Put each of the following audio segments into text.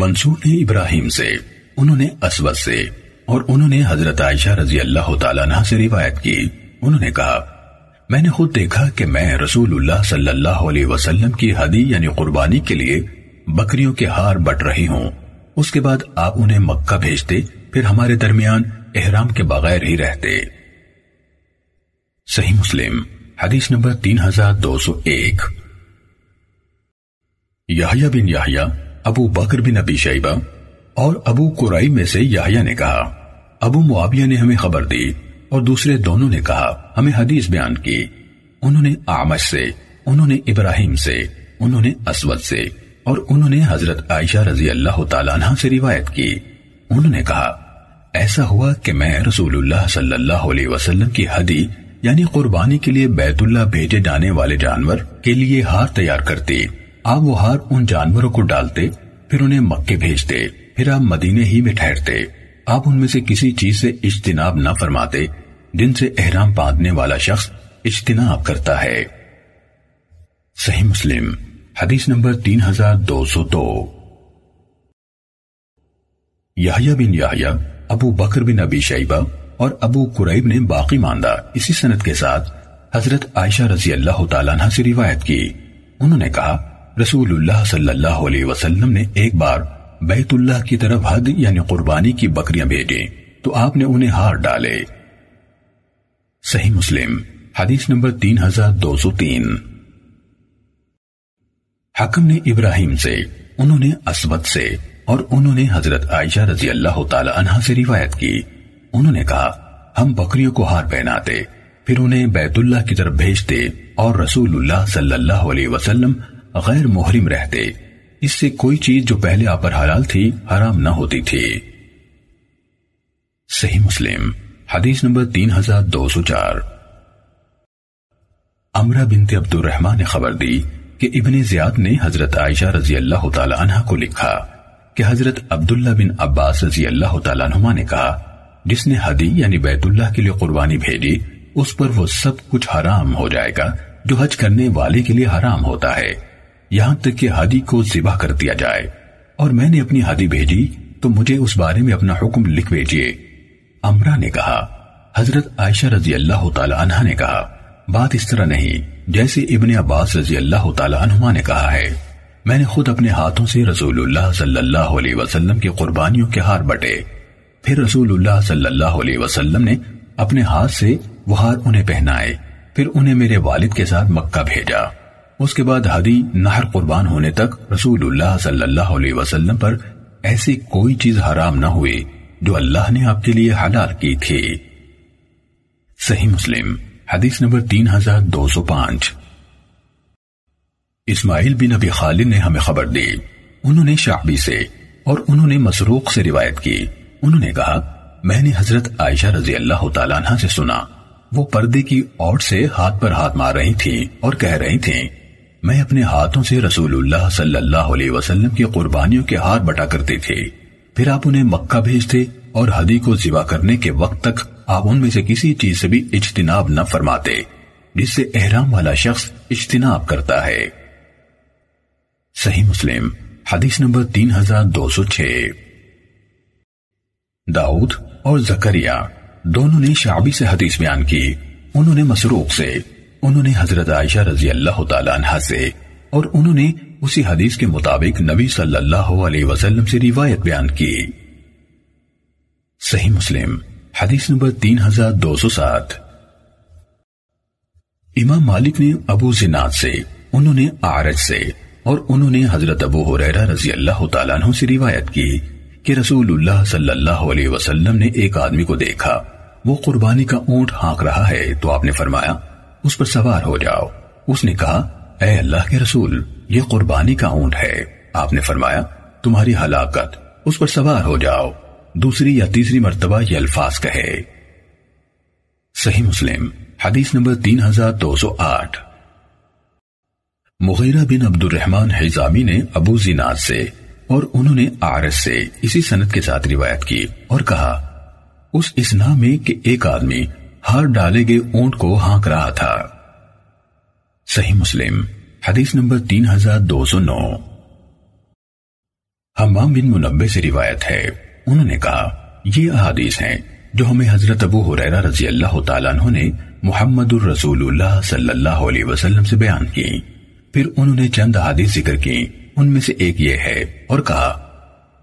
منصور نے ابراہیم سے، انہوں نے اسود سے، اور انہوں نے حضرت عائشہ رضی اللہ تعالیٰ عنہ سے روایت کی، انہوں نے کہا میں نے خود دیکھا کہ میں رسول اللہ صلی اللہ علیہ وسلم کی ہدی یعنی قربانی کے لیے بکریوں کے ہار بٹ رہی ہوں، اس کے بعد آپ انہیں مکہ بھیجتے، پھر ہمارے درمیان احرام کے بغیر ہی رہتے۔ صحیح مسلم حدیث نمبر 3201۔ یحییٰ بن یحییٰ، ابو بکر بن ابی شیبہ اور ابو قرائب میں سے یحییٰ نے کہا ابو معاویہ نے ہمیں خبر دی، اور دوسرے دونوں نے کہا ہمیں حدیث بیان کی، انہوں نے اعمش سے، انہوں نے ابراہیم سے، انہوں نے اسود سے، اور انہوں نے حضرت عائشہ رضی اللہ تعالیٰ عنہ سے روایت کی، انہوں نے کہا ایسا ہوا کہ میں رسول اللہ صلی اللہ علیہ وسلم کی ہدی یعنی قربانی کے لیے بیت اللہ بھیجے جانے والے جانور کے لیے ہار تیار کرتے، آپ وہ ہار ان جانوروں کو ڈالتے، پھر انہیں مکے بھیجتے، پھر آپ مدینے ہی میں ٹھہرتے، آپ ان میں سے کسی چیز سے اجتناب نہ فرماتے جن سے احرام باندھنے والا شخص اجتناب کرتا ہے۔ صحیح مسلم حدیث نمبر 3202۔ یحییٰ بن یحییٰ، ابو بکر بن ابی شیبہ اور ابو قریب نے باقی ماندہ اسی سند کے ساتھ حضرت عائشہ رضی اللہ تعالیٰ عنہ سے روایت کی، انہوں نے کہا رسول اللہ صلی اللہ علیہ وسلم نے ایک بار بیت اللہ کی طرف حد یعنی قربانی کی بکریاں بھیجیں تو آپ نے انہیں ہار ڈالے۔ صحیح مسلم حدیث نمبر 3203۔ حکم نے ابراہیم سے، انہوں نے اسود سے، اور انہوں نے حضرت عائشہ رضی اللہ تعالیٰ عنہ سے روایت کی، انہوں نے کہا ہم بکریوں کو ہار پہناتے، پھر انہیں بیت اللہ کی طرف بھیجتے، اور رسول اللہ صلی اللہ علیہ وسلم غیر محرم رہتے، اس سے کوئی چیز جو پہلے آپ پر حلال تھی حرام نہ ہوتی تھی۔ صحیح مسلم حدیث نمبر 3204۔ عمرہ بنت عبد الرحمن نے خبر دی کہ ابن زیاد نے حضرت عائشہ رضی اللہ تعالیٰ عنہ کو لکھا کہ حضرت عبداللہ بن عباس رضی اللہ تعالیٰ عنہما نے کہا جس نے حدی یعنی بیت اللہ کے لیے قربانی بھیجی اس پر وہ سب کچھ حرام ہو جائے گا جو حج کرنے والے کے لیے حرام ہوتا ہے، یہاں تک کہ حدی کو ذبح کر دیا جائے، اور میں نے اپنی حدی بھیجی تو مجھے اس بارے میں اپنا حکم لکھ بھیجیے۔ عمرہ نے کہا حضرت عائشہ رضی اللہ تعالیٰ عنہ نے کہا بات اس طرح نہیں جیسے ابن عباس رضی اللہ تعالیٰ عنہما نے کہا ہے، میں نے خود اپنے ہاتھوں سے رسول اللہ صلی اللہ علیہ وسلم کی قربانیوں کے ہار بٹے، پھر رسول اللہ صلی اللہ علیہ وسلم نے اپنے ہاتھ سے وہ ہار انہیں پہنائے، پھر انہیں میرے والد کے ساتھ مکہ بھیجا، اس کے بعد ہدی نہر قربان ہونے تک رسول اللہ صلی اللہ علیہ وسلم پر ایسی کوئی چیز حرام نہ ہوئی جو اللہ نے آپ کے لیے حلال کی تھی۔ صحیح مسلم حدیث نمبر 3205۔ اسماعیل بن ابی خالد نے ہمیں خبر دی، انہوں نے شعبی سے اور انہوں نے مسروق سے روایت کی، انہوں نے کہا میں نے حضرت عائشہ رضی اللہ تعالیٰ عنہ سے سنا وہ پردے کی اوٹ سے ہاتھ پر ہاتھ مار رہی تھی اور کہہ رہی تھی میں اپنے ہاتھوں سے رسول اللہ صلی اللہ علیہ وسلم کی قربانیوں کے ہار بٹا کرتی تھی، پھر آپ انہیں مکہ بھیجتے اور ہدی کو ذبح کرنے کے وقت تک آپ ان میں سے کسی چیز سے بھی اجتناب نہ فرماتے جس سے احرام والا شخص اجتناب کرتا ہے۔ صحیح مسلم حدیث نمبر 3206۔ داؤد اور زکریا دونوں نے شعبی سے حدیث بیان کی، انہوں نے مسروق سے، انہوں نے حضرت عائشہ رضی اللہ تعالیٰ عنہ سے، اور انہوں نے اسی حدیث کے مطابق نبی صلی اللہ علیہ وسلم سے روایت بیان کی۔ صحیح مسلم حدیث نمبر 3207۔ امام مالک نے ابو زناد سے، انہوں نے اعرج سے، اور انہوں نے حضرت ابو ہریرہ رضی اللہ تعالیٰ عنہ سے روایت کی کہ رسول اللہ صلی اللہ علیہ وسلم نے ایک آدمی کو دیکھا وہ قربانی کا اونٹ ہانک رہا ہے، تو آپ نے فرمایا اس پر سوار ہو جاؤ، اس نے کہا اے اللہ کے رسول یہ قربانی کا اونٹ ہے، آپ نے فرمایا تمہاری ہلاکت، اس پر سوار ہو جاؤ، دوسری یا تیسری مرتبہ یہ الفاظ کہے۔ صحیح مسلم حدیث نمبر 3208۔ مغیرہ بن عبد الرحمن حزامی نے ابو زناد سے اور انہوں نے عارض سے اسی سند کے ساتھ روایت کی اور کہا اس اسنا میں کہ ایک آدمی ہار ڈالے گئے اونٹ کو ہانک رہا تھا۔ صحیح مسلم حدیث نمبر 3209۔ حمام بن منبع سے روایت ہے، انہوں نے کہا یہ احادیث ہیں جو ہمیں حضرت ابو ہریرہ رضی اللہ تعالیٰ عنہ نے محمد الرسول اللہ صلی اللہ علیہ وسلم سے بیان کی، پھر انہوں نے چند احادیث ذکر کی، ان میں سے ایک یہ ہے، اور کہا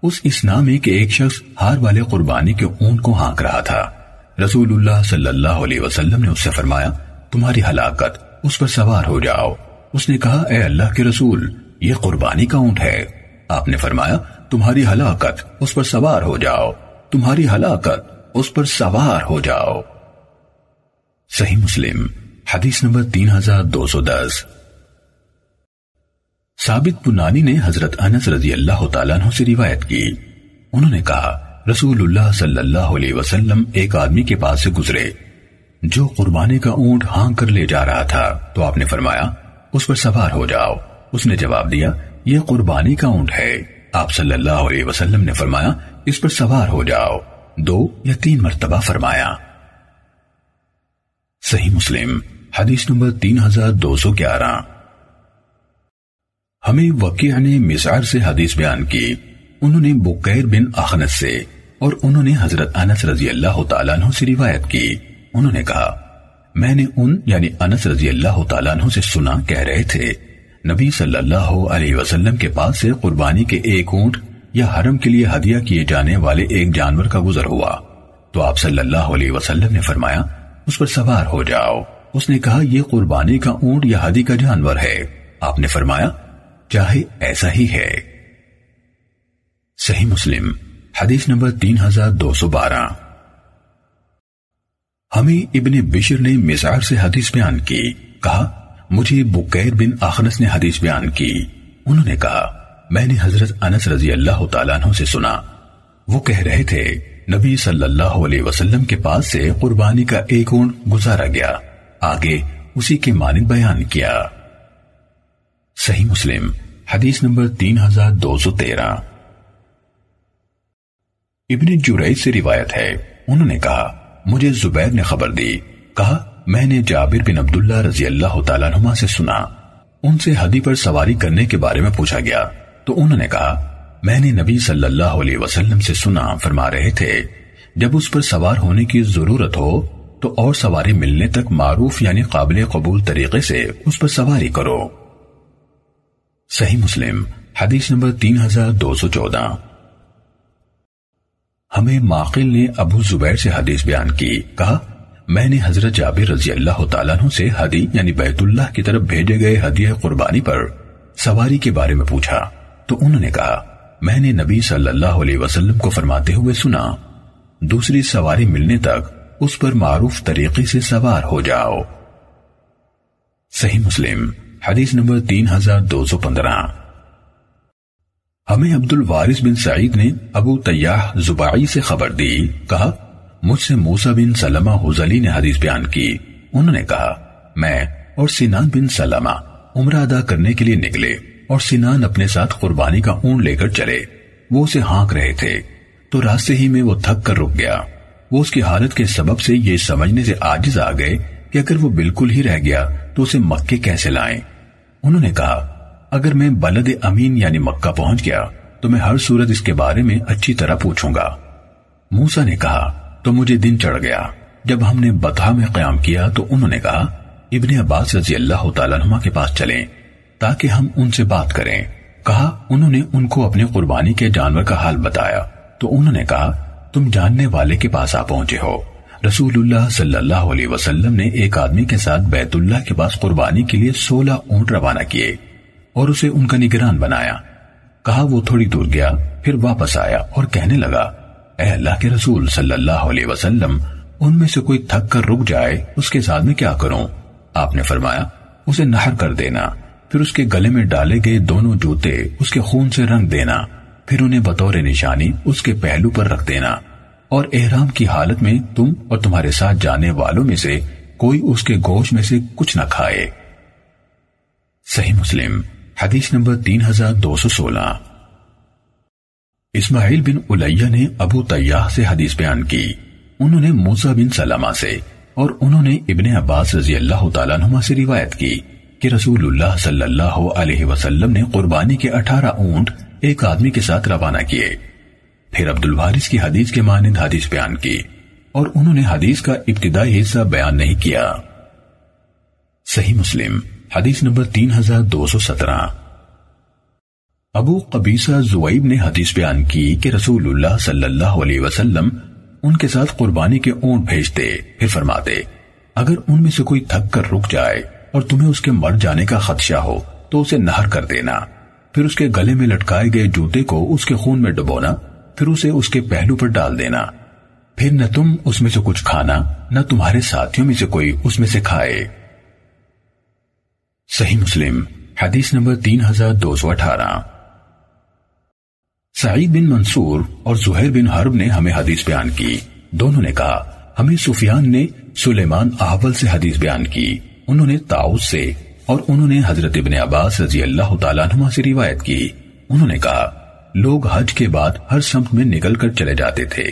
اس اسنا میں کہ ایک شخص ہار والے قربانی کے اون کو ہانک رہا تھا، رسول اللہ صلی اللہ علیہ وسلم نے اس سے فرمایا تمہاری ہلاکت، اس پر سوار ہو جاؤ، اس نے کہا اے اللہ کے رسول یہ قربانی کا اونٹ ہے، آپ نے فرمایا تمہاری ہلاکت، اس پر سوار ہو جاؤ، تمہاری ہلاکت، اس پر سوار ہو جاؤ۔ صحیح مسلم حدیث نمبر 3210۔ ثابت بنانی نے حضرت انس رضی اللہ تعالیٰ عنہ سے روایت کی، انہوں نے کہا رسول اللہ صلی اللہ علیہ وسلم ایک آدمی کے پاس سے گزرے جو قربانی کا اونٹ ہانک کر لے جا رہا تھا، تو آپ نے فرمایا اس پر سوار ہو جاؤ، اس نے جواب دیا یہ قربانی کا اونٹ ہے، آپ صلی اللہ علیہ وسلم نے فرمایا اس پر سوار ہو جاؤ، 2 یا 3 مرتبہ فرمایا۔ صحیح مسلم حدیث نمبر 3211۔ ہمیں وکیع نے مسعر سے حدیث بیان کی، انہوں نے بقیر بن اخنس سے اور انہوں نے حضرت انس رضی اللہ تعالیٰ عنہ سے روایت کی، انہوں نے کہا میں نے ان یعنی انس رضی اللہ تعالیٰ عنہ سے سنا، کہہ رہے تھے نبی صلی اللہ علیہ وسلم کے پاس سے قربانی کے ایک اونٹ یا حرم کے لیے ہدیہ کیے جانے والے ایک جانور کا گزر ہوا، تو آپ صلی اللہ علیہ وسلم نے فرمایا اس پر سوار ہو جاؤ، اس نے کہا یہ قربانی کا اونٹ یا ہدی کا جانور ہے، آپ نے فرمایا چاہے ایسا ہی ہے۔ صحیح مسلم حدیث نمبر 3212۔ ہمیں ابن بشر نے مزار سے حدیث بیان کی، کہا مجھے بقیر بن اخنس نے حدیث بیان کی، انہوں نے کہا میں نے حضرت انس رضی اللہ تعالیٰ عنہ سے سنا، وہ کہہ رہے تھے نبی صلی اللہ علیہ وسلم کے پاس سے قربانی کا ایک اونٹ گزارا گیا، آگے اسی کے معنی بیان کیا۔ صحیح مسلم حدیث نمبر 3213۔ ابن جریج سے روایت ہے، انہوں نے کہا مجھے زبیر نے خبر دی، کہا میں نے جابر بن عبداللہ رضی اللہ تعالیٰ عنہ سے سنا، ان سے حدی پر سواری کرنے کے بارے میں پوچھا گیا تو انہوں نے کہا میں نے نبی صلی اللہ علیہ وسلم سے سنا، فرما رہے تھے جب اس پر سوار ہونے کی ضرورت ہو تو اور سواری ملنے تک معروف یعنی قابل قبول طریقے سے اس پر سواری کرو۔ صحیح مسلم حدیث نمبر 3214۔ ہمیں ماقل نے ابو زبیر سے حدیث بیان کی، کہا میں نے حضرت جابر رضی اللہ تعالیٰ عنہ سے ہدی یعنی بیت اللہ کی طرف بھیجے گئے ہدیہ قربانی پر سواری کے بارے میں پوچھا تو انہوں نے کہا میں نے نبی صلی اللہ علیہ وسلم کو فرماتے ہوئے سنا دوسری سواری ملنے تک اس پر معروف طریقے سے سوار ہو جاؤ۔ صحیح مسلم حدیث نمبر 3215۔ ہمیں عبد الوارث بن سعید نے ابو تیاح زباعی سے خبر دی، کہا مجھ سے موسیٰ بن سلمہ حزلی نے حدیث بیان کی، انہوں نے کہا میں اور سنان بن سلمہ عمرہ ادا کرنے کے لیے نکلے اور سنان اپنے ساتھ قربانی کا اون لے کر چلے، وہ اسے ہانک رہے تھے تو راستے ہی میں وہ تھک کر رک گیا، وہ اس کی حالت کے سبب سے یہ سمجھنے سے عاجز آ گئے کہ اگر وہ بالکل ہی رہ گیا تو اسے مکے کیسے لائیں، انہوں نے کہا اگر میں بلد امین یعنی مکہ پہنچ گیا تو میں ہر صورت اس کے بارے میں اچھی طرح پوچھوں گا۔ موسیٰ نے کہا تو مجھے دن چڑھ گیا، جب ہم نے بطحہ میں قیام کیا تو انہوں نے کہا ابن عباس رضی اللہ تعالیٰ عنہ کے پاس چلیں تاکہ ہم ان سے بات کریں، کہا انہوں نے ان کو اپنے قربانی کے جانور کا حال بتایا تو انہوں نے کہا تم جاننے والے کے پاس آ پہنچے ہو، رسول اللہ صلی اللہ علیہ وسلم نے ایک آدمی کے ساتھ بیت اللہ کے پاس قربانی کے لیے 16 اونٹ روانہ کیے اور اسے ان کا نگران بنایا، کہا وہ تھوڑی دور گیا پھر واپس آیا اور کہنے لگا اے اللہ کے رسول صلی اللہ علیہ وسلم ان میں سے کوئی تھک کر رک جائے اس کے ساتھ میں کیا کروں، آپ نے فرمایا اسے نہر کر دینا، پھر اس کے گلے میں ڈالے گئے دونوں جوتے اس کے خون سے رنگ دینا، پھر انہیں بطور نشانی اس کے پہلو پر رکھ دینا، اور احرام کی حالت میں تم اور تمہارے ساتھ جانے والوں میں سے کوئی اس کے گوشت میں سے کچھ نہ کھائے۔ صحیح مسلم حدیث نمبر 3216۔ اسماعیل بن علیہ نے ابو تیاح سے حدیث بیان کی، انہوں نے موسیٰ بن سلمہ سے اور انہوں نے ابن عباس رضی اللہ تعالیٰ عنہ سے روایت کی کہ رسول اللہ صلی اللہ علیہ وسلم نے قربانی کے 18 اونٹ ایک آدمی کے ساتھ روانہ کیے۔ پھر عبد الوارث کی حدیث کے مانند حدیث بیان کی اور انہوں نے حدیث کا ابتدائی حصہ بیان نہیں کیا۔ صحیح مسلم حدیث نمبر 3217۔ ابو قبیصہ زویب نے حدیث بیان کی کہ رسول اللہ صلی اللہ علیہ وسلم ان کے ساتھ قربانی کے اونٹ بھیجتے، پھر فرماتے اگر ان میں سے کوئی تھک کر رک جائے اور تمہیں اس کے مر جانے کا خدشہ ہو تو اسے نہر کر دینا، پھر اس کے گلے میں لٹکائے گئے جوتے کو اس کے خون میں ڈبونا، پھر اسے اس کے پہلو پر ڈال دینا، پھر نہ تم اس میں سے کچھ کھانا نہ تمہارے ساتھیوں میں سے کوئی اس میں سے کھائے۔ صحیح مسلم حدیث نمبر 3218۔ سعید بن منصور اور زہیر بن حرب نے ہمیں حدیث بیان کی، دونوں نے کہا ہمیں سفیان نے سلیمان احول سے حدیث بیان کی، انہوں نے طاؤس سے، اور انہوں نے حضرت ابن عباس رضی اللہ تعالیٰ عنہ سے روایت کی، انہوں نے کہا لوگ حج کے بعد ہر سمت میں نکل کر چلے جاتے تھے،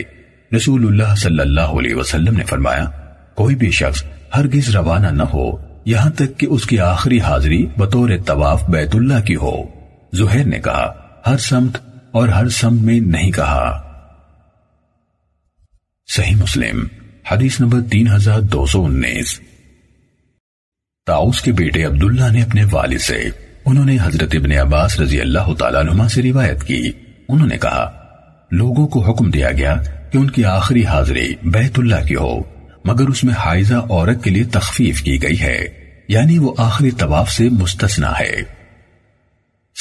رسول اللہ صلی اللہ علیہ وسلم نے فرمایا کوئی بھی شخص ہرگز روانہ نہ ہو یہاں تک کہ اس کی آخری حاضری بطور طواف بیت اللہ کی ہو۔ زہیر نے کہا ہر سمت اور ہر سمت میں نہیں کہا۔ صحیح مسلم حدیث نمبر 3219۔ طاؤس کے بیٹے عبداللہ نے اپنے والد سے، انہوں نے حضرت ابن عباس رضی اللہ تعالیٰ عنہما سے روایت کی، انہوں نے کہا لوگوں کو حکم دیا گیا کہ ان کی آخری حاضری بیت اللہ کی ہو، مگر اس میں حائضہ عورت کے لیے تخفیف کی گئی ہے، یعنی وہ آخری طواف سے مستثنا ہے۔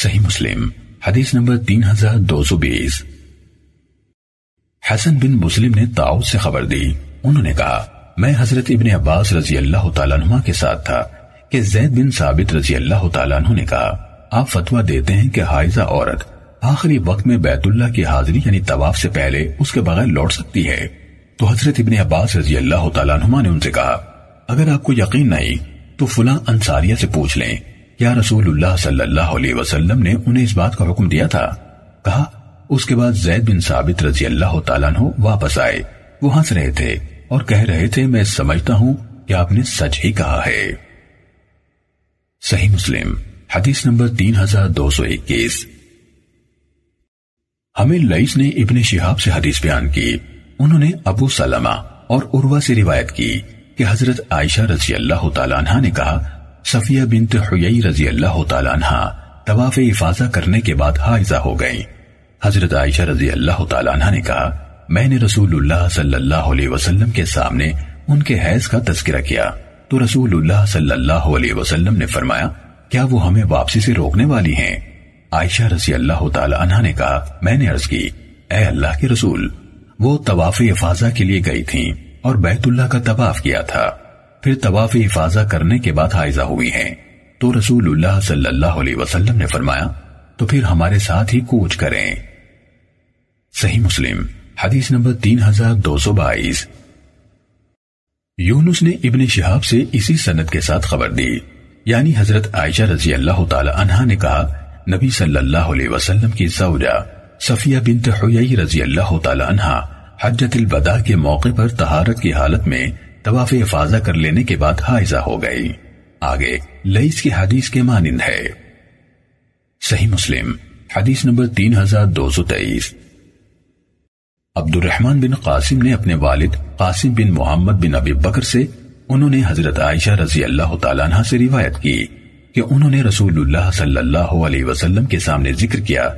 صحیح مسلم حدیث نمبر 3220۔ حسن بن مسلم نے طاؤس سے خبر دی، انہوں نے کہا میں حضرت ابن عباس رضی اللہ تعالیٰ عنہ کے ساتھ تھا کہ زید بن ثابت رضی اللہ تعالیٰ عنہ نے کہا آپ فتویٰ دیتے ہیں کہ حائضہ عورت آخری وقت میں بیت اللہ کی حاضری یعنی طواف سے پہلے اس کے بغیر لوٹ سکتی ہے، تو حضرت ابن عباس رضی اللہ تعالیٰ عنہ نے ان سے کہا اگر آپ کو یقین نہیں تو فلاں انصاریہ سے پوچھ لیں کیا رسول اللہ صلی اللہ علیہ وسلم نے انہیں اس بات کا حکم دیا تھا؟ کہا اس کے بعد زید بن ثابت رضی اللہ تعالیٰ عنہ واپس آئے، وہ ہنس رہے تھے اور کہہ رہے تھے میں سمجھتا ہوں کہ آپ نے سچ ہی کہا ہے۔ صحیح مسلم حدیث نمبر 3221۔ ہمیں لئیس نے ابن شہاب سے حدیث بیان کی، انہوں نے ابو سلمہ اور عروہ سے روایت کی کہ حضرت عائشہ رضی اللہ تعالیٰ عنہ نے کہا صفیہ بنت حیی رضی اللہ تعالیٰ عنہ طواف افاضہ کرنے کے بعد حائضہ ہو گئیں۔ حضرت عائشہ رضی اللہ تعالیٰ عنہ نے کہا میں نے رسول اللہ صلی اللہ علیہ وسلم کے سامنے ان کے حیض کا تذکرہ کیا تو رسول اللہ صلی اللہ علیہ وسلم نے فرمایا کیا وہ ہمیں واپسی سے روکنے والی ہیں؟ عائشہ رضی اللہ تعالیٰ عنہ نے کہا میں نے عرض کی اے اللہ کے رسول، وہ طواف افاضہ کے لیے گئی تھیں اور بیت اللہ کا طواف کیا تھا، پھر طواف افاضہ کرنے کے بعد حائضہ ہوئی ہیں، تو رسول اللہ صلی اللہ علیہ وسلم نے فرمایا تو پھر ہمارے ساتھ ہی کوچ کریں۔ صحیح مسلم حدیث نمبر 3222۔ یونس نے ابن شہاب سے اسی سند کے ساتھ خبر دی، یعنی حضرت عائشہ رضی اللہ تعالی عنہا نے کہا نبی صلی اللہ علیہ وسلم کی زوجہ صفیہ بنت حیی رضی اللہ تعالی عنہ حجۃ الوداع کے موقع پر طہارت کی حالت میں طواف افاضہ کر لینے کے بعد حائضہ ہو گئی۔ آگے لئیس کی حدیث کے مانند ہے۔ صحیح مسلم حدیث نمبر 3223۔ عبد الرحمن بن قاسم نے اپنے والد قاسم بن محمد بن ابی بکر سے، انہوں نے حضرت عائشہ رضی اللہ تعالی عنہ سے روایت کی کہ انہوں نے رسول اللہ صلی اللہ علیہ وسلم کے سامنے ذکر کیا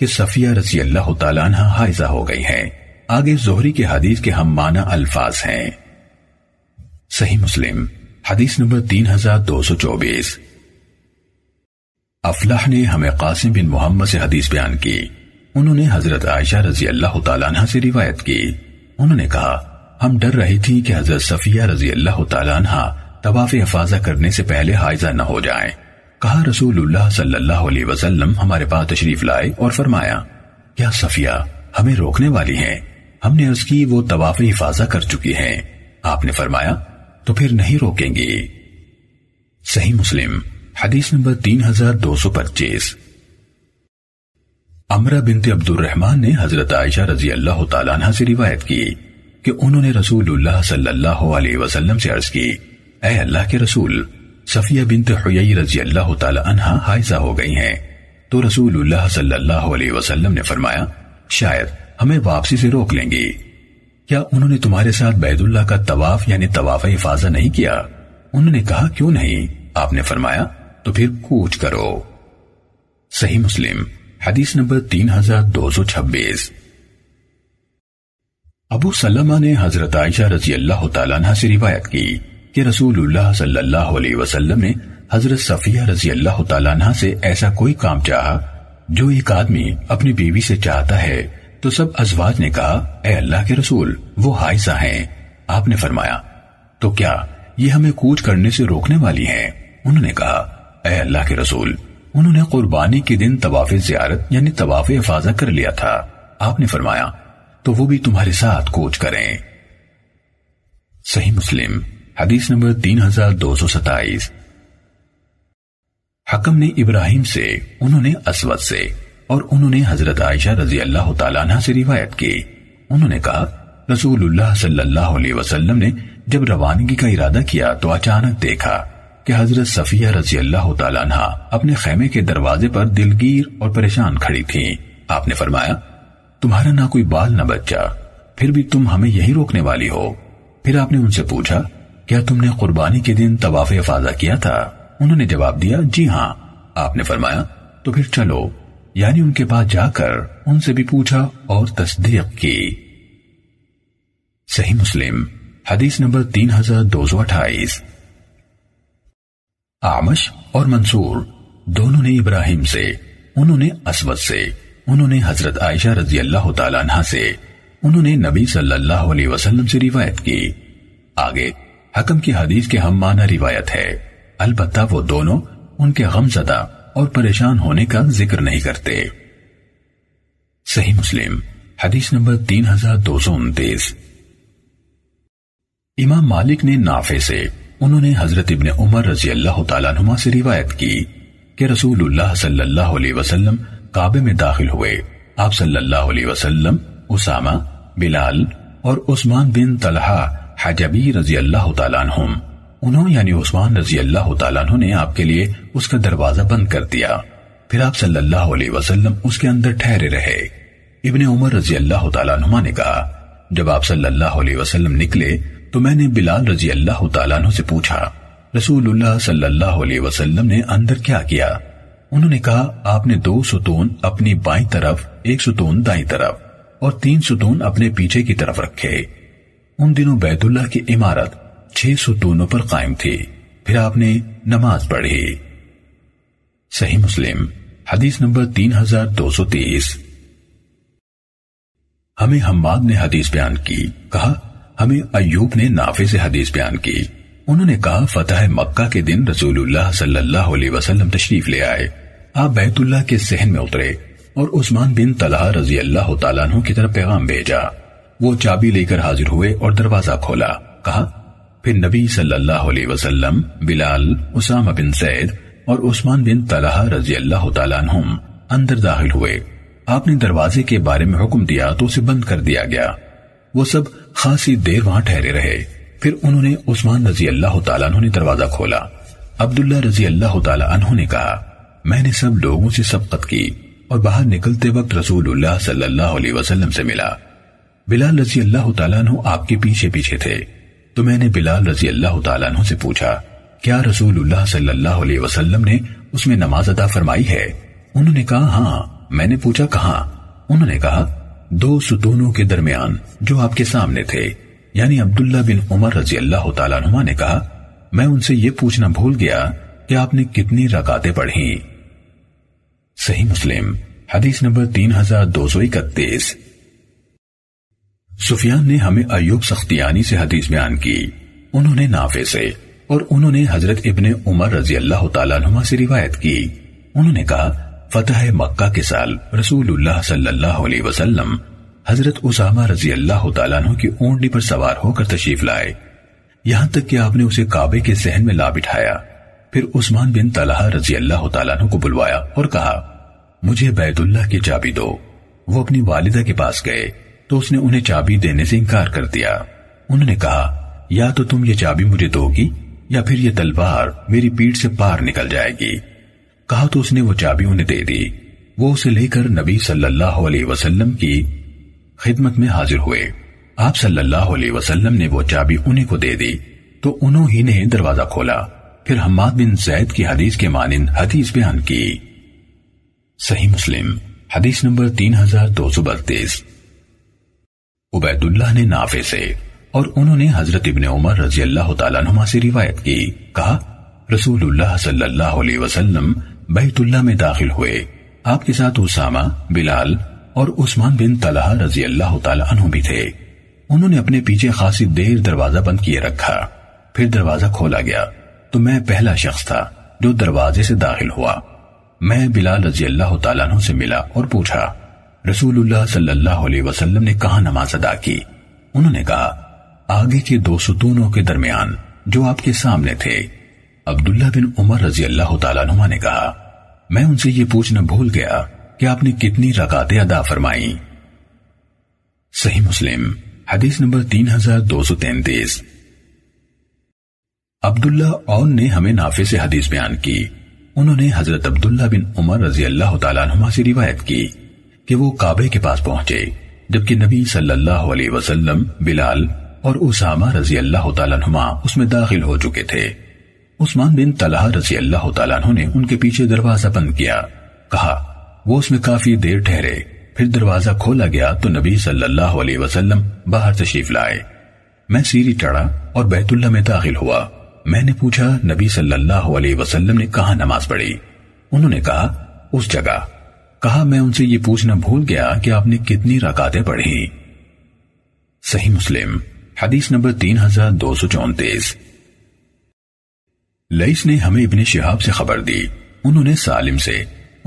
کہ صفیہ رضی اللہ تعالیٰ عنہ حائضہ ہو گئی ہیں۔ آگے زہری کے حدیث کے ہم معنی الفاظ ہیں۔ صحیح مسلم حدیث نمبر 3224۔ افلاح نے ہمیں قاسم بن محمد سے حدیث بیان کی، انہوں نے حضرت عائشہ رضی اللہ تعالیٰ عنہ سے روایت کی، انہوں نے کہا ہم ڈر رہی تھی کہ حضرت صفیہ رضی اللہ تعالیٰ عنہ طواف افاضہ کرنے سے پہلے حائضہ نہ ہو جائیں۔ کہا رسول اللہ صلی اللہ علیہ وسلم ہمارے پاس تشریف لائے اور فرمایا کیا صفیہ ہمیں روکنے والی ہیں؟ ہم نے عرض کی وہ طواف افاضہ کر چکی ہیں۔ آپ نے فرمایا تو پھر نہیں روکیں گی۔ صحیح مسلم حدیث نمبر 3225۔ عمرہ بنت عبد الرحمن نے حضرت عائشہ رضی اللہ تعالیٰ عنہ سے روایت کی کہ انہوں نے رسول اللہ صلی اللہ علیہ وسلم سے عرض کی اے اللہ کے رسول، صفیہ بنت حیی رضی اللہ تعالی عنہ حائضہ ہو گئی ہیں، تو رسول اللہ صلی اللہ علیہ وسلم نے فرمایا شاید ہمیں واپسی سے روک لیں گی۔ کیا انہوں نے تمہارے ساتھ بیت اللہ کا طواف یعنی طواف افاضہ نہیں کیا؟ انہوں نے کہا کیوں نہیں؟ آپ نے فرمایا تو پھر کوچ کرو۔ صحیح مسلم حدیث نمبر 3226۔ ابو سلمہ نے حضرت عائشہ رضی اللہ تعالیٰ عنہ سے روایت کی کہ رسول اللہ صلی اللہ علیہ وسلم نے حضرت صفیہ رضی اللہ تعالیٰ عنہ سے ایسا کوئی کام چاہا جو ایک آدمی اپنی بیوی سے چاہتا ہے، تو سب ازواج نے کہا اے اللہ کے رسول وہ حائضہ ہیں۔ آپ نے فرمایا تو کیا یہ ہمیں کوچ کرنے سے روکنے والی ہیں؟ انہوں نے کہا اے اللہ کے رسول انہوں نے قربانی کے دن طواف زیارت یعنی طواف افاضہ کر لیا تھا۔ آپ نے فرمایا تو وہ بھی تمہارے ساتھ کوچ کریں۔ صحیح مسلم حدیث نمبر 3227۔ حکم نے ابراہیم سے، انہوں نے اسود سے، اور انہوں نے حضرت عائشہ رضی اللہ تعالیٰ عنہ سے روایت کی۔ انہوں نے کہا رسول اللہ صلی اللہ علیہ وسلم نے جب روانگی کا ارادہ کیا تو اچانک دیکھا کہ حضرت صفیہ رضی اللہ تعالیٰ عنہ اپنے خیمے کے دروازے پر دلگیر اور پریشان کھڑی تھیں۔ آپ نے فرمایا تمہارا نہ کوئی بال نہ بچا، پھر بھی تم ہمیں یہی روکنے والی ہو۔ پھر آپ نے ان سے پوچھا کیا تم نے قربانی کے دن طواف افاضہ کیا تھا؟ انہوں نے جواب دیا جی ہاں۔ آپ نے فرمایا تو پھر چلو، یعنی ان کے پاس جا کر ان سے بھی پوچھا اور تصدیق کی۔ صحیح مسلم حدیث نمبر 3228۔ اعمش اور منصور دونوں نے ابراہیم سے، انہوں نے اسود سے، انہوں نے حضرت عائشہ رضی اللہ تعالیٰ عنہ سے، انہوں نے نبی صلی اللہ علیہ وسلم سے روایت کی۔ آگے حکم کی حدیث کے ہم معنی روایت ہے، البتہ وہ دونوں ان کے غمزدہ اور پریشان ہونے کا ذکر نہیں کرتے۔ صحیح مسلم حدیث نمبر 3229۔ امام مالک نے نافع سے، انہوں نے حضرت ابن عمر رضی اللہ تعالیٰ عنہما سے روایت کی کہ رسول اللہ صلی اللہ علیہ وسلم کعبے میں داخل ہوئے۔ آپ صلی اللہ علیہ وسلم اسامہ، بلال اور عثمان بن طلحہ حجبی رضی اللہ تعالیٰ عنہم، انہوں یعنی عثمان رضی اللہ تعالیٰ عنہ نے آپ کے لیے اس کا دروازہ بند کر دیا۔ پھر آپ صلی اللہ علیہ وسلم اس کے اندر ٹھہرے رہے۔ ابن عمر رضی اللہ تعالیٰ عنہما نے کہا جب آپ صلی اللہ علیہ وسلم نکلے تو میں نے بلال رضی اللہ تعالیٰ عنہ سے پوچھا رسول اللہ صلی اللہ علیہ وسلم نے اندر کیا کیا؟ انہوں نے کہا آپ نے 2 ستون اپنی بائیں طرف، 1 ستون دائیں طرف اور 3 ستون اپنے پیچھے کی طرف رکھے۔ ان دنوں بیت اللہ کی عمارت 6 ستونوں پر قائم تھی۔ پھر آپ نے نماز پڑھی۔ صحیح مسلم حدیث نمبر 3230۔ ہمیں حماد نے حدیث بیان کی، کہا ہمیں ایوب نے نافع سے حدیث بیان کی، انہوں نے کہا فتح مکہ کے دن رسول اللہ صلی اللہ علیہ وسلم تشریف لے آئے۔ آپ بیت اللہ کے صحن میں اترے اور عثمان بن طلحہ رضی اللہ تعالیٰ عنہ کی طرف پیغام بھیجا۔ وہ چابی لے کر حاضر ہوئے اور دروازہ کھولا۔ کہا پھر نبی صلی اللہ علیہ وسلم، بلال، اسامہ بن زید اور عثمان بن طلحہ رضی اللہ تعالیٰ عنہم اندر داخل ہوئے۔ آپ نے دروازے کے بارے میں حکم دیا تو اسے بند کر دیا گیا۔ وہ سب خاصی دیر وہاں ٹھہرے رہے۔ پھر انہوں نے عثمان رضی اللہ تعالیٰ عنہ نے دروازہ کھولا۔ عبداللہ رضی اللہ تعالیٰ عنہ نے کہا میں نے سب لوگوں سے سبقت کی اور باہر نکلتے وقت رسول اللہ صلی اللہ علیہ وسلم سے ملا۔ بلال رضی اللہ تعالیٰ عنہ آپ کے پیچھے پیچھے تھے، تو میں نے بلال رضی اللہ تعالیٰ عنہ سے پوچھا کیا رسول اللہ صلی اللہ علیہ وسلم نے اس میں نماز ادا فرمائی ہے؟ انہوں نے کہا ہاں۔ میں نے پوچھا کہاں؟ انہوں نے کہا 2 ستونوں کے درمیان جو آپ کے سامنے تھے، یعنی عبداللہ بن عمر رضی اللہ تعالیٰ عنہ نے کہا میں ان سے یہ پوچھنا بھول گیا کہ آپ نے کتنی رکعتیں پڑھیں۔ صحیح مسلم حدیث نمبر 3231۔ سفیان نے ہمیں ایوب سختیانی سے حدیث بیان کی، انہوں نے نافع سے اور انہوں نے حضرت ابن عمر رضی اللہ تعالیٰ عنہ سے روایت کی، انہوں نے کہا فتح مکہ کے سال رسول اللہ صلی اللہ علیہ وسلم حضرت اسامہ رضی اللہ تعالیٰ عنہ کی اونٹنی پر سوار ہو کر تشریف لائے، یہاں تک کہ آپ نے اسے کعبے کے صحن میں لا بٹھایا۔ پھر عثمان بن طلحہ رضی اللہ تعالیٰ عنہ کو بلوایا اور کہا مجھے بیت اللہ کی چابی دو۔ وہ اپنی والدہ کے پاس گئے تو اس نے انہیں چابی دینے سے انکار کر دیا۔ انہوں نے کہا یا تو تم یہ چابی مجھے دو گی یا پھر یہ تلوار میری پیٹھ سے باہر نکل جائے گی۔ کہا تو اس نے وہ چابی انہیں دے دی. وہ اسے لے کر نبی صلی اللہ علیہ وسلم کی خدمت میں حاضر ہوئے. آپ صلی اللہ علیہ وسلم نے وہ چابی انہیں کو دے دی تو انہوں ہی نے دروازہ کھولا. پھر حماد بن زید کی حدیث کے مانند حدیث بیان کی. صحیح مسلم حدیث نمبر 3232. عبید اللہ نے نافع سے اور انہوں نے حضرت ابن عمر رضی اللہ تعالیٰ عنہما سے روایت کی. کہا رسول اللہ صلی اللہ علیہ وسلم بیت اللہ میں داخل ہوئے. آپ کے ساتھ اسامہ، بلال اور عثمان بن طلحہ رضی اللہ تعالیٰ عنہ بھی تھے. انہوں نے اپنے پیچھے خاصی دیر دروازہ بند کیے رکھا. پھر دروازہ کھولا گیا تو میں پہلا شخص تھا جو دروازے سے داخل ہوا. میں بلال رضی اللہ تعالیٰ عنہ سے ملا اور پوچھا رسول اللہ صلی اللہ علیہ وسلم نے کہاں نماز ادا کی؟ انہوں نے کہا آگے کے دو ستونوں کے درمیان جو آپ کے سامنے تھے. عبداللہ بن عمر رضی اللہ تعالیٰ عنہ نے کہا میں ان سے یہ پوچھنا بھول گیا کہ آپ نے کتنی رکعتیں ادا فرمائیں. صحیح مسلم حدیث نمبر 3233. عبداللہ اون نے ہمیں نافع سے حدیث بیان کی. انہوں نے حضرت عبداللہ بن عمر رضی اللہ تعالیٰ عنہ سے روایت کی کہ وہ کعبے کے پاس پہنچے جبکہ نبی صلی اللہ علیہ وسلم، بلال اور اسامہ رضی اللہ تعالیٰ عنہ اس میں داخل ہو چکے تھے. عثمان بن طلحہ رضی اللہ تعالیٰ عنہ نے ان کے پیچھے دروازہ بند کیا. کہا وہ اس میں کافی دیر ٹھہرے. پھر دروازہ کھولا گیا تو نبی صلی اللہ علیہ وسلم باہر تشریف لائے. میں سیڑھی چڑھا اور بیت اللہ میں داخل ہوا. میں نے پوچھا نبی صلی اللہ علیہ وسلم نے کہاں نماز پڑھی؟ انہوں نے کہا اس جگہ. کہا میں ان سے یہ پوچھنا بھول گیا کہ آپ نے کتنی رکعتیں پڑھی. صحیح مسلم حدیث نمبر 3234. لیث نے ہمیں ابن شہاب سے خبر دی. انہوں نے سالم سے،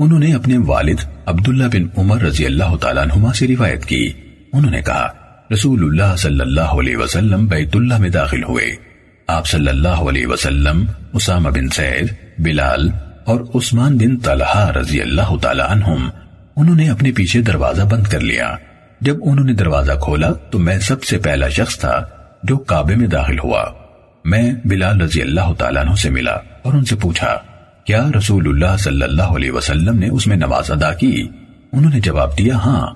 انہوں نے اپنے والد عبداللہ بن عمر رضی اللہ تعالیٰ عنہما سے روایت کی. انہوں نے کہا رسول اللہ صلی اللہ علیہ وسلم بیت اللہ میں داخل ہوئے. آپ صلی اللہ علیہ وسلم اسامہ بن زید، بلال اور عثمان بن طلحہ رضی اللہ تعالیٰ عنہم، انہوں نے اپنے پیچھے دروازہ بند کر لیا. جب انہوں نے دروازہ کھولا تو میں سب سے پہلا شخص تھا جو کعبے میں داخل ہوا. میں بلال رضی اللہ تعالیٰ عنہ سے ملا اور ان سے پوچھا کیا رسول اللہ صلی اللہ علیہ وسلم نے اس میں نماز ادا کی؟ انہوں نے جواب دیا ہاں،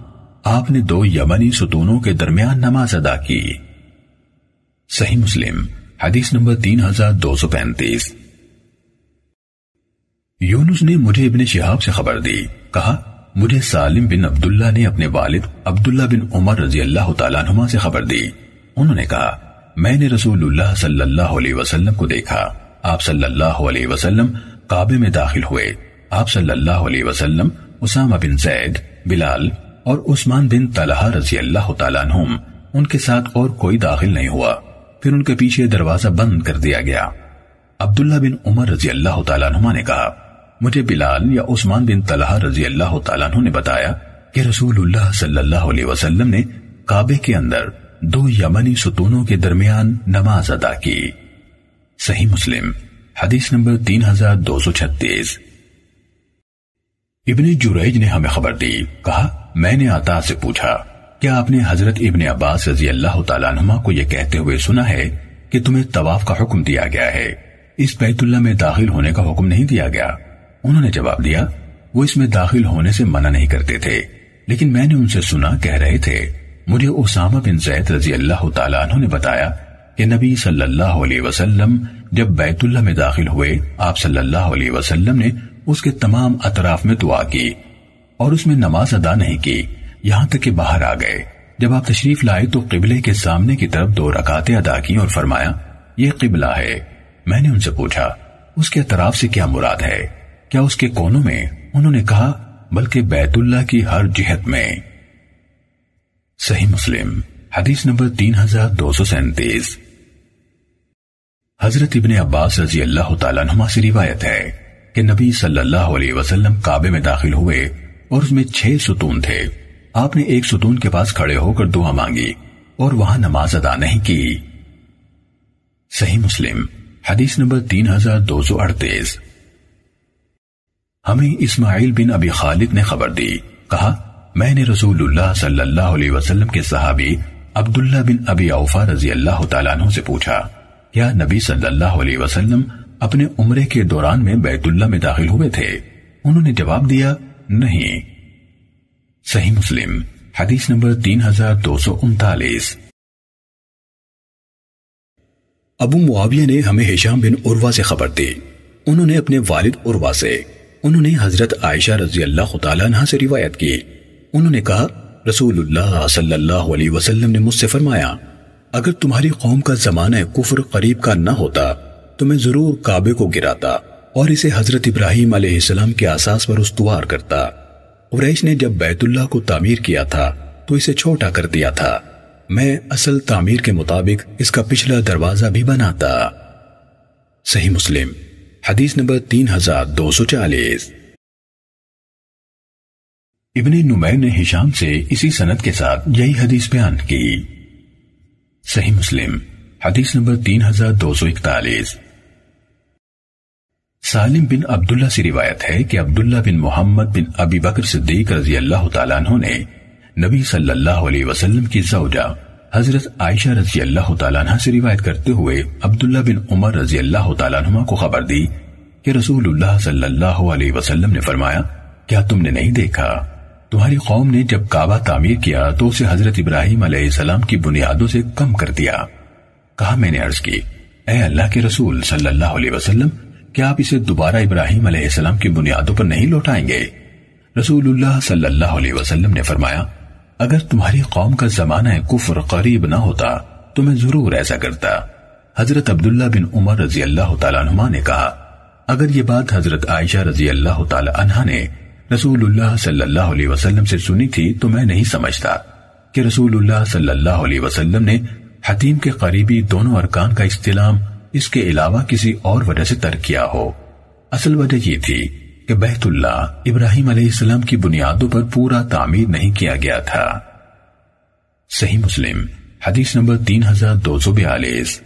آپ نے دو یمنی ستونوں کے درمیان نماز ادا کی. صحیح مسلم حدیث نمبر 3235. یونس نے مجھے ابن شہاب سے خبر دی. کہا مجھے سالم بن عبداللہ نے اپنے والد عبداللہ بن عمر رضی اللہ تعالیٰ عنہما سے خبر دی. انہوں نے کہا میں نے رسول اللہ صلی اللہ علیہ وسلم کو دیکھا. آپ صلی اللہ علیہ وسلم کعبے میں داخل ہوئے. آپ صلی اللہ علیہ وسلم اسامہ بن زید، بلال اور عثمان بن طلحہ رضی اللہ تعالیٰ عنہم، ان کے ساتھ اور کوئی داخل نہیں ہوا. پھر ان کے پیچھے دروازہ بند کر دیا گیا. عبداللہ بن عمر رضی اللہ تعالیٰ عنہما نے کہا مجھے بلال یا عثمان بن طلحہ رضی اللہ تعالیٰ عنہ نے بتایا کہ رسول اللہ صلی اللہ علیہ وسلم نے کعبے کے اندر دو یمنی ستونوں کے درمیان نماز ادا کی. صحیح مسلم حدیث نمبر 3236. ابن جریج نے ہمیں خبر دی. کہا میں نے عطا سے پوچھا کیا آپ نے حضرت ابن عباس رضی اللہ تعالیٰ عنہما کو یہ کہتے ہوئے سنا ہے کہ تمہیں طواف کا حکم دیا گیا ہے، اس بیت اللہ میں داخل ہونے کا حکم نہیں دیا گیا؟ انہوں نے جواب دیا وہ اس میں داخل ہونے سے منع نہیں کرتے تھے، لیکن میں نے ان سے سنا کہہ رہے تھے. مجھے اسامہ بن زید رضی اللہ تعالیٰ عنہ نے بتایا کہ نبی صلی اللہ علیہ وسلم جب بیت اللہ میں داخل ہوئے، آپ صلی اللہ علیہ وسلم نے اس کے تمام اطراف میں دعا کی اور اس میں نماز ادا نہیں کی یہاں تک کہ باہر آ گئے. جب آپ تشریف لائے تو قبلے کے سامنے کی طرف دو رکعتیں ادا کی اور فرمایا یہ قبلہ ہے. میں نے ان سے پوچھا اس کے اطراف سے کیا مراد ہے، کیا اس کے کونوں میں؟ انہوں نے کہا بلکہ بیت اللہ کی ہر جہت میں. صحیح مسلم حدیث نمبر 3237. حضرت ابن عباس رضی اللہ تعالیٰ عنہما سے روایت ہے کہ نبی صلی اللہ علیہ وسلم کعبے میں داخل ہوئے اور اس میں 6 ستون تھے. آپ نے ایک ستون کے پاس کھڑے ہو کر دعا مانگی اور وہاں نماز ادا نہیں کی. صحیح مسلم حدیث نمبر 3238. ہمیں اسماعیل بن ابی خالد نے خبر دی. کہا میں نے رسول اللہ صلی اللہ علیہ وسلم کے صحابی عبداللہ بن ابی اوفا رضی اللہ تعالیٰ عنہ سے پوچھا کیا نبی صلی اللہ علیہ وسلم اپنے عمرے کے دوران میں بیت اللہ میں داخل ہوئے تھے؟ انہوں نے جواب دیا نہیں۔ صحیح مسلم حدیث نمبر 3239۔ ابو معاویہ نے ہمیں ہشام بن عروہ سے خبر دی، انہوں نے اپنے والد عروہ سے، انہوں نے حضرت عائشہ رضی اللہ تعالیٰ عنہ سے روایت کی، انہوں نے کہا رسول اللہ صلی اللہ علیہ وسلم نے مجھ سے فرمایا اگر تمہاری قوم کا زمانہ کفر قریب کا نہ ہوتا تو میں ضرور کعبے کو گراتا اور اسے حضرت ابراہیم علیہ السلام کے اساس پر استوار کرتا۔ قریش نے جب بیت اللہ کو تعمیر کیا تھا تو اسے چھوٹا کر دیا تھا، میں اصل تعمیر کے مطابق اس کا پچھلا دروازہ بھی بناتا۔ صحیح مسلم حدیث نمبر 3240۔ ابن نمیر نے ہشام سے اسی سند کے ساتھ یہی حدیث بیان کی۔ صحیح مسلم حدیث نمبر 3241۔ سالم بن عبداللہ سے روایت ہے کہ عبداللہ بن محمد بن ابی بکر صدیق رضی اللہ تعالیٰ عنہ نے نبی صلی اللہ علیہ وسلم کی زوجہ حضرت عائشہ رضی اللہ تعالیٰ عنہ سے روایت کرتے ہوئے عبداللہ بن عمر رضی اللہ تعالیٰ عنہ کو خبر دی کہ رسول اللہ صلی اللہ علیہ وسلم نے فرمایا کیا تم نے نہیں دیکھا تمہاری قوم نے جب کعبہ تعمیر کیا تو اسے حضرت ابراہیم علیہ السلام کی بنیادوں سے کم کر دیا۔ کہا میں نے عرض کی اے اللہ کے رسول صلی اللہ علیہ وسلم کیا آپ اسے دوبارہ ابراہیم علیہ السلام کی بنیادوں پر نہیں لوٹائیں گے؟ رسول اللہ صلی اللہ علیہ وسلم نے فرمایا اگر تمہاری قوم کا زمانہ کفر قریب نہ ہوتا تو میں ضرور ایسا کرتا۔ حضرت عبداللہ بن عمر رضی اللہ تعالیٰ عنہ نے کہا اگر یہ بات حضرت عائشہ رضی اللہ تعالیٰ عنہ نے رسول اللہ صلی اللہ علیہ وسلم سے سنی تھی تو میں نہیں سمجھتا کہ رسول اللہ صلی اللہ علیہ وسلم نے حتیم کے قریبی دونوں ارکان کا استلام اس کے علاوہ کسی اور وجہ سے ترک کیا ہو۔ اصل وجہ یہ تھی کہ بیت اللہ ابراہیم علیہ السلام کی بنیادوں پر پورا تعمیر نہیں کیا گیا تھا۔ صحیح مسلم حدیث نمبر 3242۔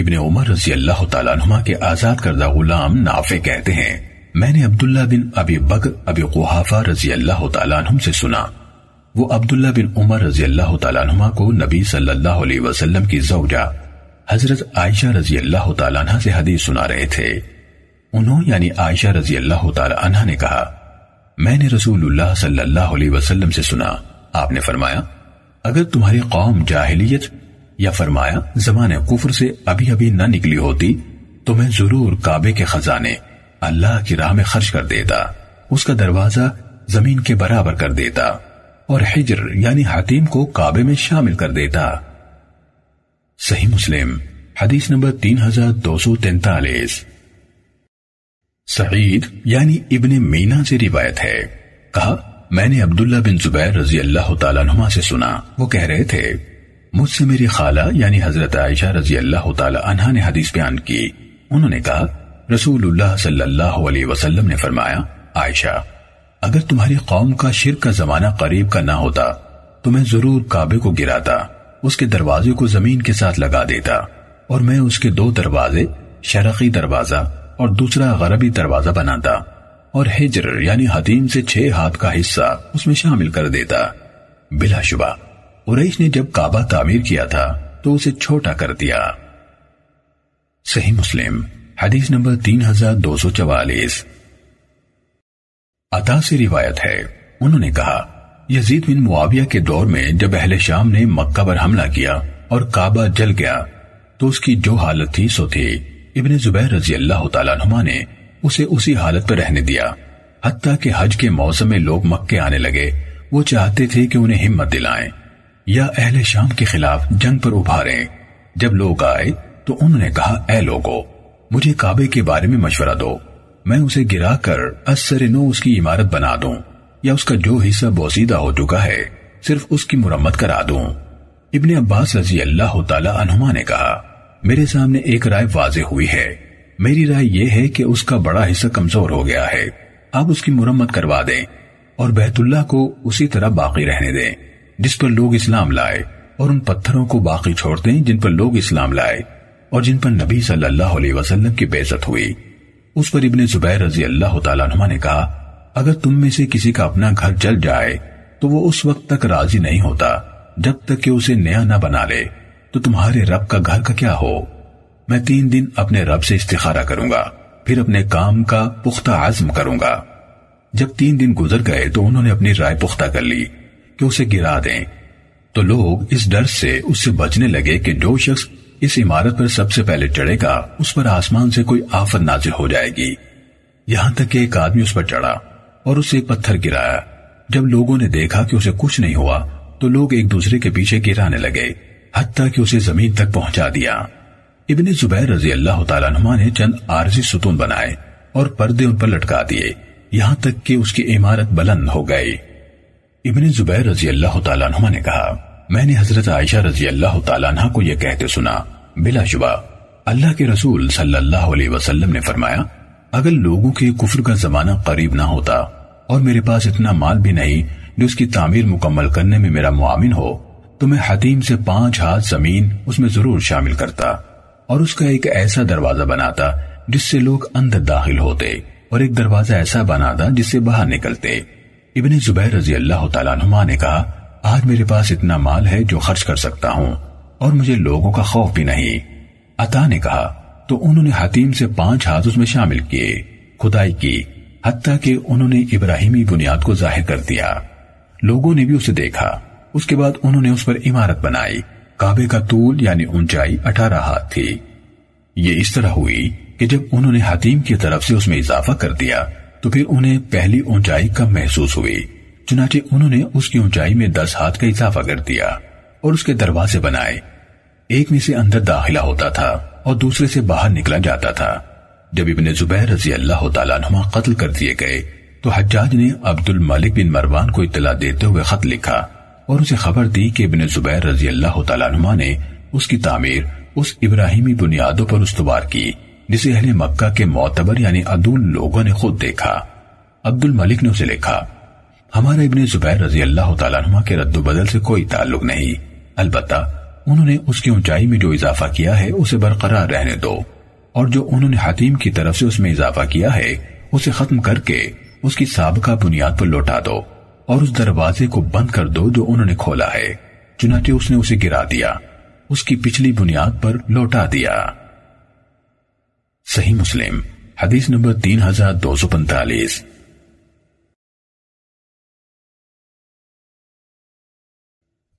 ابن عمر رضی اللہ تعالیٰ عنہ کے آزاد کردہ غلام نافع کہتے ہیں میں نے عبداللہ بن ابی بکر ابی قحافہ رضی اللہ تعالیٰ عنہ سے سنا، وہ عبداللہ بن عمر رضی اللہ تعالیٰ عنہ کو نبی صلی اللہ علیہ وسلم کی زوجہ حضرت عائشہ رضی اللہ تعالیٰ عنہ سے حدیث سنا رہے تھے۔ انہوں یعنی عائشہ رضی اللہ تعالیٰ عنہ نے کہا میں نے رسول اللہ صلی اللہ علیہ وسلم سے سنا، آپ نے فرمایا اگر تمہاری قوم جاہلیت یا فرمایا زمانہ کفر سے ابھی ابھی نہ نکلی ہوتی تو میں ضرور کعبے کے خزانے اللہ کی راہ میں خرچ کر دیتا، اس کا دروازہ زمین کے برابر کر دیتا اور حجر یعنی حتیم کو کعبے میں شامل کر دیتا۔ صحیح مسلم حدیث نمبر 3243۔ سعید یعنی ابن مینا سے روایت ہے، کہا میں نے عبداللہ بن زبیر رضی اللہ تعالیٰ عنہ سے سنا، وہ کہہ رہے تھے مجھ سے میری خالہ یعنی حضرت عائشہ رضی اللہ تعالیٰ عنہ نے حدیث بیان کی، انہوں نے کہا رسول اللہ صلی اللہ علیہ وسلم نے فرمایا عائشہ اگر تمہاری قوم کا شرک کا زمانہ قریب کا نہ ہوتا تو میں ضرور کعبے کو گراتا، اس کے دروازے کو زمین کے ساتھ لگا دیتا اور میں اس کے دو دروازے شرقی دروازہ اور دوسرا غربی دروازہ بناتا اور حجر یعنی حتیم سے 6 ہاتھ کا حصہ اس میں شامل کر دیتا۔ بلا شبہ قریش نے جب کعبہ تعمیر کیا تھا تو اسے چھوٹا کر دیا۔ صحیح مسلم حدیث نمبر 3244۔ عطا سے روایت ہے، انہوں نے کہا یزید بن معاویہ کے دور میں جب اہل شام نے مکہ پر حملہ کیا اور کعبہ جل گیا تو اس کی جو حالت تھی سو تھی، ابن زبیر رضی اللہ تعالیٰ عنہ نے اسے اسی حالت پر رہنے دیا حتیٰ کہ حج کے موسم میں لوگ مکے آنے لگے، وہ چاہتے تھے کہ انہیں ہمت دلائیں یا اہل شام کے خلاف جنگ پر ابھاریں۔ جب لوگ آئے تو انہوں نے کہا اے لوگو مجھے کعبے کے بارے میں مشورہ دو، میں اسے گرا کر ازسر نو اس کی عمارت بنا دوں یا اس کا جو حصہ بوسیدہ ہو چکا ہے صرف اس کی مرمت کرا دوں۔ ابن عباس رضی اللہ تعالی عنہما نے کہا میرے سامنے ایک رائے واضح ہوئی ہے، میری رائے یہ ہے کہ اس کا بڑا حصہ کمزور ہو گیا ہے، آپ اس کی مرمت کروا دیں اور بیت اللہ کو اسی طرح باقی رہنے دیں جس پر لوگ اسلام لائے، اور ان پتھروں کو باقی چھوڑ دیں جن پر لوگ اسلام لائے اور جن پر نبی صلی اللہ علیہ وسلم کی بعثت ہوئی۔ اس پر ابن زبیر رضی اللہ تعالیٰ عنہما نے کہا اگر تم میں سے کسی کا اپنا گھر جل جائے تو وہ اس وقت تک راضی نہیں ہوتا جب تک کہ اسے نیا نہ بنا لے، تو تمہارے رب کا گھر کا کیا ہو؟ میں 3 دن اپنے رب سے استخارہ کروں گا پھر اپنے کام کا پختہ عزم کروں گا۔ جب 3 دن گزر گئے تو انہوں نے اپنی رائے پختہ کر لی کہ اسے گرا دیں، تو لوگ اس ڈر سے اس سے بچنے لگے کہ جو شخص اس عمارت پر سب سے پہلے چڑھے گا اس پر آسمان سے کوئی آفت نازل ہو جائے گی، یہاں تک کہ ایک آدمی اس پر چڑھا اور اسے پتھر گرایا۔ جب لوگوں نے دیکھا کہ اسے کچھ نہیں ہوا تو لوگ ایک دوسرے کے پیچھے گرانے لگے حتیٰ کہ اسے زمین تک پہنچا دیا۔ ابن زبیر رضی اللہ تعالیٰ عنہ نے چند عارضی ستون بنائے اور پردے ان پر لٹکا دیے یہاں تک کہ اس کی عمارت بلند ہو گئی۔ ابن زبیر رضی اللہ تعالیٰ عنہ نے کہا، میں نے حضرت عائشہ رضی اللہ تعالیٰ عنہ کو یہ کہتے سنا، بلا شبہ اللہ کے رسول صلی اللہ علیہ وسلم نے فرمایا، اگر لوگوں کے کفر کا زمانہ قریب نہ ہوتا اور میرے پاس اتنا مال بھی نہیں جو اس کی تعمیر مکمل کرنے میں میرا معاون ہو، تو میں حتیم سے 5 ہاتھ زمین اس میں ضرور شامل کرتا اور اس کا ایک ایسا دروازہ بناتا جس سے لوگ اندر داخل ہوتے، اور ایک دروازہ ایسا بناتا جس سے باہر نکلتے۔ ابن زبیر رضی اللہ تعالیٰ عنہ نے کہا، آج میرے پاس اتنا مال ہے جو خرچ کر سکتا ہوں اور مجھے لوگوں کا خوف بھی نہیں۔ عطا نے کہا، تو انہوں نے حتیم سے 5 ہاتھ اس میں شامل کیے، خدائی کی حتیٰ کہ انہوں نے ابراہیمی بنیاد کو ظاہر کر دیا۔ لوگوں نے بھی اسے دیکھا۔ اس کے بعد انہوں نے اس پر عمارت بنائی۔ کعبے کا طول یعنی اونچائی 18 ہاتھ تھی۔ یہ اس طرح ہوئی کہ جب انہوں نے حتیم کی طرف سے اس میں اضافہ کر دیا تو پھر انہیں پہلی اونچائی کم محسوس ہوئی، چنانچہ انہوں نے اس کی اونچائی میں 10 ہاتھ کا اضافہ کر دیا اور اس کے دروازے بنائے، ایک میں سے اندر داخلہ ہوتا تھا اور دوسرے سے باہر نکلا جاتا تھا۔ جب ابن زبیر رضی اللہ تعالیٰ عنہ قتل کر دیے گئے تو حجاج نے عبد الملک بن مروان کو اطلاع دیتے ہوئے خط لکھا اور اسے خبر دی کہ ابن زبیر رضی اللہ تعالیٰ عنہ نے اس کی تعمیر اس ابراہیمی بنیادوں پر استوار کی جسے اہل مکہ کے معتبر یعنی عدول لوگوں نے خود دیکھا۔ عبد الملک نے اسے لکھا، ہمارا ابن زبیر رضی اللہ تعالیٰ عنہ کے رد و بدل سے کوئی تعلق نہیں، البتہ انہوں نے اس کی اونچائی میں جو اضافہ کیا ہے اسے برقرار رہنے دو، اور جو انہوں نے حتیم کی طرف سے اس میں اضافہ کیا ہے اسے ختم کر کے اس کی سابقہ بنیاد پر لوٹا دو اور اس دروازے کو بند کر دو جو انہوں نے کھولا ہے۔ چنانچہ اس نے اسے گرا دیا، اس کی پچھلی بنیاد پر لوٹا دیا۔ صحیح مسلم حدیث نمبر 3245۔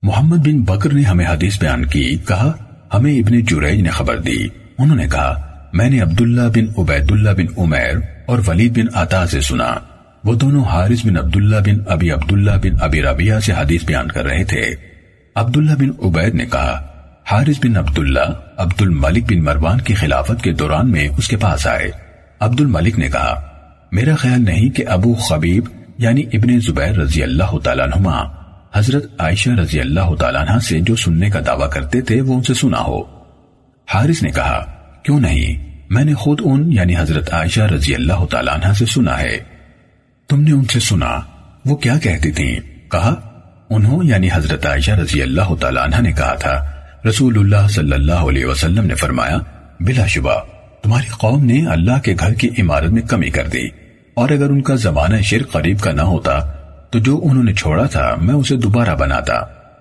محمد بن بکر نے ہمیں حدیث بیان کی، کہا ہمیں ابن جریج نے خبر دی، انہوں نے کہا میں نے عبداللہ بن عبید اللہ بن عمیر اور ولید بن عطا سے سنا، وہ دونوں حارث بن عبداللہ بن ابی عبداللہ بن ابی ربیعہ سے حدیث بیان کر رہے تھے۔ عبداللہ بن عبید نے کہا، حارث بن عبداللہ عبد الملک بن مروان کی خلافت کے دوران میں اس کے پاس آئے۔ عبد الملک نے کہا، میرا خیال نہیں کہ ابو خبیب یعنی ابن زبیر رضی اللہ تعالیٰ عنہما حضرت عائشہ رضی اللہ تعالیٰ عنہ سے جو سننے کا دعویٰ کرتے تھے وہ ان سے سنا ہو۔ حارث نے کہا، کیوں نہیں، میں نے خود ان یعنی حضرت عائشہ رضی اللہ تعالیٰ عنہ سے سنا ہے۔ تم نے ان سے سنا، وہ کیا کہتی تھیں؟ کہا، انہوں یعنی حضرت عائشہ رضی اللہ تعالیٰ عنہ نے کہا تھا، رسول اللہ صلی اللہ علیہ وسلم نے فرمایا، بلا شبہ تمہاری قوم نے اللہ کے گھر کی عمارت میں کمی کر دی، اور اگر ان کا زمانہ شرک قریب کا نہ ہوتا تو جو انہوں نے چھوڑا تھا میں اسے دوبارہ بناتا،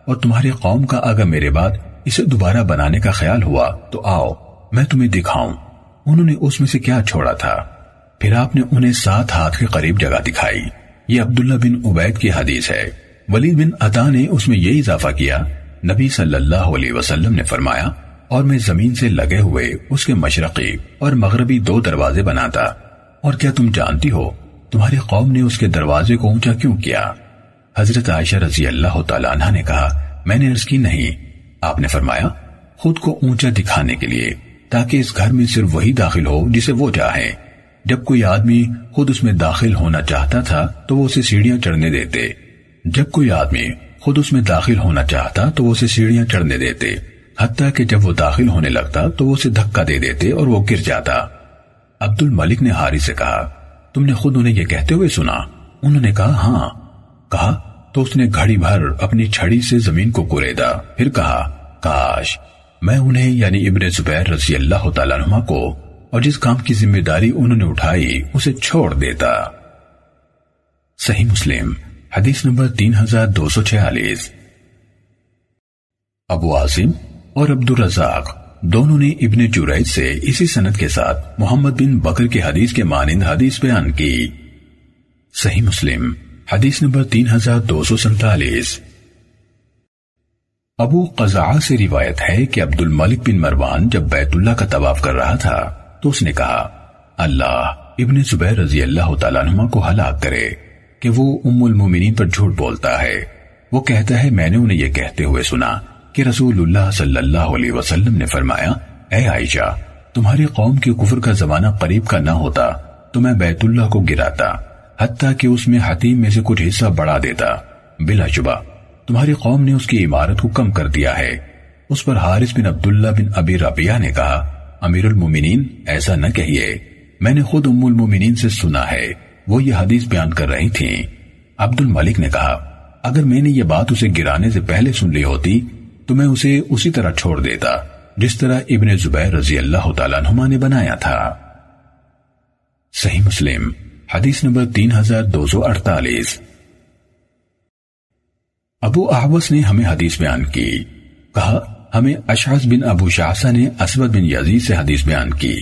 اور تمہاری قوم کا اگر میرے بعد اسے دوبارہ بنانے کا خیال ہوا تو آؤ میں تمہیں دکھاؤں انہوں نے اس میں سے کیا چھوڑا تھا۔ پھر آپ نے انہیں 7 ہاتھ کے قریب جگہ دکھائی۔ یہ عبداللہ بن عبید کی حدیث ہے۔ ولید بن عطا نے اس میں یہ اضافہ کیا، نبی صلی اللہ علیہ وسلم نے فرمایا، اور میں زمین سے لگے ہوئے اس کے مشرقی اور مغربی 2 دروازے بناتا، اور کیا تم جانتی ہو تمہاری قوم نے اس کے دروازے کو اونچا کیوں کیا؟ حضرت عائشہ رضی اللہ تعالیٰ عنہ نے کہا، میں نے عرض کی نہیں۔ آپ نے فرمایا، خود کو اونچا دکھانے کے لیے، تاکہ اس گھر میں صرف وہی داخل ہو جسے وہ چاہے۔ جب کوئی آدمی خود اس میں داخل ہونا چاہتا تھا تو وہ اسے سیڑھیاں چڑھنے دیتے، حتیٰ کہ جب وہ داخل ہونے لگتا تو وہ اسے دھکا دے دیتے اور وہ گر جاتا۔ عبد الملک نے حارث سے کہا، تم نے خود انہیں یہ کہتے ہوئے سنا؟ انہوں نے کہا، ہاں۔ کہا، تو اس نے گھڑی بھر اپنی چھڑی سے زمین کو کوریدا، پھر کہا، کاش میں انہیں یعنی ابن زبیر رضی اللہ تعالیٰ عنہ کو اور جس کام کی ذمہ داری انہوں نے اٹھائی اسے چھوڑ دیتا۔ صحیح مسلم حدیث نمبر 3246۔ ابو عاصم اور عبد الرزاق دونوں نے ابن جریج سے اسی سند کے ساتھ محمد بن بکر کی حدیث کے مانند حدیث بیان کی. صحیح مسلم حدیث نمبر 3247. ابو قزعہ سے روایت ہے کہ عبد الملک بن مروان جب بیت اللہ کا طواف کر رہا تھا تو اس نے کہا اللہ ابن زبیر رضی اللہ تعالیٰ عنہ کو ہلاک کرے کہ وہ ام المومنین پر جھوٹ بولتا ہے. وہ کہتا ہے میں نے انہیں یہ کہتے ہوئے سنا کہ رسول اللہ صلی اللہ علیہ وسلم نے فرمایا اے عائشہ تمہاری قوم کے کفر کا زمانہ قریب کا نہ ہوتا تو میں بیت اللہ کو گراتا حتیٰ کہ اس میں حتیم میں سے کچھ حصہ بڑھا دیتا. بلا شبہ تمہاری قوم نے اس کی عمارت کو کم کر دیا ہے. اس پر حارث بن عبداللہ بن ابی ربیعہ نے کہا امیر المومنین ایسا نہ کہیے, میں نے خود ام المومنین سے سنا ہے, وہ یہ حدیث بیان کر رہی تھیں. عبد الملک نے کہا اگر میں نے یہ بات اسے گرانے سے پہلے سن لی ہوتی تو میں اسے اسی طرح چھوڑ دیتا جس طرح ابن زبیر رضی اللہ تعالیٰ عنہما نے بنایا تھا. صحیح مسلم حدیث نمبر 3248. ابو احوص نے ہمیں حدیث بیان کی. کہا ہمیں اشعث بن ابو شعثہ نے اسود بن یزید سے حدیث بیان کی.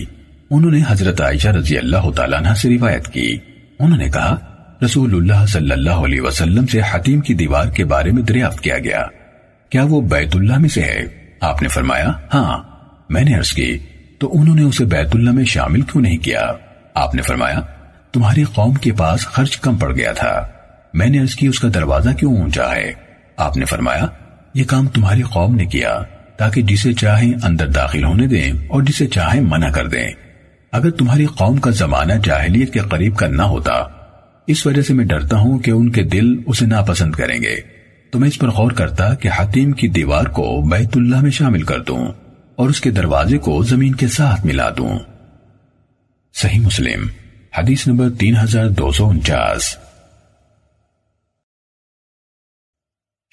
انہوں نے حضرت عائشہ رضی اللہ تعالیٰ عنہ سے روایت کی. انہوں نے کہا رسول اللہ صلی اللہ علیہ وسلم سے حتیم کی دیوار کے بارے میں دریافت کیا گیا, کیا وہ بیت اللہ میں سے ہے؟ آپ نے فرمایا ہاں. میں نے عرض کی تو انہوں نے اسے بیت اللہ میں شامل کیوں نہیں کیا؟ آپ نے فرمایا تمہاری قوم کے پاس خرچ کم پڑ گیا تھا. میں نے عرض کی اس کا دروازہ کیوں اونچا ہے؟ آپ نے فرمایا یہ کام تمہاری قوم نے کیا تاکہ جسے چاہیں اندر داخل ہونے دیں اور جسے چاہیں منع کر دیں. اگر تمہاری قوم کا زمانہ جاہلیت کے قریب کا نہ ہوتا, اس وجہ سے میں ڈرتا ہوں کہ ان کے دل اسے ناپسند کریں گے, تو میں اس پر غور کرتا کہ حتیم کی دیوار کو بیت اللہ میں شامل کر دوں اور اس کے دروازے کو زمین کے ساتھ ملا دوں. صحیح مسلم حدیث نمبر 3249.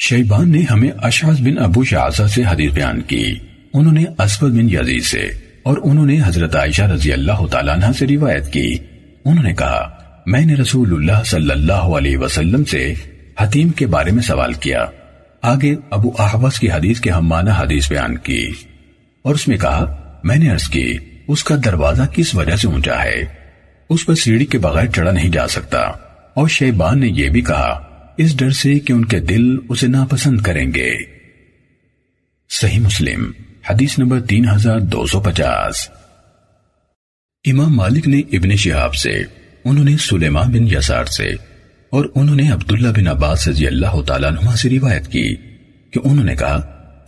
شیبان نے ہمیں اشعث بن ابو شعثہ سے حدیث بیان کی. انہوں نے اسود بن یزید سے اور انہوں نے حضرت عائشہ رضی اللہ تعالیٰ عنہ سے روایت کی. انہوں نے کہا میں نے رسول اللہ صلی اللہ علیہ وسلم سے حتیم کے بارے میں سوال کیا. آگے ابو احوص کی حدیث کے ہم معنی حدیث بیان کی اور اس میں کہا میں نے عرض کی اس کا دروازہ کس وجہ سے اونچا ہے؟ اس پر سیڑھی کے بغیر چڑھا نہیں جا سکتا. اور شیبان نے یہ بھی کہا اس ڈر سے کہ ان کے دل اسے ناپسند کریں گے. صحیح مسلم حدیث نمبر 3250. امام مالک نے ابن شہاب سے, انہوں نے سلیمان بن یسار سے اور انہوں نے عبداللہ بن عباس رضی اللہ تعالیٰ عنہما سے روایت کی کہ انہوں نے کہا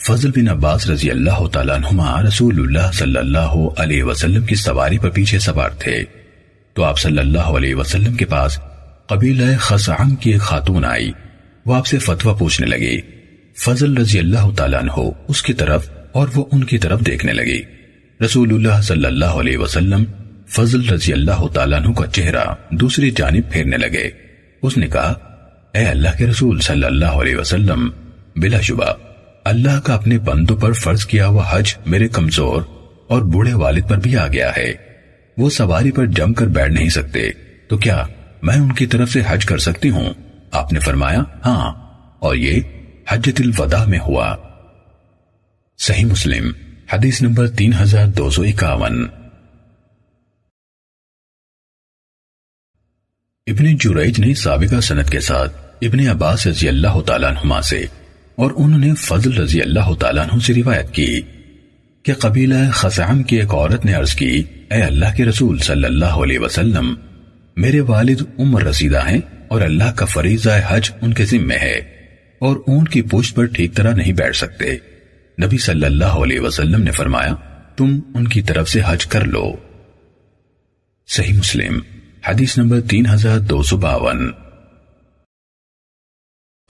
فضل بن عباس رضی اللہ تعالیٰ عنہما رسول اللہ صلی اللہ علیہ وسلم کی سواری پر پیچھے سوار تھے تو آپ صلی اللہ علیہ وسلم کے پاس قبیلہ خزعم کی ایک خاتون آئی. وہ آپ سے فتویٰ پوچھنے لگی. فضل رضی اللہ تعالیٰ عنہ اس کی طرف اور وہ ان کی طرف دیکھنے لگی. رسول اللہ صلی اللہ علیہ وسلم فضل رضی اللہ تعالیٰ عنہ کا چہرہ دوسری جانب پھیرنے لگے. اس نے کہا اے اللہ کے رسول صلی اللہ علیہ وسلم, بلا شبہ اللہ کا اپنے بندوں پر فرض کیا ہوا حج میرے کمزور اور بوڑھے والد پر بھی آ گیا ہے. وہ سواری پر جم کر بیٹھ نہیں سکتے, تو کیا میں ان کی طرف سے حج کر سکتی ہوں؟ آپ نے فرمایا ہاں, اور یہ حجۃ الوداع میں ہوا. صحیح مسلم حدیث نمبر 3251. ابن جریج نے سابقہ سند کے ساتھ ابن عباس رضی اللہ تعالیٰ عنہما سے اور انہوں نے فضل رضی اللہ تعالیٰ عنہ سے روایت کی کہ قبیلہ خزعم کی ایک عورت نے عرض کی اے اللہ کے رسول صلی اللہ علیہ وسلم, میرے والد عمر رسیدہ ہیں اور اللہ کا فریضہ حج ان کے ذمہ ہے اور اونٹ کی پشت پر ٹھیک طرح نہیں بیٹھ سکتے. نبی صلی اللہ علیہ وسلم نے فرمایا تم ان کی طرف سے حج کر لو. صحیح مسلم حدیث نمبر 3252.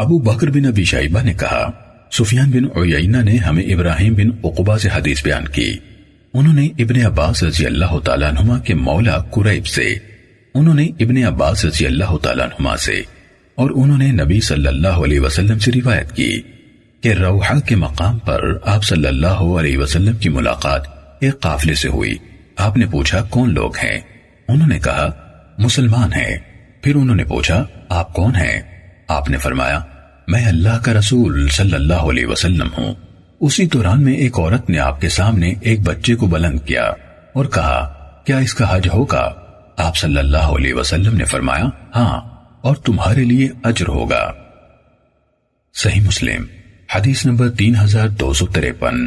ابو بکر بن ابی شیبہ نے کہا سفیان بن عیینہ نے ہمیں ابراہیم بن عقبہ سے حدیث بیان کی. انہوں نے ابن عباس رضی اللہ تعالیٰ عنہما کے مولا قریب سے, انہوں نے ابن عباس رضی اللہ تعالیٰ عنہما سے اور انہوں نے نبی صلی اللہ علیہ وسلم سے روایت کی کہ روحہ کے مقام پر آپ صلی اللہ علیہ وسلم کی ملاقات ایک قافلے سے ہوئی. آپ نے پوچھا کون لوگ ہیں؟ انہوں نے کہا مسلمان ہیں. پھر انہوں نے پوچھا آپ کون ہیں؟ آپ نے فرمایا میں اللہ کا رسول صلی اللہ علیہ وسلم ہوں. اسی دوران میں ایک عورت نے آپ کے سامنے ایک بچے کو بلند کیا اور کہا کیا اس کا حج ہوگا؟ آپ صلی اللہ علیہ وسلم نے فرمایا ہاں، اور تمہارے لیے اجر ہوگا۔ صحیح مسلم حدیث نمبر 3253۔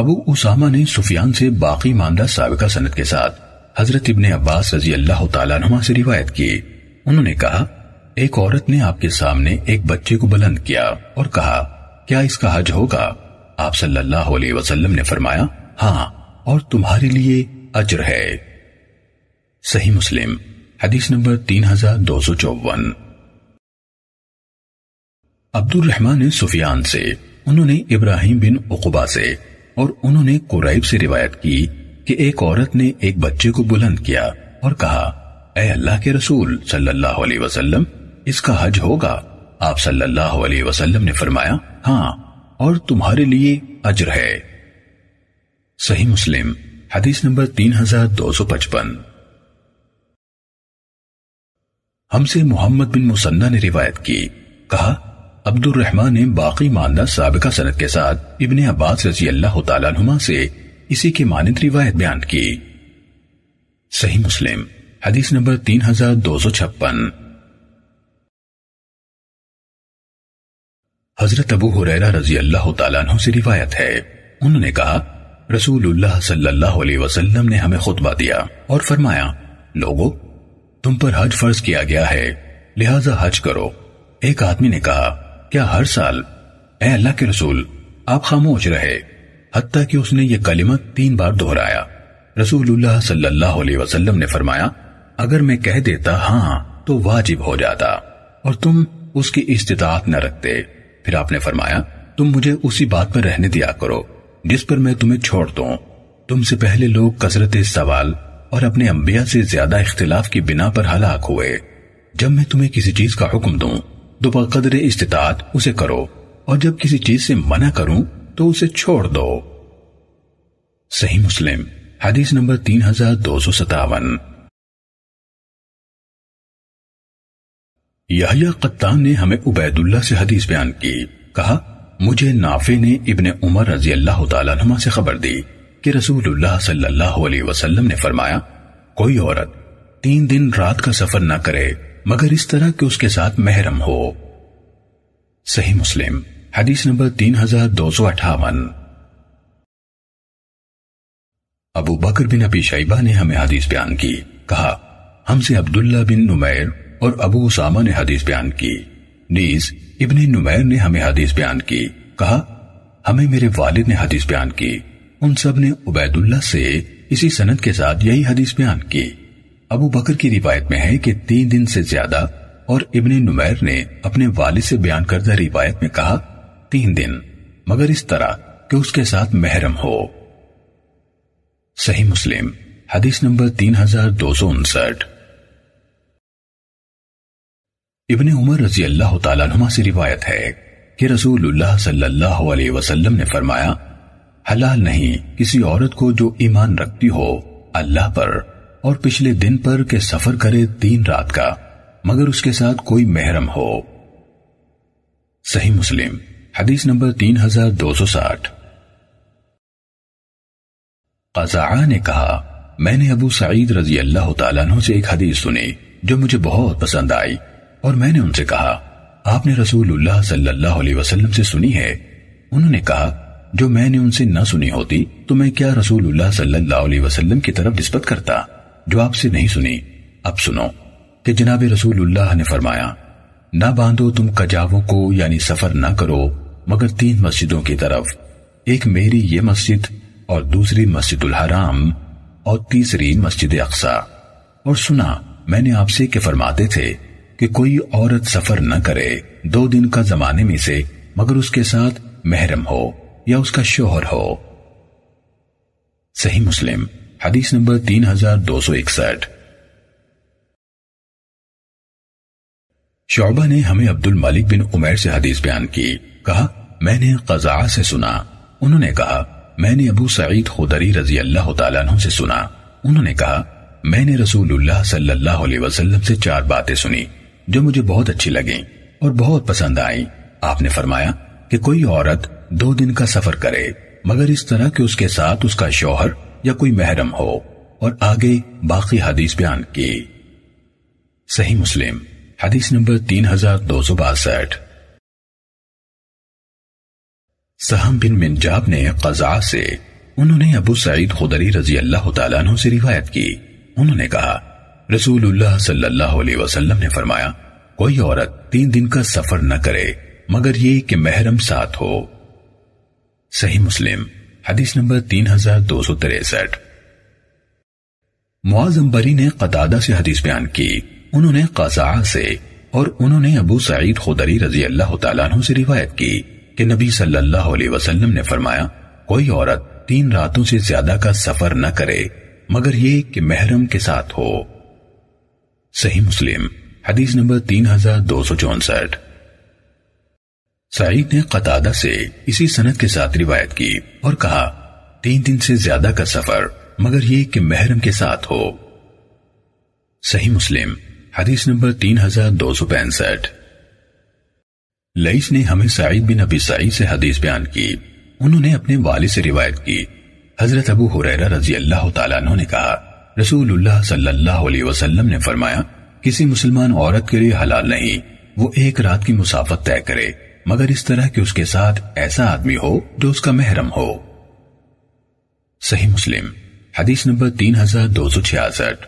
ابو اسامہ نے سفیان سے باقی ماندہ سابقہ سند کے ساتھ حضرت ابن عباس رضی اللہ تعالیٰ عنہ سے روایت کی، انہوں نے کہا ایک عورت نے آپ کے سامنے ایک بچے کو بلند کیا اور کہا کیا اس کا حج ہوگا؟ آپ صلی اللہ علیہ وسلم نے فرمایا ہاں، اور تمہارے لیے اجر ہے۔ صحیح مسلم حدیث نمبر 3254۔ عبد الرحمن نے سفیان سے، انہوں نے ابراہیم بن عقبہ سے اور انہوں نے قرائب سے روایت کی کہ ایک عورت نے ایک بچے کو بلند کیا اور کہا اے اللہ کے رسول صلی اللہ علیہ وسلم، اس کا حج ہوگا؟ آپ صلی اللہ علیہ وسلم نے فرمایا ہاں، اور تمہارے لیے اجر ہے۔ صحیح مسلم حدیث نمبر 3255۔ ہم سے محمد بن مسنہ نے روایت کی، کہا عبد الرحمن نے باقی ماندہ سابقہ سند کے ساتھ ابن عباس رضی اللہ تعالیٰ عنہما سے اسی کے مانند روایت بیان کی۔ صحیح مسلم حدیث نمبر 3256۔ حضرت ابو ہریرہ رضی اللہ تعالیٰ عنہ سے روایت ہے، انہوں نے کہا رسول اللہ صلی اللہ علیہ وسلم نے ہمیں خطبہ دیا اور فرمایا لوگو، تم پر حج فرض کیا گیا ہے، لہذا حج کرو۔ ایک آدمی نے کہا کیا ہر سال؟ اے اللہ کے رسول، آپ خاموش رہے حتیٰ کہ اس نے یہ کلمہ 3 بار دہرایا۔ رسول اللہ صلی اللہ علیہ وسلم نے فرمایا اگر میں کہہ دیتا ہاں تو واجب ہو جاتا اور تم اس کی استطاعت نہ رکھتے۔ پھر آپ نے فرمایا تم مجھے اسی بات پر رہنے دیا کرو جس پر میں تمہیں چھوڑ دوں۔ تم سے پہلے لوگ کثرت سوال اور اپنے انبیاء سے زیادہ اختلاف کی بنا پر ہلاک ہوئے۔ جب میں تمہیں کسی چیز کا حکم دوں تو بقدر استطاعت اسے کرو، اور جب کسی چیز سے منع کروں تو اسے چھوڑ دو۔ صحیح مسلم حدیث نمبر 3257۔ یحییٰ قطان نے ہمیں عبید اللہ سے حدیث بیان کی، کہا مجھے نافع نے ابن عمر رضی اللہ تعالیٰ عنہما سے خبر دی کہ رسول اللہ صلی اللہ علیہ وسلم نے فرمایا کوئی عورت 3 دن رات کا سفر نہ کرے مگر اس طرح کہ اس کے ساتھ محرم ہو۔ صحیح مسلم حدیث نمبر 3258۔ ابو بکر بن ابی شیبہ نے ہمیں حدیث بیان کی، کہا ہم سے عبداللہ بن نمیر اور ابو اسامہ نے حدیث بیان کی، نیز ابن نمیر نے ہمیں حدیث بیان کی، کہا ہمیں میرے والد نے حدیث بیان کی، ان سب نے عبید اللہ سے اسی سند کے ساتھ یہی حدیث بیان کی۔ ابو بکر کی روایت میں ہے کہ 3 دن سے زیادہ، اور ابن نمیر نے اپنے والد سے بیان کردہ روایت میں کہا 3 دن مگر اس طرح کہ اس کے ساتھ محرم ہو۔ صحیح مسلم حدیث نمبر 3259۔ ابن عمر رضی اللہ تعالیٰ عنہ سے روایت ہے کہ رسول اللہ صلی اللہ علیہ وسلم نے فرمایا حلال نہیں کسی عورت کو جو ایمان رکھتی ہو اللہ پر اور پچھلے دن پر کہ سفر کرے 3 رات کا مگر اس کے ساتھ کوئی محرم ہو۔ صحیح مسلم حدیث نمبر 3260۔ قزاعہ نے کہا میں نے ابو سعید رضی اللہ تعالیٰ عنہ سے ایک حدیث سنی جو مجھے بہت پسند آئی، اور میں نے ان سے کہا آپ نے رسول اللہ صلی اللہ علیہ وسلم سے سنی ہے؟ انہوں نے کہا جو میں نے ان سے نہ سنی ہوتی تو میں کیا رسول اللہ صلی اللہ علیہ وسلم کی طرف نسبت کرتا جو آپ سے نہیں سنی۔ اب سنو کہ جناب رسول اللہ نے فرمایا نہ باندھو تم کجاووں کو، یعنی سفر نہ کرو مگر 3 مسجدوں کی طرف، ایک میری یہ مسجد اور دوسری مسجد الحرام اور تیسری مسجد اقصیٰ۔ اور سنا میں نے آپ سے کہ فرماتے تھے کہ کوئی عورت سفر نہ کرے 2 دن کا زمانے میں سے مگر اس کے ساتھ محرم ہو یا اس کا شوہر ہو۔ صحیح مسلم حدیث نمبر 3261۔ شعبہ نے ہمیں عبد الملک بن عمیر سے حدیث بیان کی، کہا میں نے قزاعہ سے سنا، انہوں نے کہا میں نے ابو سعید خدری رضی اللہ تعالیٰ عنہ سے سنا، انہوں نے کہا میں نے رسول اللہ صلی اللہ علیہ وسلم سے 4 باتیں سنی جو مجھے بہت اچھی لگیں اور بہت پسند آئیں۔ آپ نے فرمایا کہ کوئی عورت 2 دن کا سفر کرے مگر اس طرح کہ اس کے ساتھ اس کا شوہر یا کوئی محرم ہو، اور آگے باقی حدیث بیان کی۔ صحیح مسلم حدیث نمبر 3262۔ سہم بن منجاب نے قزعہ سے، انہوں نے ابو سعید خدری رضی اللہ تعالیٰ عنہ سے روایت کی، انہوں نے کہا رسول اللہ صلی اللہ علیہ وسلم نے فرمایا کوئی عورت 3 دن کا سفر نہ کرے مگر یہ کہ محرم ساتھ ہو۔ صحیح مسلم حدیث نمبر 3263۔ معاذ عنبری نے قتادہ سے حدیث بیان کی، انہوں نے قزعہ سے اور انہوں نے ابو سعید خدری رضی اللہ تعالیٰ عنہ سے روایت کی کہ نبی صلی اللہ علیہ وسلم نے فرمایا کوئی عورت 3 راتوں سے زیادہ کا سفر نہ کرے مگر یہ کہ محرم کے ساتھ ہو۔ صحیح مسلم حدیث نمبر 3264۔ سعید نے قتادہ سے اسی سند کے ساتھ روایت کی اور کہا 3 دن سے زیادہ کا سفر مگر یہ کہ محرم کے ساتھ ہو۔ صحیح مسلم حدیث نمبر 3265۔ لئیس نے ہمیں سعید بن ابی سعید سے حدیث بیان کی، انہوں نے اپنے والد سے روایت کی، حضرت ابو ہریرہ رضی اللہ تعالیٰ عنہ نے کہا رسول اللہ صلی اللہ علیہ وسلم نے فرمایا کسی مسلمان عورت کے لیے حلال نہیں وہ 1 رات کی مسافت طے کرے مگر اس طرح کہ اس کے ساتھ ایسا آدمی ہو جو اس کا محرم ہو۔ صحیح مسلم حدیث نمبر 3266۔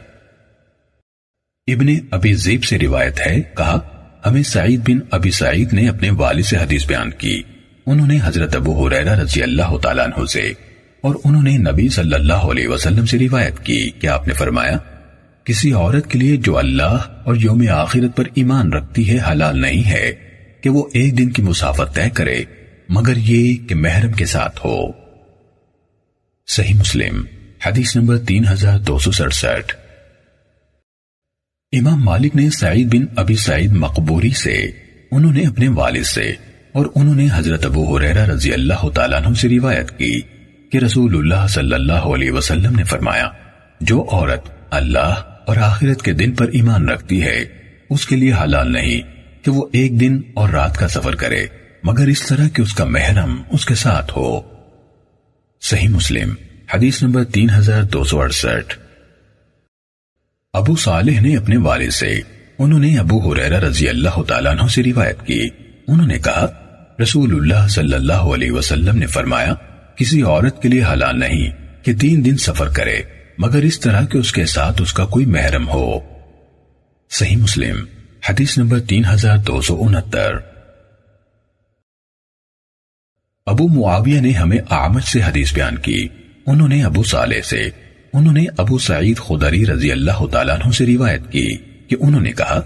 ابن ابی ذئب سے روایت ہے، کہا ہمیں سعید بن ابی سعید نے اپنے والد سے حدیث بیان کی، انہوں نے حضرت ابو ہریرہ رضی اللہ تعالیٰ عنہ سے اور انہوں نے نبی صلی اللہ علیہ وسلم سے روایت کی کہ آپ نے فرمایا کسی عورت کے لیے جو اللہ اور یوم آخرت پر ایمان رکھتی ہے حلال نہیں ہے کہ وہ 1 دن کی مسافت طے کرے مگر یہ کہ محرم کے ساتھ ہو۔ صحیح مسلم حدیث نمبر 3267۔ امام مالک نے سعید بن ابی سعید مقبوری سے، انہوں نے اپنے والد سے اور انہوں نے حضرت ابو ہریرہ رضی اللہ تعالیٰ عنہ سے روایت کی کہ رسول اللہ صلی اللہ علیہ وسلم نے فرمایا جو عورت اللہ اور آخرت کے دن پر ایمان رکھتی ہے اس کے لیے حلال نہیں کہ وہ 1 دن اور رات کا سفر کرے مگر اس طرح کہ اس کا محرم اس کے ساتھ ہو۔ صحیح مسلم حدیث نمبر 3268۔ ابو صالح نے اپنے والد سے، انہوں نے ابو ہریرہ رضی اللہ تعالیٰ عنہ سے روایت کی، انہوں نے کہا رسول اللہ صلی اللہ علیہ وسلم نے فرمایا کسی عورت کے لیے حلال نہیں کہ 3 دن سفر کرے مگر اس طرح کہ اس کے ساتھ اس کا کوئی محرم ہو۔ صحیح مسلم حدیث نمبر 3269۔ ابو معاویہ نے ہمیں اعمش سے حدیث بیان کی، انہوں نے ابو صالح سے، انہوں نے ابو سعید خدری رضی اللہ تعالیٰ عنہ سے روایت کی کہ انہوں نے کہا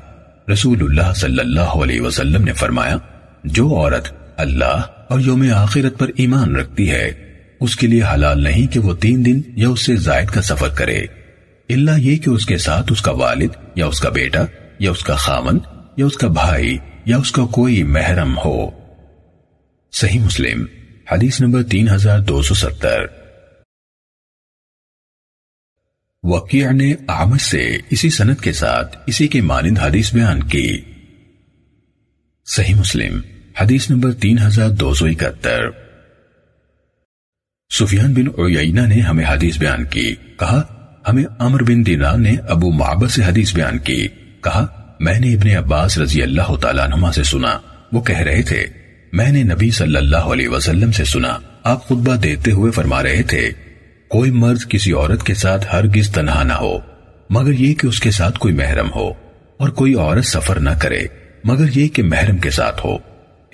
رسول اللہ صلی اللہ علیہ وسلم نے فرمایا جو عورت اللہ اور یوم آخرت پر ایمان رکھتی ہے اس کے لیے حلال نہیں کہ وہ 3 دن یا اس سے زائد کا سفر کرے الا یہ کہ اس کے ساتھ اس کا والد یا اس کا بیٹا یا اس کا خاوند یا اس کا بھائی یا اس کا کوئی محرم ہو۔ صحیح مسلم حدیث نمبر 3270۔ وکیع نے اعمش سے اسی سند کے ساتھ اسی کے مانند حدیث بیان کی۔ صحیح مسلم حدیث نمبر 3271۔ سفیان بن عیینہ نے ہمیں حدیث بیان کی، کہا ہمیں عمر بن دینار نے ابو معبد سے حدیث بیان کی، کہا میں نے ابن عباس رضی اللہ تعالیٰ عنہما سے سنا وہ کہہ رہے تھے میں نے نبی صلی اللہ علیہ وسلم سے سنا آپ خطبہ دیتے ہوئے فرما رہے تھے کوئی مرد کسی عورت کے ساتھ ہرگز تنہا نہ ہو مگر یہ کہ اس کے ساتھ کوئی محرم ہو، اور کوئی عورت سفر نہ کرے مگر یہ کہ محرم کے ساتھ ہو۔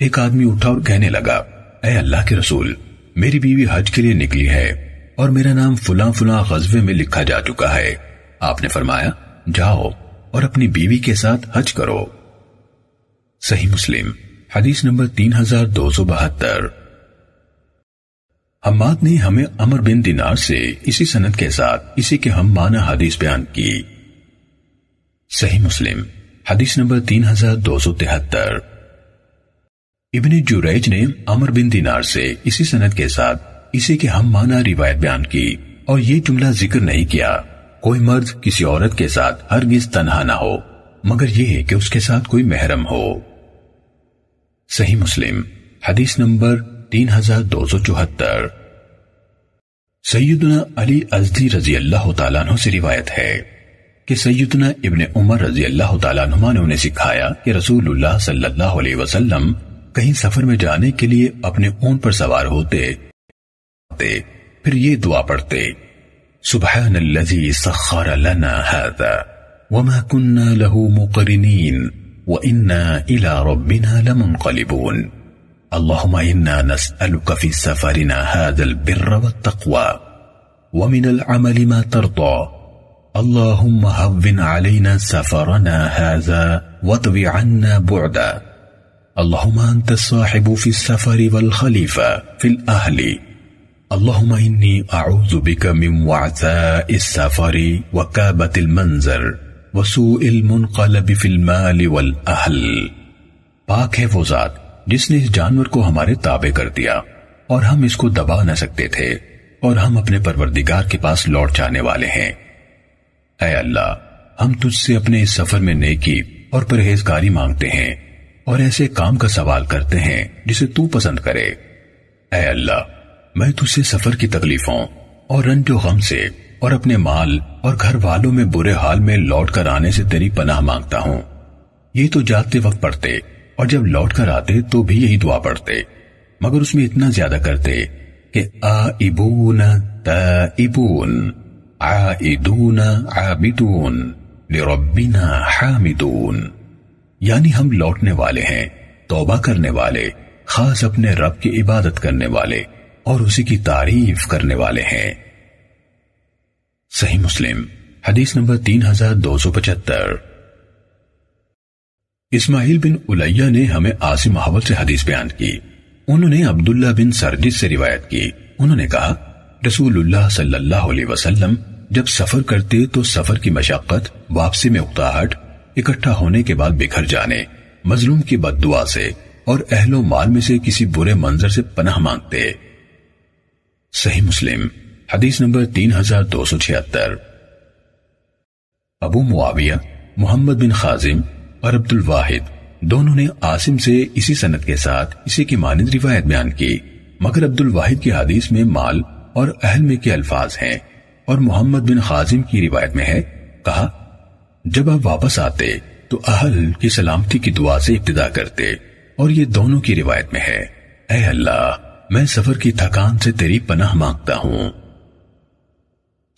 ایک آدمی اٹھا اور کہنے لگا اے اللہ کے رسول میری بیوی حج کے لیے نکلی ہے اور میرا نام فلاں فلاں غزوے میں لکھا جا چکا ہے۔ آپ نے فرمایا جاؤ اور اپنی بیوی کے ساتھ حج کرو۔ صحیح مسلم حدیث نمبر 3272۔ حماد نے ہمیں عمر بن دینار سے اسی سند کے ساتھ اسی کے ہم معنی حدیث بیان کی۔ صحیح مسلم حدیث نمبر 3273۔ ابن جریج نے عمر بن دینار سے اسی سند کے ساتھ اسی کے ہم معنی روایت بیان کی اور یہ جملہ ذکر نہیں کیا کوئی مرد کسی عورت کے ساتھ ہرگز تنہا نہ ہو مگر یہ کہ اس کے ساتھ کوئی محرم ہو۔ صحیح مسلم حدیث نمبر 3274۔ سیدنا علی ازدی رضی اللہ تعالیٰ عنہ سے روایت ہے کہ سیدنا ابن عمر رضی اللہ تعالیٰ عنہما نے انہیں سکھایا کہ رسول اللہ صلی اللہ علیہ وسلم کہیں سفر میں جانے کے لیے اپنے اونٹ پر سوار ہوتے، پھر یہ دعا پڑھتے، سبحان الذی سخر لنا ھذا وما كنا له مقرنین وانا الى ربنا لمنقلبون اللهم انا نسألك في سفرنا هذا البر والتقوى ومن العمل ما ترضى اللهم هون علينا سفرنا هذا واطوي عنا بعدا اللهم انت الصاحب في السفر والخليفة في الاهل اللهم اني اعوذ بك من وعثاء السفر وكابة المنظر وسوء المنقلب في المال والاهل۔ پاک ہے وہ ذات جس نے اس جانور کو ہمارے تابع کر دیا اور ہم اس کو دبا نہ سکتے تھے، اور ہم اپنے پروردگار کے پاس لوٹ جانے والے ہیں۔ اے اللہ، ہم تجھ سے اپنے اس سفر میں نیکی اور پرہیزگاری مانگتے ہیں اور ایسے کام کا سوال کرتے ہیں جسے تو پسند کرے۔ اے اللہ، میں تجھ سے سفر کی تکلیفوں اور رنج و غم سے اور اپنے مال اور گھر والوں میں برے حال میں لوٹ کر آنے سے تیری پناہ مانگتا ہوں۔ یہ تو جاتے وقت پڑھتے اور جب لوٹ کر آتے تو بھی یہی دعا پڑھتے، مگر اس میں اتنا زیادہ کرتے کہ آئبون تائبون عائدون عابدون لربنا حامدون، یعنی ہم لوٹنے والے ہیں، توبہ کرنے والے، خاص اپنے رب کی عبادت کرنے والے اور اسی کی تعریف کرنے والے ہیں۔ صحیح مسلم حدیث نمبر 3275۔ اسماعیل بن علیہ نے ہمیں عاصم احول سے حدیث بیان کی، انہوں نے عبداللہ بن سرجس سے روایت کی، انہوں نے کہا رسول اللہ صلی اللہ علیہ وسلم جب سفر کرتے تو سفر کی مشقت، واپسی میں اکتاہٹ، اکٹھا ہونے کے بعد بکھر جانے، مظلوم کی بد دعا سے اور اہل و مال میں سے کسی برے منظر سے پناہ مانگتے۔ صحیح مسلم حدیث نمبر 3276۔ ابو معاویہ، محمد بن خازم اور عبد الواحد دونوں نے عاصم سے اسی سند کے ساتھ اسی کی مانند روایت بیان کی، مگر عبد الواحد کی حدیث میں مال اور اہل میں کے الفاظ ہیں اور محمد بن خازم کی روایت میں ہے، کہا جب آپ واپس آتے تو اہل کی سلامتی کی دعا سے ابتدا کرتے، اور یہ دونوں کی روایت میں ہے، اے اللہ میں سفر کی تھکان سے تیری پناہ مانگتا ہوں۔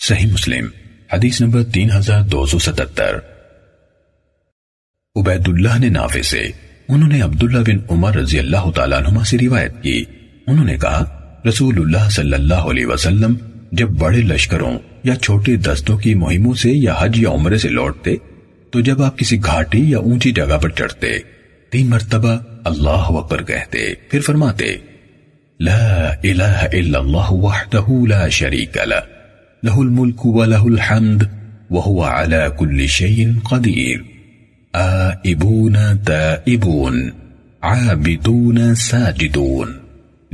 صحیح مسلم حدیث نمبر 3277۔ عبید اللہ نے نافع سے، انہوں نے عبداللہ بن عمر رضی اللہ تعالیٰ عنہما سے روایت کی، انہوں نے کہا رسول اللہ صلی اللہ علیہ وسلم جب بڑے لشکروں یا چھوٹے دستوں کی مہموں سے یا حج یا عمرے سے لوٹتے تو جب آپ کسی گھاٹی یا اونچی جگہ پر چڑھتے، 3 مرتبہ اللہ اکبر کہتے، پھر فرماتے لا الہ الا اللہ وحدہ لا شریک لہ لہ الملک ولہ الحمد وہو علی کل شیء قدیر آئبون تائبون عابدون ساجدون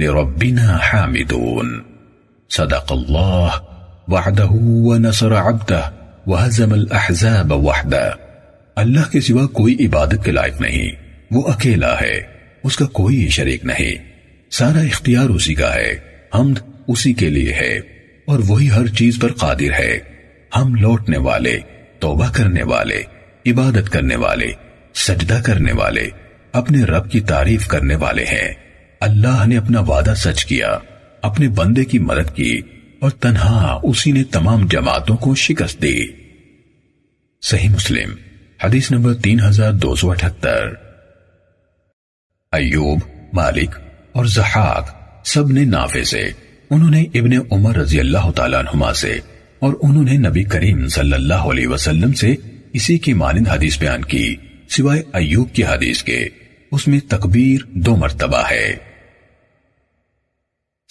لربنا حامدون صدق الله وعده ونصر عبده وهزم الأحزاب وحده۔ اللہ کے سوا کوئی عبادت کے لائق نہیں، وہ اکیلا ہے، اس کا کوئی شریک نہیں، سارا اختیار اسی کا ہے، حمد اسی کے لیے ہے اور وہی ہر چیز پر قادر ہے۔ ہم لوٹنے والے، توبہ کرنے والے، عبادت کرنے والے، سجدہ کرنے والے، اپنے رب کی تعریف کرنے والے ہیں۔ اللہ نے اپنا وعدہ سچ کیا، اپنے بندے کی مدد کی اور تنہا اسی نے تمام جماعتوں کو شکست دی۔ صحیح مسلم حدیث نمبر 3278۔ ایوب، مالک اور زحاق سب نے نافع سے، انہوں نے ابن عمر رضی اللہ تعالیٰ عنہما سے اور انہوں نے نبی کریم صلی اللہ علیہ وسلم سے اسی کی مانند حدیث بیان کی، سوائے ایوب کی حدیث کے، اس میں تکبیر 2 مرتبہ ہے۔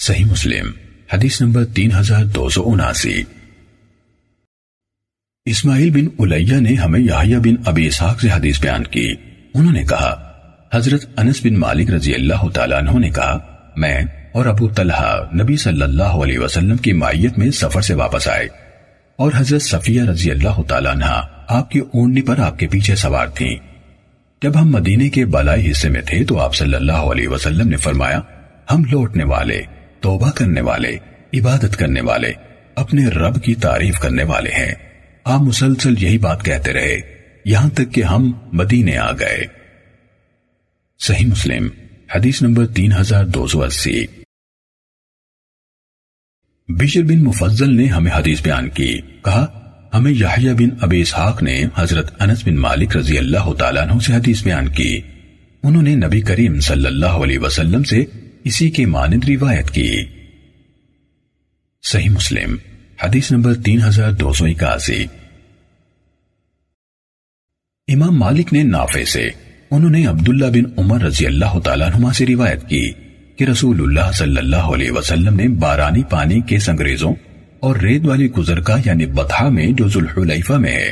صحیح مسلم حدیث نمبر 3279۔ اسماعیل بن علیہ نے ہمیں یحییٰ بن ابی اسحاق سے حدیث بیان کی، انہوں نے کہا حضرت انس بن مالک رضی اللہ تعالیٰ عنہ نے کہا میں اور ابو طلحہ نبی صلی اللہ علیہ وسلم کی معیت میں سفر سے واپس آئے، اور حضرت صفیہ رضی اللہ تعالیٰ عنہ آپ کی اونٹنی پر آپ کے پیچھے سوار تھیں۔ جب ہم مدینے کے بالائی حصے میں تھے تو آپ صلی اللہ علیہ وسلم نے فرمایا، ہم لوٹنے والے، توبہ کرنے والے، عبادت کرنے والے، اپنے رب کی تعریف کرنے والے ہیں۔ آپ مسلسل یہی بات کہتے رہے یہاں تک کہ ہم مدینے آ گئے۔ صحیح مسلم حدیث نمبر 3280۔ بشر بن مفضل نے ہمیں حدیث بیان کی، کہا ہمیں یحییٰ بن ابی اسحاق نے حضرت انس بن مالک رضی اللہ تعالیٰ عنہ سے حدیث بیان کی، انہوں نے نبی کریم صلی اللہ علیہ وسلم سے اسی کے مانند روایت کی۔ صحیح مسلم حدیث نمبر 3281۔ امام مالک نے نافع سے، انہوں نے عبداللہ بن عمر رضی اللہ تعالیٰ عنہ سے روایت کی کہ رسول اللہ صلی اللہ علیہ وسلم نے بارانی پانی کے سنگریزوں اور ریت والی گزرگاہ یعنی بطحہ میں جو ذوالحلیفہ میں ہے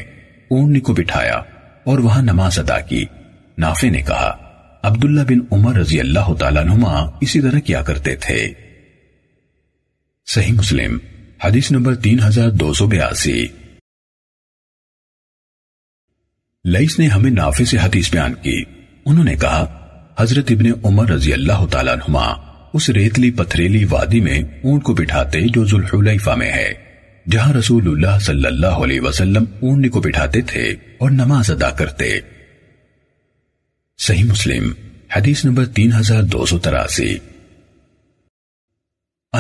اونٹنی کو بٹھایا اور وہاں نماز ادا کی۔ نافع نے کہا، عبداللہ بن عمر رضی اللہ تعالیٰ عنہما اسی طرح کیا کرتے تھے۔ صحیح مسلم حدیث نمبر 3282۔ لیث نے ہمیں نافع سے حدیث بیان کی، انہوں نے کہا حضرت ابن عمر رضی اللہ تعالیٰ عنہما اس ریتلی پتھریلی وادی میں اونٹ کو بٹھاتے جو ذوالحلیفہ میں ہے، جہاں رسول اللہ صلی اللہ علیہ وسلم اونٹنی کو بٹھاتے تھے اور نماز ادا کرتے۔ صحیح مسلم حدیث نمبر 3283۔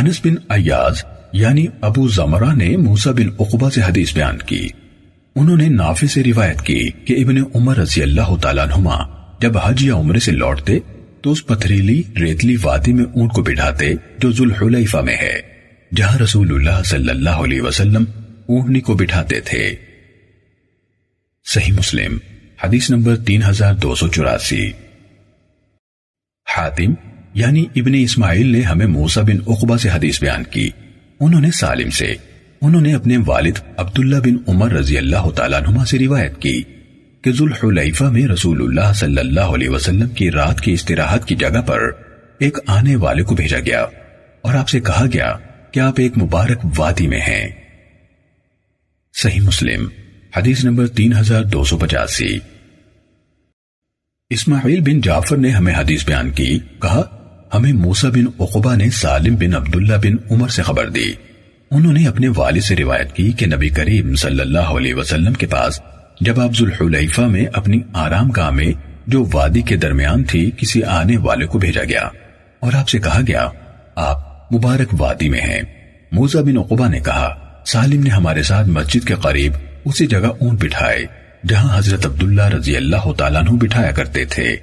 انس بن عیاض یعنی ابو زمرہ نے موسیٰ بن عقبہ سے حدیث بیان کی، انہوں نے نافع سے روایت کی کہ ابن عمر رضی اللہ تعالیٰ عنہما جب حج یا عمرے سے لوٹتے تو اس پتھریلی ریتلی وادی میں اونٹ کو بٹھاتے جو ذوالحلیفہ میں ہے، جہاں رسول اللہ صلی اللہ علیہ وسلم اونٹنی کو بٹھاتے تھے۔ صحیح مسلم حدیث نمبر 3284۔ حاتم یعنی ابن اسماعیل نے ہمیں موسیٰ بن عقبہ سے حدیث بیان کی، انہوں نے سالم سے، انہوں نے اپنے والد عبداللہ بن عمر رضی اللہ تعالیٰ عنہما سے روایت کی کہ ذوالحلیفہ میں رسول اللہ صلی اللہ علیہ وسلم کی رات کی استراحت کی جگہ پر ایک آنے والے کو بھیجا گیا اور آپ سے کہا گیا کہ آپ ایک مبارک وادی میں ہیں۔ صحیح مسلم حدیث نمبر 3285۔ اسماعیل بن جعفر نے ہمیں حدیث بیان کی، کہا ہمیں موسیٰ بن عقبہ نے سالم بن عبداللہ بن عمر سے خبر دی، انہوں نے اپنے والد سے روایت کی کہ نبی کریم صلی اللہ علیہ وسلم کے پاس جب آپ ذوالحلیفہ میں اپنی آرام گاہ میں جو وادی کے درمیان تھی کسی آنے والے کو بھیجا گیا اور آپ سے کہا گیا آپ مبارک وادی میں ہیں۔ موسیٰ بن عقبہ نے کہا، سالم نے ہمارے ساتھ مسجد کے قریب اسی جگہ اونٹ بٹھائے جہاں حضرت عبداللہ رضی اللہ تعالیٰ عنہ بٹھایا کرتے تھے،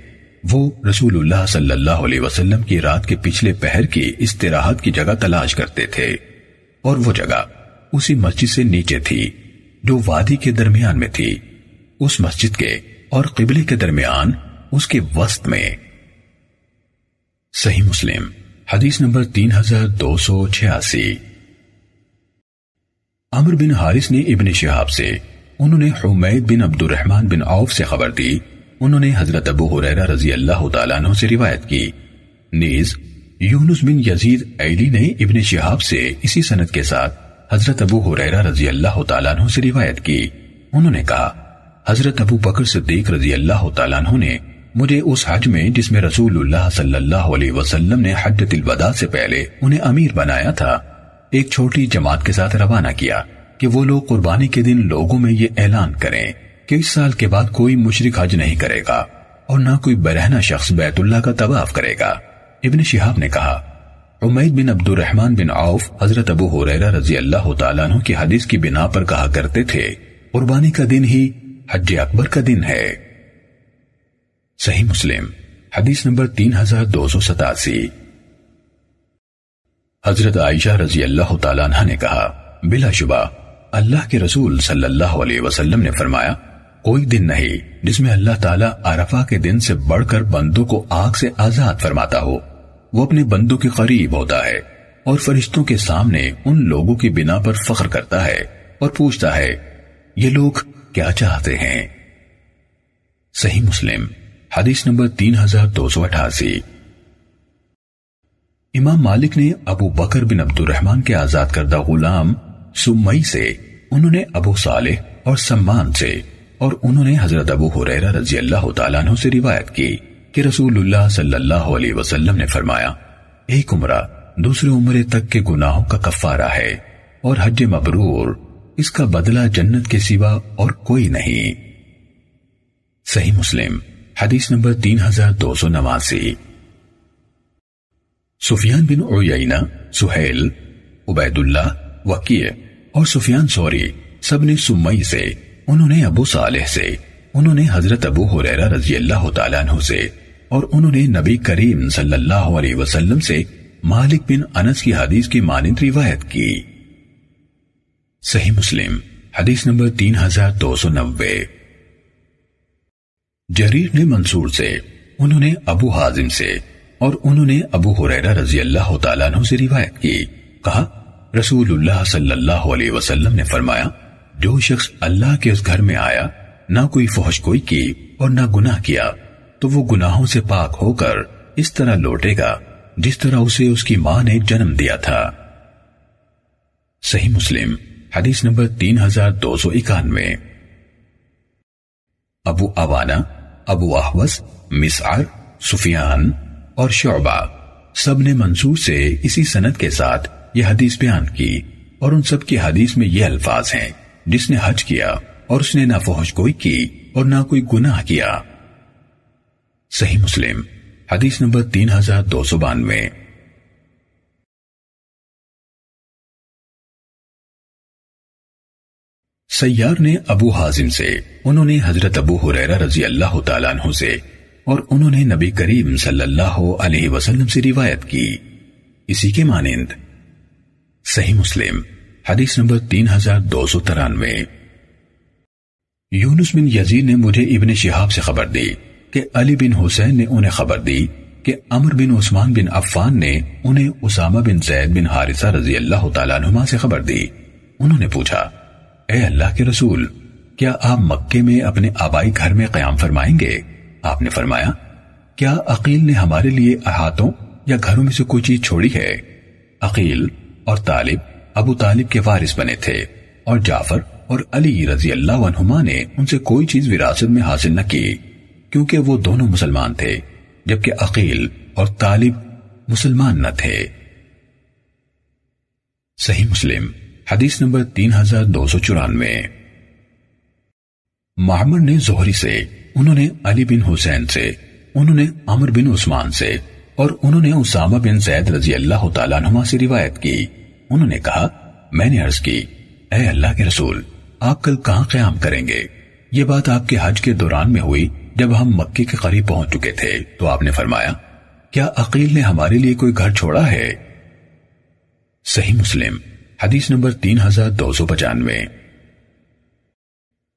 وہ رسول اللہ صلی اللہ علیہ وسلم کی رات کے پچھلے پہر کی استراحت کی جگہ تلاش کرتے تھے اور وہ جگہ اسی مسجد سے نیچے تھی جو وادی کے درمیان میں تھی، اس مسجد کے اور قبلے کے درمیان اس کے وسط میں۔ صحیح مسلم حدیث نمبر 3286۔ عمرو بن حارث نے ابن شہاب سے، انہوں نے حمید بن عبد الرحمن بن عوف سے خبر دی، انہوں نے حضرت ابو ہریرہ رضی اللہ تعالیٰ عنہ سے روایت کی، نیز یونس بن یزید ایلی نے ابن شہاب سے اسی سند کے ساتھ حضرت ابو ہریرہ رضی اللہ تعالیٰ عنہ سے روایت کی، انہوں نے کہا حضرت ابو بکر صدیق رضی اللہ تعالیٰ عنہ نے مجھے اس حج میں جس میں رسول اللہ صلی اللہ علیہ وسلم نے حجۃ الوداع سے پہلے انہیں امیر بنایا تھا، ایک چھوٹی جماعت کے ساتھ روانہ کیا کہ وہ لوگ قربانی کے دن لوگوں میں یہ اعلان کریں کہ اس سال کے بعد کوئی مشرک حج نہیں کرے گا اور نہ کوئی برہنہ شخص بیت اللہ کا طواف کرے گا۔ ابن شہاب نے کہا، عمید بن عبد الرحمن بن عوف حضرت ابو ہریرہ رضی اللہ تعالیٰ عنہ کی حدیث کی بنا پر کہا کرتے تھے، قربانی کا دن ہی حج اکبر کا دن ہے۔ صحیح مسلم حدیث نمبر 3287۔ حضرت عائشہ رضی اللہ تعالیٰ عنہ نے کہا، بلا شبہ اللہ کے رسول صلی اللہ علیہ وسلم نے فرمایا، کوئی دن نہیں جس میں اللہ تعالیٰ عرفہ کے دن سے بڑھ کر بندوں کو آگ سے آزاد فرماتا ہو، وہ اپنے بندوں کے قریب ہوتا ہے اور فرشتوں کے سامنے ان لوگوں کی بنا پر فخر کرتا ہے اور پوچھتا ہے یہ لوگ کیا چاہتے ہیں۔ صحیح مسلم حدیث نمبر 3288۔ امام مالک نے ابو بکر بن عبد الرحمن کے آزاد کردہ غلام سمئی سے، انہوں نے ابو صالح اور سمان سے اور انہوں نے حضرت ابو ہریرہ رضی اللہ تعالیٰ عنہ سے روایت کی کہ رسول اللہ صلی اللہ علیہ وسلم نے فرمایا، ایک عمرہ دوسرے عمرے تک کے گناہوں کا کفارہ ہے، اور حج مبرور اس کا بدلہ جنت کے سوا اور کوئی نہیں۔ صحیح مسلم حدیث نمبر 3289۔ سفیان بن عیینہ، سہیل، عبید اللہ، وکیع اور سفیان ثوری سب نے سمی سے، انہوں نے ابو صالح سے، انہوں نے حضرت ابو ہریرہ رضی اللہ تعالیٰ عنہ سے، اور انہوں نے نبی کریم صلی اللہ علیہ وسلم سے مالک بن انس کی حدیث کی مانند روایت کی۔ صحیح مسلم حدیث نمبر 3290۔ جریر نے منصور سے، انہوں نے ابو حازم سے، اور انہوں نے ابو ہریرہ رضی اللہ تعالیٰ عنہ سے روایت کی، کہا رسول اللہ صلی اللہ علیہ وسلم نے فرمایا، جو شخص اللہ کے اس گھر میں آیا، نہ کوئی فحش کوئی کی اور نہ گناہ کیا، تو وہ گناہوں سے پاک ہو کر اس طرح لوٹے گا جس طرح اسے اس کی ماں نے جنم دیا تھا۔ صحیح مسلم حدیث نمبر 3291۔ ابو عوانہ، ابو احوص، مسعر، سفیان اور شعبہ سب نے منصور سے اسی سند کے ساتھ یہ حدیث بیان کی، اور ان سب کی حدیث میں یہ الفاظ ہیں، جس نے حج کیا اور اس نے نہ فحش کوئی کی اور نہ کوئی گناہ کیا۔ صحیح مسلم حدیث نمبر 3292۔ سیار نے ابو حازم سے، انہوں نے حضرت ابو ہریرہ رضی اللہ تعالیٰ عنہ سے، اور انہوں نے نبی کریم صلی اللہ علیہ وسلم سے روایت کی اسی کے مانند۔ صحیح مسلم حدیث نمبر 3293۔ یونس بن یزید نے مجھے ابن شہاب سے خبر دی کہ علی بن حسین نے انہیں خبر دی کہ عمر بن عثمان بن عفان نے انہیں اسامہ بن زید بن حارثہ رضی اللہ تعالیٰ عنہما سے خبر دی۔ انہوں نے پوچھا، اے اللہ کے رسول، کیا آپ مکے میں اپنے آبائی گھر میں قیام فرمائیں گے؟ آپ نے فرمایا، کیا عقیل نے ہمارے لیے احاطوں یا گھروں میں سے کوئی چیز چھوڑی ہے؟ عقیل اور طالب ابو طالب کے وارث بنے تھے، اور جعفر اور علی رضی اللہ عنہما نے ان سے کوئی چیز وراثت میں حاصل نہ کی، کیونکہ وہ دونوں مسلمان تھے، جبکہ عقیل اور طالب مسلمان نہ تھے۔ صحیح مسلم حدیث نمبر 3294۔ معمر نے زہری سے، انہوں نے علی بن حسین سے، انہوں نے عمر بن عثمان سے، اور انہوں نے اسامہ بن زید رضی اللہ تعالیٰ عنہما سے روایت کی۔ انہوں نے کہا، میں نے عرض کی، اے اللہ کے رسول، آپ کل کہاں قیام کریں گے؟ یہ بات آپ کے حج کے دوران میں ہوئی، جب ہم مکے کے قریب پہنچ چکے تھے، تو آپ نے فرمایا، کیا عقیل نے ہمارے لیے کوئی گھر چھوڑا ہے؟ صحیح مسلم حدیث نمبر 3295۔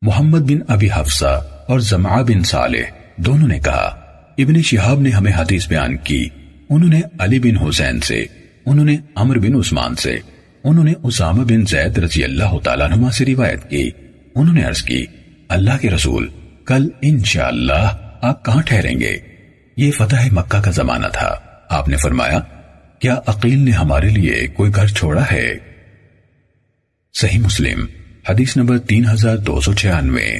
محمد بن ابی حفصہ اور زمعہ بن صالح دونوں نے کہا، ابن شہاب نے ہمیں حدیث بیان کی، انہوں نے علی بن حسین سے، انہوں نے عمر بن عثمان سے، انہوں نے اسامہ بن زید رضی اللہ تعالیٰ عنہ سے روایت کی۔ انہوں نے عرض کی، اللہ کے رسول، کل انشاءاللہ آپ کہاں ٹھہریں گے؟ یہ فتح مکہ کا زمانہ تھا۔ آپ نے فرمایا، کیا عقیل نے ہمارے لیے کوئی گھر چھوڑا ہے؟ صحیح مسلم حدیث نمبر 3296۔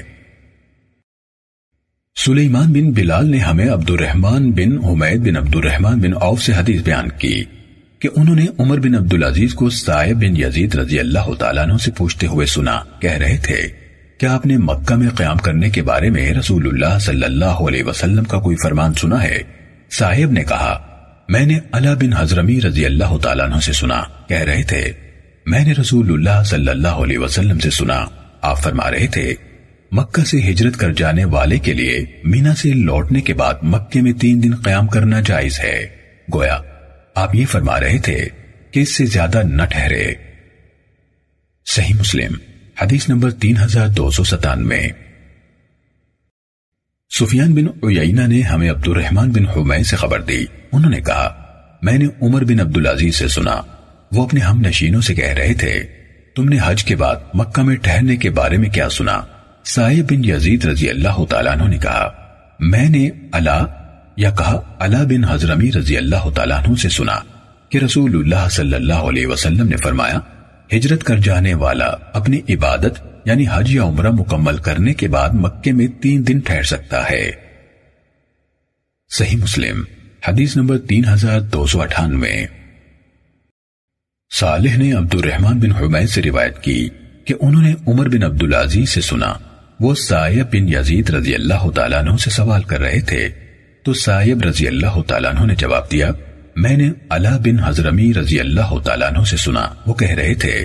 سلیمان بن بلال نے ہمیں عبد الرحمن بن حمید بن عبد الرحمن بن عوف سے حدیث بیان کی کہ انہوں نے عمر بن عبدالعزیز کو صائب بن یزید رضی اللہ تعالیٰ عنہ سے پوچھتے ہوئے سنا، کہہ رہے تھے، کیا آپ نے مکہ میں قیام کرنے کے بارے میں رسول اللہ صلی اللہ علیہ وسلم کا کوئی فرمان سنا ہے؟ صاحب نے کہا، میں نے علا بن حضرمی رضی اللہ تعالیٰ عنہ سے سنا، کہہ رہے تھے، میں نے رسول اللہ صلی اللہ علیہ وسلم سے سنا، آپ فرما رہے تھے، مکہ سے ہجرت کر جانے والے کے لیے مینا سے لوٹنے کے بعد مکے میں 3 دن قیام کرنا جائز ہے۔ گویا آپ یہ فرما رہے تھے کہ اس سے زیادہ نہ ٹھہرے۔ صحیح مسلم حدیث نمبر 3297۔ سفیان بن عیینہ نے ہمیں عبد الرحمن بن حمید سے خبر دی۔ انہوں نے کہا، میں نے عمر بن عبدالعزیز سے سنا، وہ اپنے ہم نشینوں سے کہہ رہے تھے، تم نے حج کے بعد مکہ میں ٹھہرنے کے بارے میں کیا سنا؟ صاحب بن یزید رضی اللہ تعالیٰ عنہ نے کہا، میں نے علا بن حضرمی رضی اللہ تعالیٰ عنہ سے سنا کہ رسول اللہ صلی اللہ علیہ وسلم نے فرمایا، ہجرت کر جانے والا اپنی عبادت یعنی حج یا عمرہ مکمل کرنے کے بعد مکے میں 3 دن ٹھہر سکتا ہے۔ صحیح مسلم حدیث نمبر 3298۔ صالح نے عبد الرحمن بن حمید سے روایت کی کہ انہوں نے عمر بن عبدالعزیز سے سنا وہ سائب بن یزید رضی اللہ تعالیٰ عنہ سے سوال کر رہے تھے تو سائب رضی اللہ تعالیٰ عنہ نے جواب دیا، میں نے علا بن حضرمی رضی اللہ تعالیٰ عنہ سے سنا وہ کہہ رہے تھے،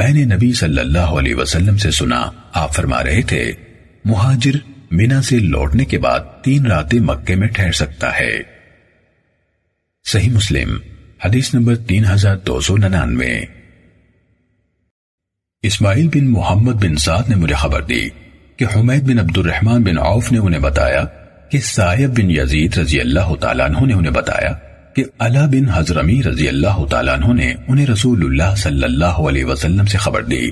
میں نے نبی صلی اللہ علیہ وسلم سے سنا آپ فرما رہے تھے، مہاجر مینا سے لوٹنے کے بعد 3 راتیں مکے میں ٹھہر سکتا ہے۔ صحیح مسلم حدیث نمبر 3299۔ اسماعیل بن محمد بن سعد نے مجھے خبر دی کہ حمید بن عبد الرحمن بن عوف نے انہیں بتایا کہ سائب بن یزید رضی اللہ تعالیٰ عنہ نے انہیں بتایا کہ علا بن حضرمی رضی اللہ تعالیٰ عنہ نے انہیں رسول اللہ صلی اللہ علیہ وسلم سے خبر دی،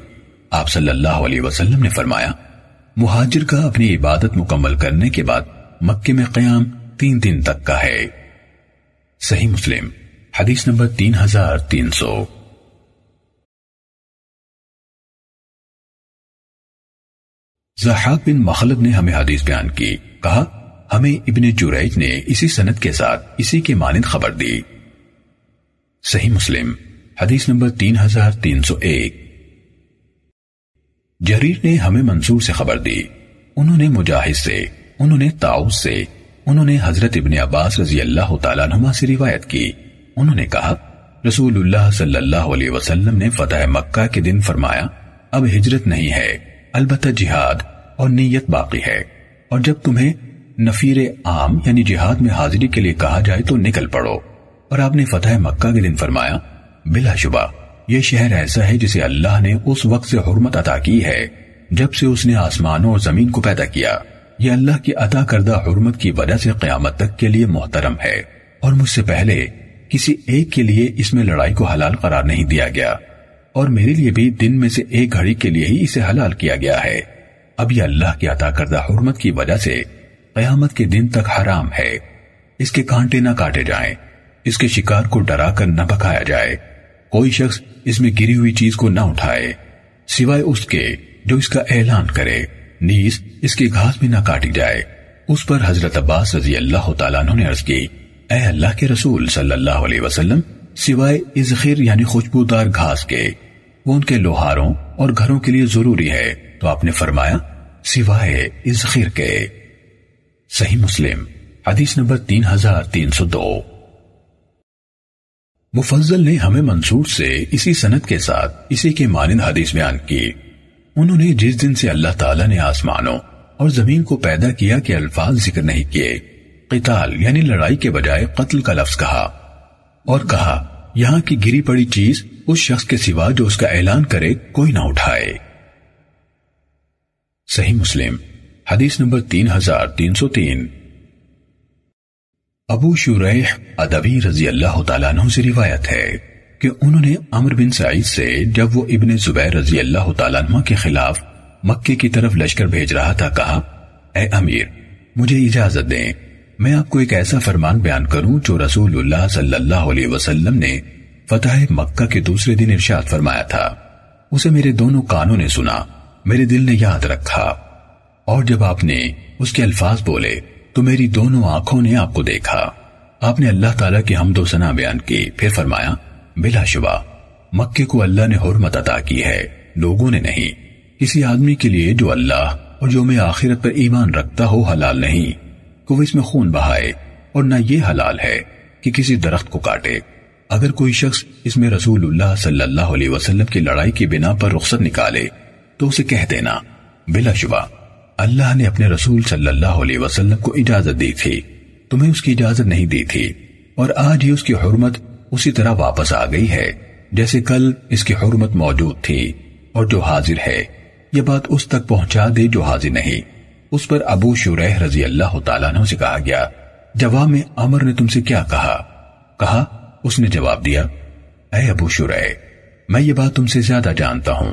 آپ صلی اللہ علیہ وسلم نے فرمایا، مہاجر کا اپنی عبادت مکمل کرنے کے بعد مکے میں قیام 3 دن تک کا ہے۔ صحیح مسلم حدیث نمبر 3300۔ زحاق بن مخلد نے ہمیں حدیث بیان کی، کہا ہمیں ابن جریج نے اسی سند کے ساتھ اسی کے مانند خبر دی۔ صحیح مسلم حدیث نمبر 3301۔ جریر نے ہمیں منصور سے خبر دی، انہوں نے مجاہد سے، انہوں نے طاؤس سے، انہوں نے حضرت ابن عباس رضی اللہ تعالیٰ عنہما سے روایت کی، انہوں نے کہا رسول اللہ صلی اللہ علیہ وسلم نے فتح مکہ کے دن فرمایا، اب ہجرت نہیں ہے البتہ جہاد اور نیت باقی ہے، اور جب تمہیں نفیر عام یعنی جہاد میں حاضری کے لیے کہا جائے تو نکل پڑو، اور آپ نے فتح مکہ کے دن فرمایا، بلا شبہ یہ شہر ایسا ہے جسے اللہ نے اس وقت سے حرمت عطا کی ہے جب سے اس نے آسمانوں اور زمین کو پیدا کیا، یہ اللہ کی عطا کردہ حرمت کی وجہ سے قیامت تک کے لیے محترم ہے، اور مجھ سے پہلے کسی ایک کے لیے اس میں لڑائی کو حلال قرار نہیں دیا گیا، اور میرے لیے بھی دن میں سے 1 گھڑی کے لیے ہی اسے حلال کیا گیا ہے، اب یہ اللہ کی عطا کردہ حرمت کی وجہ سے قیامت کے دن تک حرام ہے، اس کے کانٹے نہ کاٹے جائیں، اس کے شکار کو ڈرا کر نہ بھگایا جائے، کوئی شخص اس میں گری ہوئی چیز کو نہ اٹھائے سوائے اس کے جو اس کا اعلان کرے، نیز اس کی گھاس بھی نہ کاٹی جائے۔ اس پر حضرت عباس رضی اللہ تعالیٰ عنہ نے عرض کی، اے اللہ کے رسول صلی اللہ علیہ وسلم، سوائے ازخر یعنی خوشبودار گھاس کے، وہ ان کے لوہاروں اور گھروں کے لیے ضروری ہے، تو آپ نے فرمایا سوائے ازخر کے۔ صحیح مسلم حدیث نمبر 3302۔ مفضل نے ہمیں منصور سے اسی سند کے ساتھ اسی کے مانند حدیث بیان کی، انہوں نے جس دن سے اللہ تعالیٰ نے آسمانوں اور زمین کو پیدا کیا کے الفاظ ذکر نہیں کیے، قتال یعنی لڑائی کے بجائے قتل کا لفظ کہا، اور کہا یہاں کی گری پڑی چیز اس شخص کے سوا جو اس کا اعلان کرے کوئی نہ اٹھائے۔ صحیح مسلم حدیث نمبر 3303۔ ابو شریح ادبی رضی اللہ تعالیٰ عنہ سے روایت ہے کہ انہوں نے عمر بن سعید سے جب وہ ابن زبیر رضی اللہ تعالیٰ عنہ کے خلاف مکے کی طرف لشکر بھیج رہا تھا کہا، اے امیر مجھے اجازت دیں، میں آپ کو ایک ایسا فرمان بیان کروں جو رسول اللہ صلی اللہ علیہ وسلم نے فتح مکہ کے دوسرے دن ارشاد فرمایا تھا، اسے میرے دونوں کانوں نے سنا، میرے دل نے یاد رکھا، اور جب آپ نے اس کے الفاظ بولے تو میری دونوں آنکھوں نے آپ کو دیکھا، آپ نے اللہ تعالیٰ کی حمد و ثنا بیان کی، پھر فرمایا بلا شبہ مکے کو اللہ نے حرمت عطا کی ہے، لوگوں نے نہیں، کسی آدمی کے لیے جو اللہ اور یوم آخرت پر ایمان رکھتا ہو حلال نہیں کہ وہ اس میں خون بہائے، اور نہ یہ حلال ہے کہ کسی درخت کو کاٹے، اگر کوئی شخص اس میں رسول اللہ صلی اللہ علیہ وسلم کی لڑائی کی بنا پر رخصت نکالے تو اسے کہہ دینا بلا شبہ اللہ نے اپنے رسول صلی اللہ علیہ وسلم کو اجازت دی تھی، تمہیں اس کی اجازت نہیں دی تھی، اور آج ہی اس کی حرمت اسی طرح واپس آ گئی ہے جیسے کل اس کی حرمت موجود تھی، اور جو حاضر ہے یہ بات اس تک پہنچا دے جو حاضر نہیں۔ اس پر ابو شریح رضی اللہ تعالیٰ عنہ سے کہا گیا، جواب میں عمر نے تم سے کیا کہا؟ کہا اس نے جواب دیا، اے ابو شریح میں یہ بات تم سے زیادہ جانتا ہوں،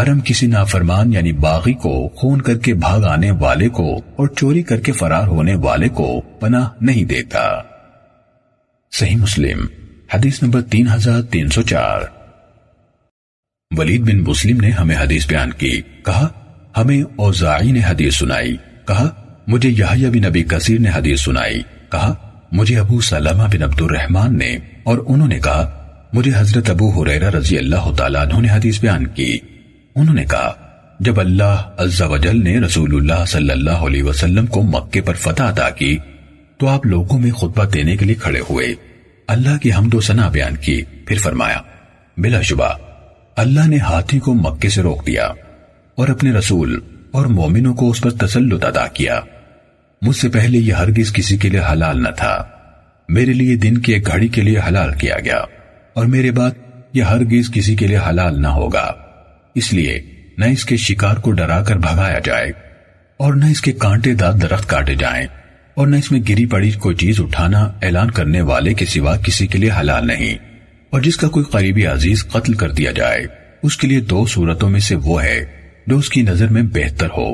حرم کسی نافرمان یعنی باغی کو، خون کر کے بھاگ آنے والے کو، اور چوری کر کے فرار ہونے والے کو پناہ نہیں دیتا۔ صحیح مسلم حدیث نمبر 3304۔ ولید بن مسلم نے ہمیں حدیث بیان کی، کہا ہمیں اوزاعی نے حدیث سنائی، کہا مجھے یحییٰ بن ابی کثیر نے حدیث سنائی، کہا مجھے ابو سلمہ بن عبد الرحمن نے، اور انہوں نے کہا مجھے حضرت ابو ہریرہ رضی اللہ تعالیٰ عنہ نے حدیث بیان کی، انہوں نے کہا جب اللہ عز و جل نے رسول اللہ صلی اللہ علیہ وسلم کو مکے پر فتح عطا کی تو آپ لوگوں میں خطبہ دینے کے لیے کھڑے ہوئے، اللہ کی حمد و ثنا بیان کی، پھر فرمایا بلا شبہ اللہ نے ہاتھی کو مکے سے روک دیا اور اپنے رسول اور مومنوں کو اس پر تسلط عطا کیا، مجھ سے پہلے یہ ہرگز کسی کے لیے حلال نہ تھا، میرے لیے دن کی ایک گھڑی کے لیے حلال کیا گیا اور میرے بعد یہ ہرگز کسی کے لیے حلال نہ ہوگا، اس لیے نہ اس کے شکار کو ڈرا کر بھگایا جائے اور نہ اس کے کانٹے دار درخت کاٹے جائیں اور نہ اس میں گری پڑی کوئی چیز اٹھانا اعلان کرنے والے کے سوا کسی کے لیے حلال نہیں، اور جس کا کوئی قریبی عزیز قتل کر دیا جائے اس کے لیے دو صورتوں میں سے وہ ہے جو اس کی نظر میں بہتر ہو،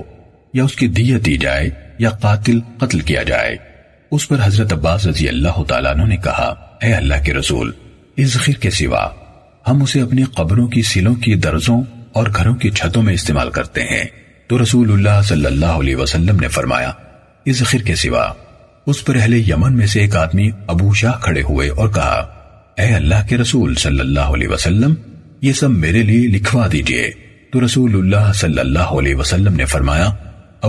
یا اس کی دیت دی جائے یا قاتل قتل کیا جائے۔ اس پر حضرت عباس رضی اللہ تعالیٰ عنہ نے کہا اے اللہ کے رسول، اس ذخیر کے سوا ہم اسے اپنی قبروں کی سلوں کی درزوں اور گھروں کی چھتوں میں استعمال کرتے ہیں، تو رسول اللہ صلی اللہ علیہ وسلم نے فرمایا اس ذخیر کے سوا۔ اس پر اہل یمن میں سے ایک آدمی ابو شاہ کھڑے ہوئے اور کہا اے اللہ کے رسول صلی اللہ علیہ وسلم، یہ سب میرے لیے لکھوا دیجئے، تو رسول اللہ صلی اللہ علیہ وسلم نے فرمایا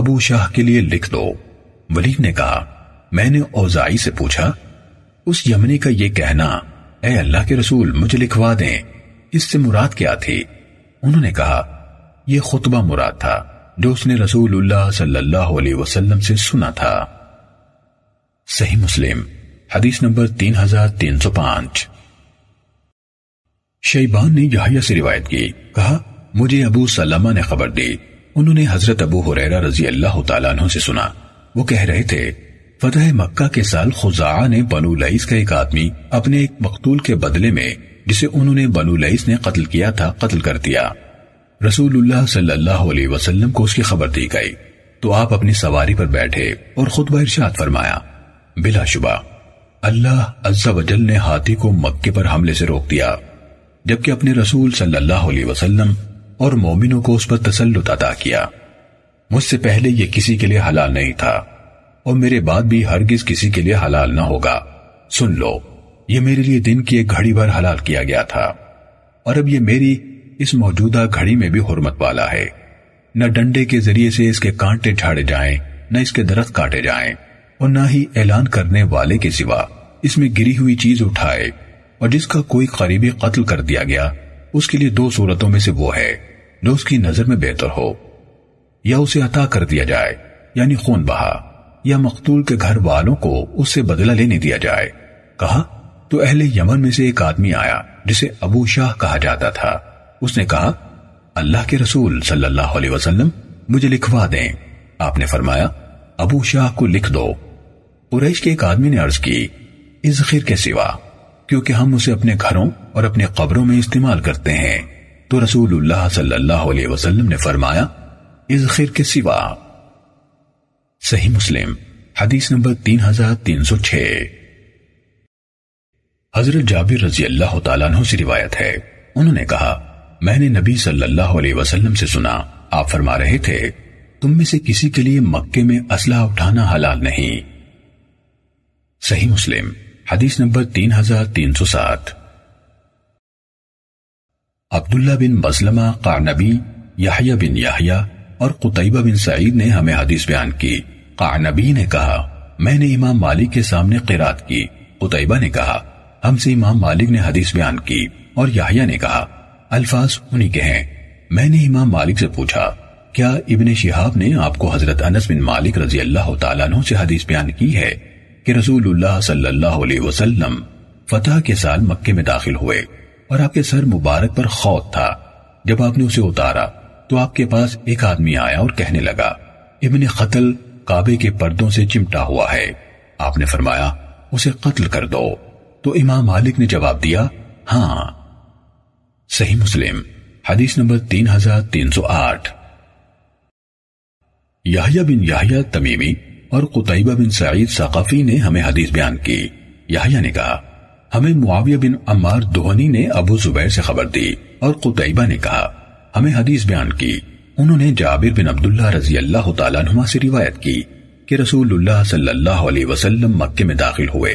ابو شاہ کے لیے لکھ دو۔ ولید نے کہا میں نے اوزائی سے پوچھا اس یمنی کا یہ کہنا اے اللہ کے رسول مجھے لکھوا دیں، اس سے مراد کیا تھی؟ انہوں نے کہا یہ خطبہ مراد تھا جو اس نے رسول اللہ صلی اللہ علیہ وسلم سے سنا تھا۔ صحیح مسلم حدیث نمبر 3305۔ شیبان نے یحییٰ سے روایت کی، کہا مجھے ابو سلمہ نے خبر دی، انہوں نے حضرت ابو ہریرہ رضی اللہ تعالیٰ عنہ سے سنا، وہ کہہ رہے تھے فتح مکہ کے سال خزاعہ نے بنو لئیس کا ایک آدمی اپنے ایک مقتول کے بدلے میں جسے انہوں نے بنو لئیس نے قتل کیا تھا قتل کر دیا۔ رسول اللہ صلی اللہ علیہ وسلم کو اس کی خبر دی گئی تو آپ اپنی سواری پر بیٹھے اور خطبہ ارشاد فرمایا بلا شبہ اللہ عز و جل نے ہاتھی کو مکے پر حملے سے روک دیا، جبکہ اپنے رسول صلی اللہ علیہ وسلم اور مومنوں کو اس پر تسلط عطا کیا، مجھ سے پہلے یہ کسی کے لیے حلال نہیں تھا اور میرے بعد بھی ہرگز کسی کے لیے حلال نہ ہوگا، سن لو یہ میرے لیے دن کی ایک گھڑی بھر حلال کیا گیا تھا اور اب یہ میری اس موجودہ گھڑی میں بھی حرمت والا ہے، نہ ڈنڈے کے ذریعے سے اس کے کانٹے جھاڑے جائیں، نہ اس کے درخت کاٹے جائیں، اور نہ ہی اعلان کرنے والے کے سوا اس میں گری ہوئی چیز اٹھائے، اور جس کا کوئی قریبی قتل کر دیا گیا اس کے لیے دو صورتوں میں سے وہ ہے جو اس کی نظر میں بہتر ہو، یا اسے عطا کر دیا جائے یعنی خون بہا، یا مقتول کے گھر والوں کو اس سے بدلہ لینے دیا جائے۔ کہا تو اہل یمن میں سے ایک آدمی آیا جسے ابو شاہ کہا جاتا تھا، اس نے کہا اللہ کے رسول صلی اللہ علیہ وسلم مجھے لکھوا دیں، آپ نے فرمایا ابو شاہ کو لکھ دو۔ قریش کے ایک آدمی نے عرض کی اس ذخیر کے سوا، کیونکہ ہم اسے اپنے گھروں اور اپنے قبروں میں استعمال کرتے ہیں، تو رسول اللہ صلی اللہ علیہ وسلم نے فرمایا اس ذخیر کے سوا۔ صحیح مسلم حدیث نمبر 3306۔ حضرت جابر رضی اللہ تعالیٰ عنہ سے روایت ہے، انہوں نے کہا میں نے نبی صلی اللہ علیہ وسلم سے سنا، آپ فرما رہے تھے تم میں سے کسی کے لیے مکے میں اسلحہ اٹھانا حلال نہیں۔ صحیح مسلم حدیث نمبر 3307۔ عبداللہ بن مسلمہ قعنبی، یحییٰ بن یحییٰ اور قطعیبہ بن سعید نے ہمیں حدیث بیان کی۔ قعنبی نے کہا میں نے امام مالک کے سامنے قرات کی، قطعیبہ نے کہا ہم سے امام مالک نے حدیث بیان کی، اور یحییٰ نے کہا الفاظ انہی کے ہیں۔ میں نے امام مالک سے پوچھا کیا ابن شہاب نے آپ کو حضرت انس بن مالک رضی اللہ تعالیٰ عنہ سے حدیث بیان کی ہے کہ رسول اللہ صلی اللہ علیہ وسلم فتح کے سال مکے میں داخل ہوئے اور آپ کے سر مبارک پر خود تھا، جب آپ نے اسے اتارا تو آپ کے پاس ایک آدمی آیا اور کہنے لگا ابن قتل کعبے کے پردوں سے چمٹا ہوا ہے، آپ نے فرمایا اسے قتل کر دو، تو امام مالک نے جواب دیا ہاں۔ صحیح مسلم حدیث نمبر 3308۔ یحییٰ بن یحییٰ تمیمی اور قطعیبہ بن سعید ثقفی نے ہمیں حدیث بیان کی۔ یحییٰ نے کہا ہمیں معاویہ بن عمار دہنی نے ابو زبیر سے خبر دی، اور قطعیبہ نے کہا ہمیں حدیث بیان کی، انہوں نے جابر بن عبداللہ رضی اللہ تعالیٰ عنہما سے روایت کی کہ رسول اللہ صلی اللہ علیہ وسلم مکہ میں داخل ہوئے.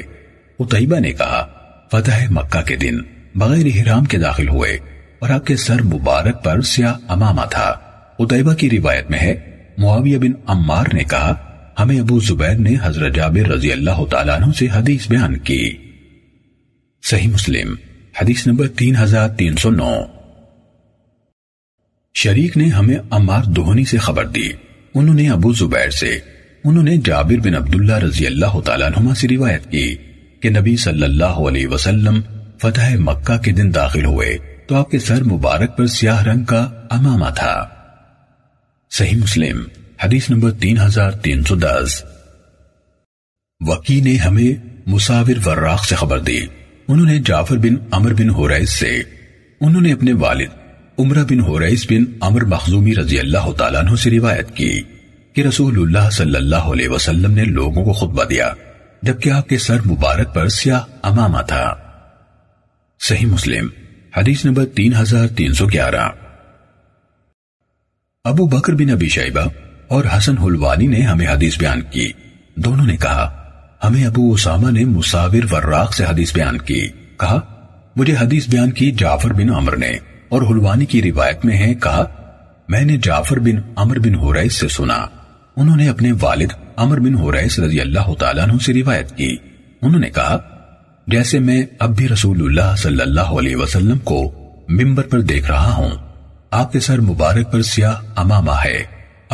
قتیبہ نے کہا فتح مکہ کے دن بغیر احرام کے داخل ہوئے اور آپ کے سر مبارک پر سیاہ عمامہ تھا. قتیبہ کی روایت میں ہے معاویہ بن عمار نے کہا ہمیں ابو زبیر نے حضرت جابر رضی اللہ تعالیٰ عنہ سے حدیث بیان کی. صحیح مسلم حدیث نمبر 3309. شریک نے ہمیں عمار دوہنی سے خبر دی انہوں نے ابو زبیر سے انہوں نے جابر بن عبداللہ رضی اللہ تعالیٰ عنہما سے روایت کی کہ نبی صلی اللہ علیہ وسلم فتح مکہ کے دن داخل ہوئے تو آپ کے سر مبارک پر سیاہ رنگ کا عمامہ تھا. صحیح مسلم حدیث نمبر 3310. وکیع نے ہمیں مساور وراق سے خبر دی انہوں نے جعفر بن عمر بن حریث سے انہوں نے اپنے والد عمرہ بن حریث بن عمر مخزومی رضی اللہ تعالیٰ عنہ سے روایت کی کہ رسول اللہ صلی اللہ علیہ وسلم نے لوگوں کو خطبہ دیا جبکہ آپ کے سر مبارک پر سیاہ عمامہ تھا. صحیح مسلم حدیث نمبر 3311. ابو بکر بن ابی شیبہ اور حسن حلوانی نے ہمیں حدیث بیان کی. دونوں نے کہا ہمیں ابو اسامہ نے مساور وراق سے حدیث بیان کی. کہا مجھے حدیث بیان کی جعفر بن عمر نے اور حلوانی کی روایت میں ہے کہا میں نے جعفر بن عمر بن حریث سے سنا انہوں نے اپنے والد عمر بن حریث رضی اللہ تعالیٰ عنہ سے روایت کی. انہوں نے کہا جیسے میں اب بھی رسول اللہ صلی اللہ علیہ وسلم کو منبر پر دیکھ رہا ہوں آپ کے سر مبارک پر سیاہ عمامہ ہے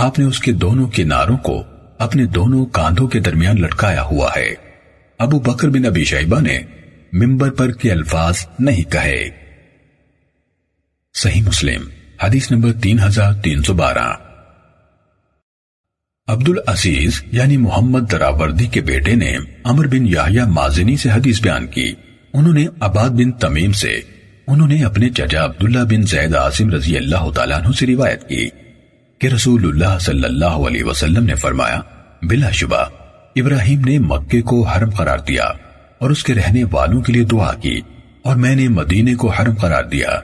آپ نے اس کے دونوں کناروں کو اپنے دونوں کاندھوں کے درمیان لٹکایا ہوا ہے. ابو بکر بن ابی شیبہ نے منبر پر کے الفاظ نہیں کہے. صحیح مسلم حدیث نمبر 3312. عبدالعزیز یعنی محمد دراوردی کے بیٹے نے عمر بن یحییٰ مازنی سے حدیث بیان کی. انہوں نے عباد بن تمیم سے انہوں نے اپنے چچا عبداللہ بن زید عاصم رضی اللہ تعالیٰ عنہ سے روایت کی کہ رسول اللہ صلی اللہ علیہ وسلم نے فرمایا بلا شبہ ابراہیم نے مکے کو حرم قرار دیا اور اس کے رہنے والوں کے لیے دعا کی اور میں نے مدینے کو حرم قرار دیا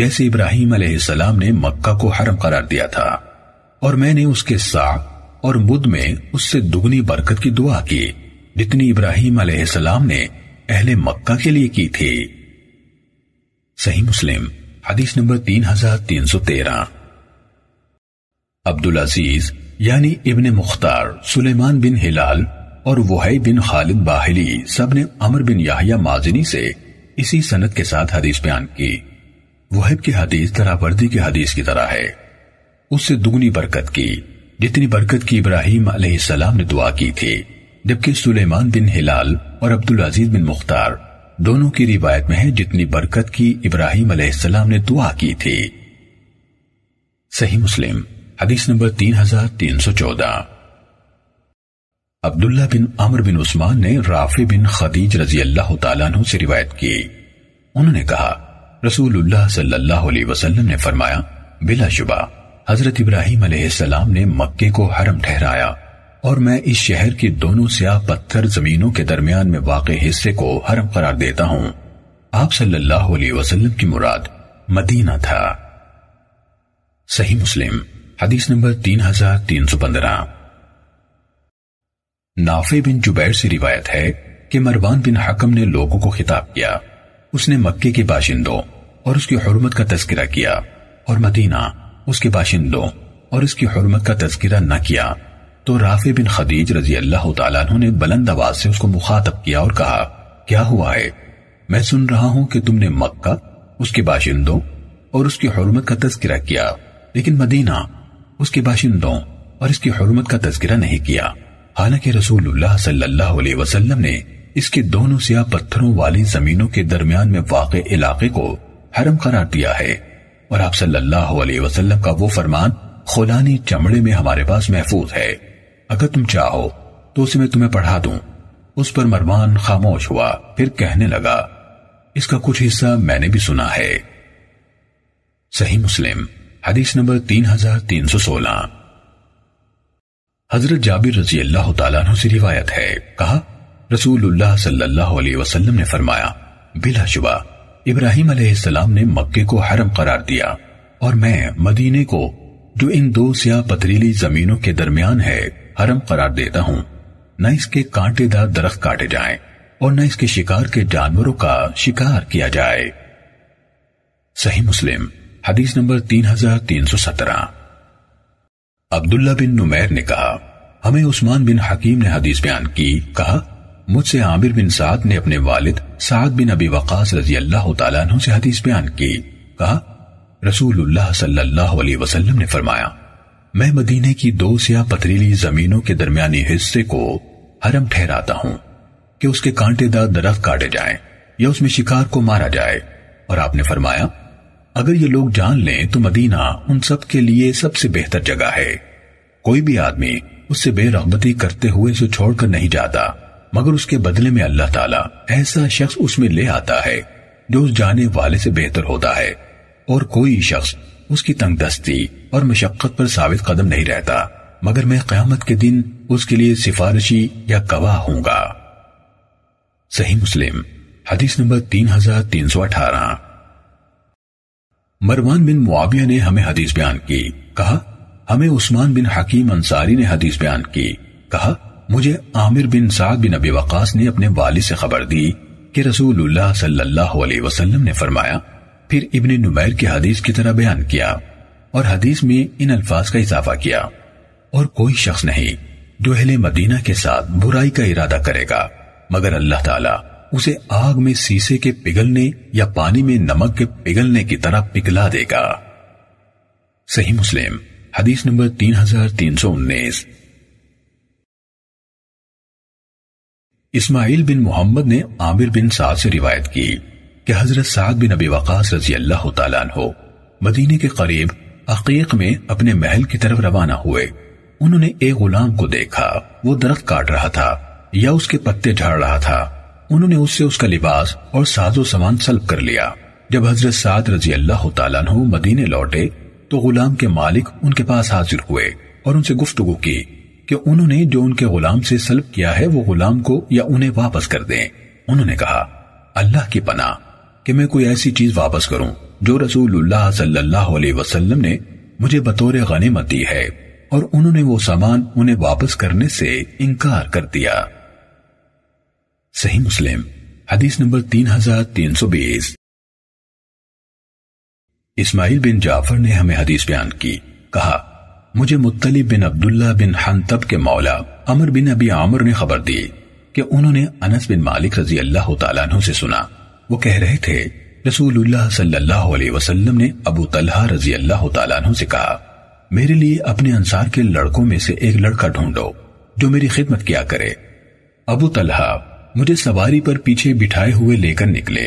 جیسے ابراہیم علیہ السلام نے مکہ کو حرم قرار دیا تھا اور میں نے اس کے سا اور مد میں اس سے دگنی برکت کی دعا کی جتنی ابراہیم علیہ السلام نے اہل مکہ کے لیے کی تھی. صحیح مسلم حدیث نمبر 3313. عبدالعزیز یعنی ابن مختار سلیمان بن ہلال اور وہی بن خالد باہلی سب نے عمر بن یحییٰ مازنی سے اسی سند کے ساتھ حدیث بیان کی. وہیب کی حدیث دراوردی کی حدیث کی طرح ہے اس سے دگنی برکت کی جتنی برکت کی ابراہیم علیہ السلام نے دعا کی تھی جبکہ سلیمان بن ہلال اور عبدالعزیز بن مختار دونوں کی روایت میں ہے جتنی برکت کی ابراہیم علیہ السلام نے دعا کی تھی. صحیح مسلم حدیث نمبر 3314. عبداللہ بن عمر بن عثمان نے رافع بن خدیج رضی اللہ تعالیٰ عنہ سے روایت کی. انہوں نے کہا رسول اللہ صلی اللہ علیہ وسلم نے فرمایا بلا شبہ حضرت ابراہیم علیہ السلام نے مکے کو حرم ٹھہرایا اور میں اس شہر کی دونوں سیاہ پتھر زمینوں کے درمیان میں واقع حصے کو حرم قرار دیتا ہوں. آپ صلی اللہ علیہ وسلم کی مراد مدینہ تھا. صحیح مسلم حدیث نمبر 3315. نافع بن جبیر سے روایت ہے کہ مروان بن حکم نے لوگوں کو خطاب کیا. اس نے مکے کے باشندوں اور اس کی حرمت کا تذکرہ کیا اور مدینہ اس کے باشندوں اور اس کی حرمت کا تذکرہ نہ کیا تو رافع بن خدیج رضی اللہ تعالیٰ عنہ نے بلند آواز سے اس کو مخاطب کیا اور کہا کیا ہوا ہے میں سن رہا ہوں کہ تم نے مکہ اس کے باشندوں اور اس کی حرمت کا تذکرہ کیا لیکن مدینہ اس کے باشندوں اور اس کی حرمت کا تذکرہ نہیں کیا حالانکہ رسول اللہ صلی اللہ علیہ وسلم نے اس کے دونوں سیاہ پتھروں والی زمینوں کے درمیان میں واقع علاقے کو حرم قرار دیا ہے اور آپ صلی اللہ علیہ وسلم کا وہ فرمان خولانی چمڑے میں ہمارے پاس محفوظ ہے اگر تم چاہو تو اسے میں تمہیں پڑھا دوں. اس پر مروان خاموش ہوا پھر کہنے لگا اس کا کچھ حصہ میں نے بھی سنا ہے. صحیح مسلم حدیث نمبر 3316. حضرت جابر رضی اللہ تعالیٰ عنہ سے روایت ہے کہا رسول اللہ صلی اللہ علیہ وسلم نے فرمایا بلا شبہ ابراہیم علیہ السلام نے مکے کو حرم قرار دیا اور میں مدینے کو جو ان دو سیاہ پتھریلی زمینوں کے درمیان ہے حرم قرار دیتا ہوں، نہ اس کے کانٹے دار درخت کاٹے جائیں اور نہ اس کے شکار کے جانوروں کا شکار کیا جائے۔ صحیح مسلم حدیث نمبر 3317۔ عبداللہ بن نمیر نے کہا ہمیں عثمان بن حکیم نے حدیث بیان کی، کہا مجھ سے عامر بن سعد نے اپنے والد سعد بن ابی وقاص رضی اللہ تعالیٰ عنہ سے حدیث بیان کی، کہا رسول اللہ صلی اللہ علیہ وسلم نے فرمایا میں مدینے کی دو سیاہ پتھریلی زمینوں کے درمیانی حصے کو حرم ٹھہراتا ہوں کہ اس کے کانٹے دار درخت کاٹے جائیں یا اس میں شکار کو مارا جائے، اور آپ نے فرمایا اگر یہ لوگ جان لیں تو مدینہ ان سب کے لیے سب سے بہتر جگہ ہے، کوئی بھی آدمی اس سے بے رغبتی کرتے ہوئے اسے چھوڑ کر نہیں جاتا مگر اس کے بدلے میں اللہ تعالیٰ ایسا شخص اس میں لے آتا ہے جو اس جانے والے سے بہتر ہوتا ہے، اور کوئی شخص اس کی تنگ دستی اور مشقت پر ثابت قدم نہیں رہتا مگر میں قیامت کے دن اس کے لیے سفارشی یا گواہ ہوں گا۔ صحیح مسلم حدیث نمبر 3318۔ مروان بن معاویہ نے ہمیں حدیث بیان کی، کہا ہمیں عثمان بن حکیم انصاری نے حدیث بیان کی، کہا مجھے عامر بن سعد بن ابی وقاص نے اپنے والد سے خبر دی کہ رسول اللہ صلی اللہ علیہ وسلم نے فرمایا، پھر ابن نمیر کی حدیث کی طرح بیان کیا اور حدیث میں ان الفاظ کا اضافہ کیا، اور کوئی شخص نہیں جو اہل مدینہ کے ساتھ برائی کا ارادہ کرے گا مگر اللہ تعالیٰ اسے آگ میں سیسے کے پگھلنے یا پانی میں نمک کے پگھلنے کی طرح پگھلا دے گا۔ صحیح مسلم حدیث نمبر 3319۔ اسماعیل بن محمد نے عامر بن سعد سے روایت کی کہ حضرت سعد بن ابی وقاص رضی اللہ تعالیٰ عنہ مدینے کے قریب عقیق میں اپنے محل کی طرف روانہ ہوئے، انہوں نے ایک غلام کو دیکھا وہ درخت کاٹ رہا تھا یا اس کے پتے جھاڑ رہا تھا، انہوں نے اس سے اس کا لباس اور ساز و سامان سلب کر لیا۔ جب حضرت سعد رضی اللہ تعالیٰ عنہ مدینے لوٹے تو غلام کے مالک ان کے پاس حاضر ہوئے اور ان سے گفتگو کی کہ انہوں نے جو ان کے غلام سے سلب کیا ہے وہ غلام کو یا انہیں واپس کر دیں۔ انہوں نے کہا اللہ کی پناہ کہ میں کوئی ایسی چیز واپس کروں جو رسول اللہ صلی اللہ علیہ وسلم نے مجھے بطور غنیمت دی ہے، اور انہوں نے وہ سامان انہیں واپس کرنے سے انکار کر دیا۔ صحیح مسلم حدیث نمبر 3320۔ اسماعیل بن جعفر نے ہمیں حدیث بیان کی، کہا مجھے مطلب بن عبداللہ بن حنتب کے مولا عمر بن ابی عامر نے خبر دی کہ انہوں نے انس بن مالک رضی اللہ تعالیٰ عنہ سے سنا، وہ کہہ رہے تھے رسول اللہ صلی اللہ علیہ وسلم نے ابو طلحہ رضی اللہ تعالیٰ عنہ سے کہا میرے لیے اپنے انصار کے لڑکوں میں سے ایک لڑکا ڈھونڈو جو میری خدمت کیا کرے۔ ابو طلحہ مجھے سواری پر پیچھے بٹھائے ہوئے لے کر نکلے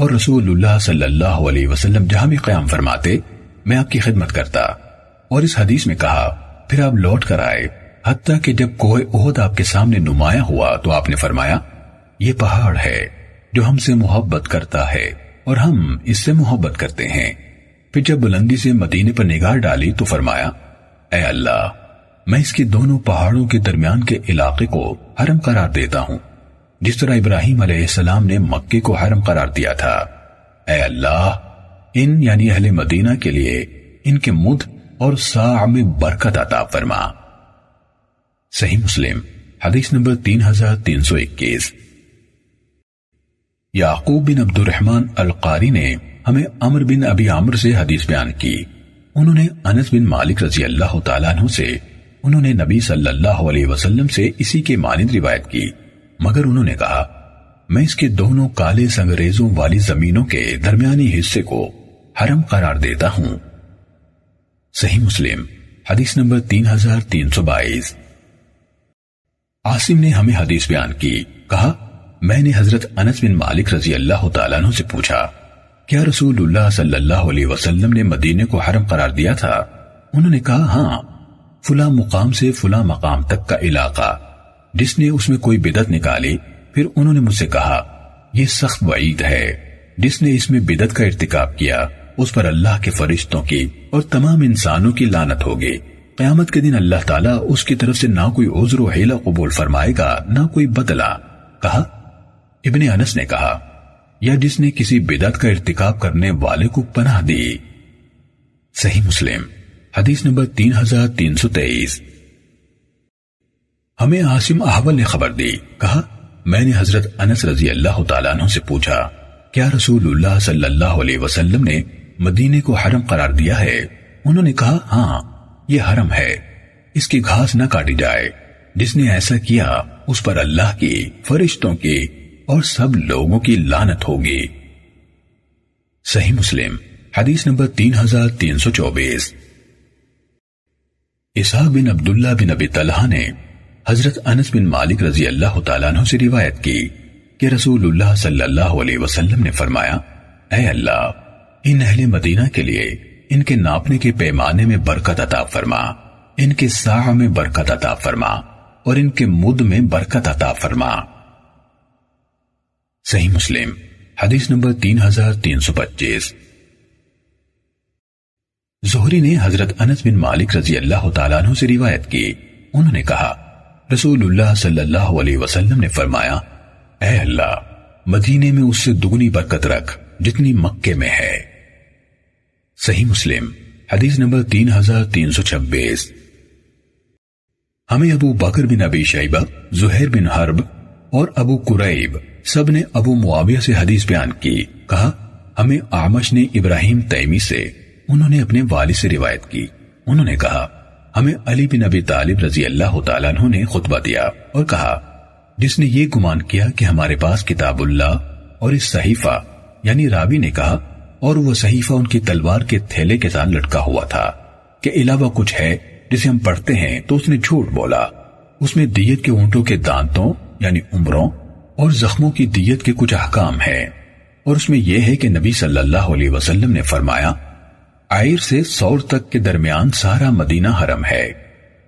اور رسول اللہ صلی اللہ علیہ وسلم جہاں بھی قیام فرماتے میں آپ کی خدمت کرتا، اور اس حدیث میں کہا پھر آپ لوٹ کر آئے حتیٰ کہ جب کوہ احد آپ کے سامنے نمایاں ہوا تو آپ نے فرمایا یہ پہاڑ ہے جو ہم سے محبت کرتا ہے اور ہم اس سے محبت کرتے ہیں۔ پھر جب بلندی سے مدینے پر نگاہ ڈالی تو فرمایا اے اللہ میں اس کے دونوں پہاڑوں کے درمیان کے علاقے کو حرم قرار دیتا ہوں جس طرح ابراہیم علیہ السلام نے مکے کو حرم قرار دیا تھا، اے اللہ ان یعنی اہل مدینہ کے لیے ان کے مد اور ساع میں برکت عطا فرما۔ صحیح مسلم حدیث نمبر 3321۔ یعقوب بن عبد الرحمن القاری نے ہمیں عمر بن ابی عامر سے حدیث بیان کی، انہوں نے انس بن مالک رضی اللہ تعالیٰ عنہ سے انہوں نے نبی صلی اللہ علیہ وسلم سے اسی کے مانند روایت کی، مگر انہوں نے کہا میں اس کے دونوں کالے سنگریزوں والی زمینوں کے درمیانی حصے کو حرم قرار دیتا ہوں۔ صحیح مسلم حدیث نمبر 3322۔ عاصم نے ہمیں حدیث بیان کی، کہا میں نے حضرت انس بن مالک رضی اللہ تعالیٰ عنہ سے پوچھا کیا رسول اللہ صلی اللہ علیہ وسلم نے مدینے کو حرم قرار دیا تھا؟ انہوں نے کہا ہاں، فلاں مقام سے فلاں مقام تک کا علاقہ۔ جس نے اس میں کوئی بدعت نکالی، پھر انہوں نے مجھ سے کہا یہ سخت وعید ہے، جس نے اس میں بدعت کا ارتکاب کیا اس پر اللہ کے فرشتوں کی اور تمام انسانوں کی لعنت ہوگی، قیامت کے دن اللہ تعالیٰ اس کی طرف سے نہ کوئی عذر و حیلہ قبول فرمائے گا نہ کوئی بدلہ۔ کہا ابن انس نے کہا یا جس نے کسی بدعت کا ارتکاب کرنے والے کو پناہ دی۔ صحیح مسلم حدیث نمبر 3323. ہمیں عاصم احول نے خبر دی، کہا میں نے حضرت انس رضی اللہ تعالیٰ عنہ سے پوچھا کیا رسول اللہ صلی اللہ علیہ وسلم نے مدینے کو حرم قرار دیا ہے؟ انہوں نے کہا ہاں یہ حرم ہے، اس کی گھاس نہ کاٹی جائے، جس نے ایسا کیا اس پر اللہ کی، فرشتوں کی اور سب لوگوں کی لعنت ہوگی۔ صحیح مسلم حدیث نمبر 3324۔ اسحاق بن عبداللہ بن ابی طلحہ نے حضرت انس بن مالک رضی اللہ تعالیٰ عنہ سے روایت کی کہ رسول اللہ صلی اللہ علیہ وسلم نے فرمایا، اے اللہ، ان اہل مدینہ کے لیے ان کے ناپنے کے پیمانے میں برکت عطا فرما، ان کے ساع میں برکت عطا فرما، اور ان کے مد میں برکت عطا فرما۔ صحیح مسلم حدیث نمبر 3325۔ زہری نے حضرت انس بن مالک رضی اللہ تعالیٰ عنہ سے روایت کی، انہوں نے کہا رسول اللہ صلی اللہ علیہ وسلم نے فرمایا، اے اللہ، مدینے میں اس سے دگنی برکت رکھ جتنی مکے میں ہے۔ صحیح مسلم حدیث نمبر 3326۔ ہمیں ابو بکر بن ابی شیبہ، زہیر بن حرب اور ابو قرائب سب نے ابو معاویہ سے حدیث بیان کی، کہا ہمیں اعمش نے ابراہیم تیمی سے، انہوں نے اپنے والد سے روایت کی، انہوں نے کہا ہمیں علی بن ابی طالب رضی اللہ تعالیٰ عنہ نے خطبہ دیا اور کہا، جس نے یہ گمان کیا کہ ہمارے پاس کتاب اللہ اور اس صحیفہ، یعنی راوی نے کہا، اور وہ صحیفہ ان کی تلوار کے تھیلے کے ساتھ لٹکا ہوا تھا، کہ علاوہ کچھ ہے جسے ہم پڑھتے ہیں، تو اس نے جھوٹ بولا، اس میں دیت کے اونٹوں کے دانتوں یعنی عمروں اور زخموں کی دیت کے کچھ احکام ہیں، اور اس میں یہ ہے کہ نبی صلی اللہ علیہ وسلم نے فرمایا، عائر سے سور تک کے درمیان سارا مدینہ حرم ہے،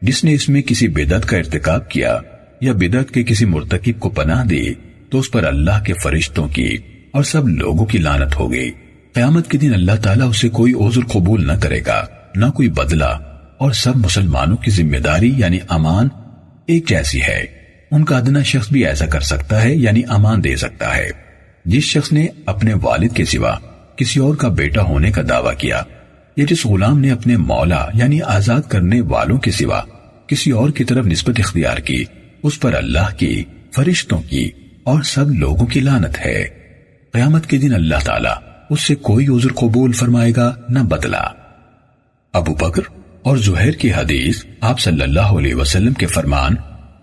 جس نے اس میں کسی بدعت کا ارتکاب کیا یا بدعت کے کسی مرتکب کو پناہ دی تو اس پر اللہ کے فرشتوں کی اور سب لوگوں کی لعنت ہوگی، قیامت کے دن اللہ تعالیٰ اسے کوئی عذر قبول نہ کرے گا، نہ کوئی بدلہ، اور سب مسلمانوں کی ذمہ داری یعنی امان ایک جیسی ہے، ان کا ادنا شخص بھی ایسا کر سکتا ہے یعنی امان دے سکتا ہے۔ جس شخص نے اپنے والد کے سوا کسی اور کا بیٹا ہونے کا دعویٰ کیا، یا جس غلام نے اپنے مولا یعنی آزاد کرنے والوں کے سوا کسی اور کی طرف نسبت اختیار کی، اس پر اللہ کی، فرشتوں کی اور سب لوگوں کی لعنت ہے، قیامت کے دن اللہ تعالیٰ اس سے کوئی عذر قبول فرمائے گا نہ بدلا۔ ابو بکر اور زہیر کی حدیث، آپ صلی اللہ علیہ وسلم کے فرمان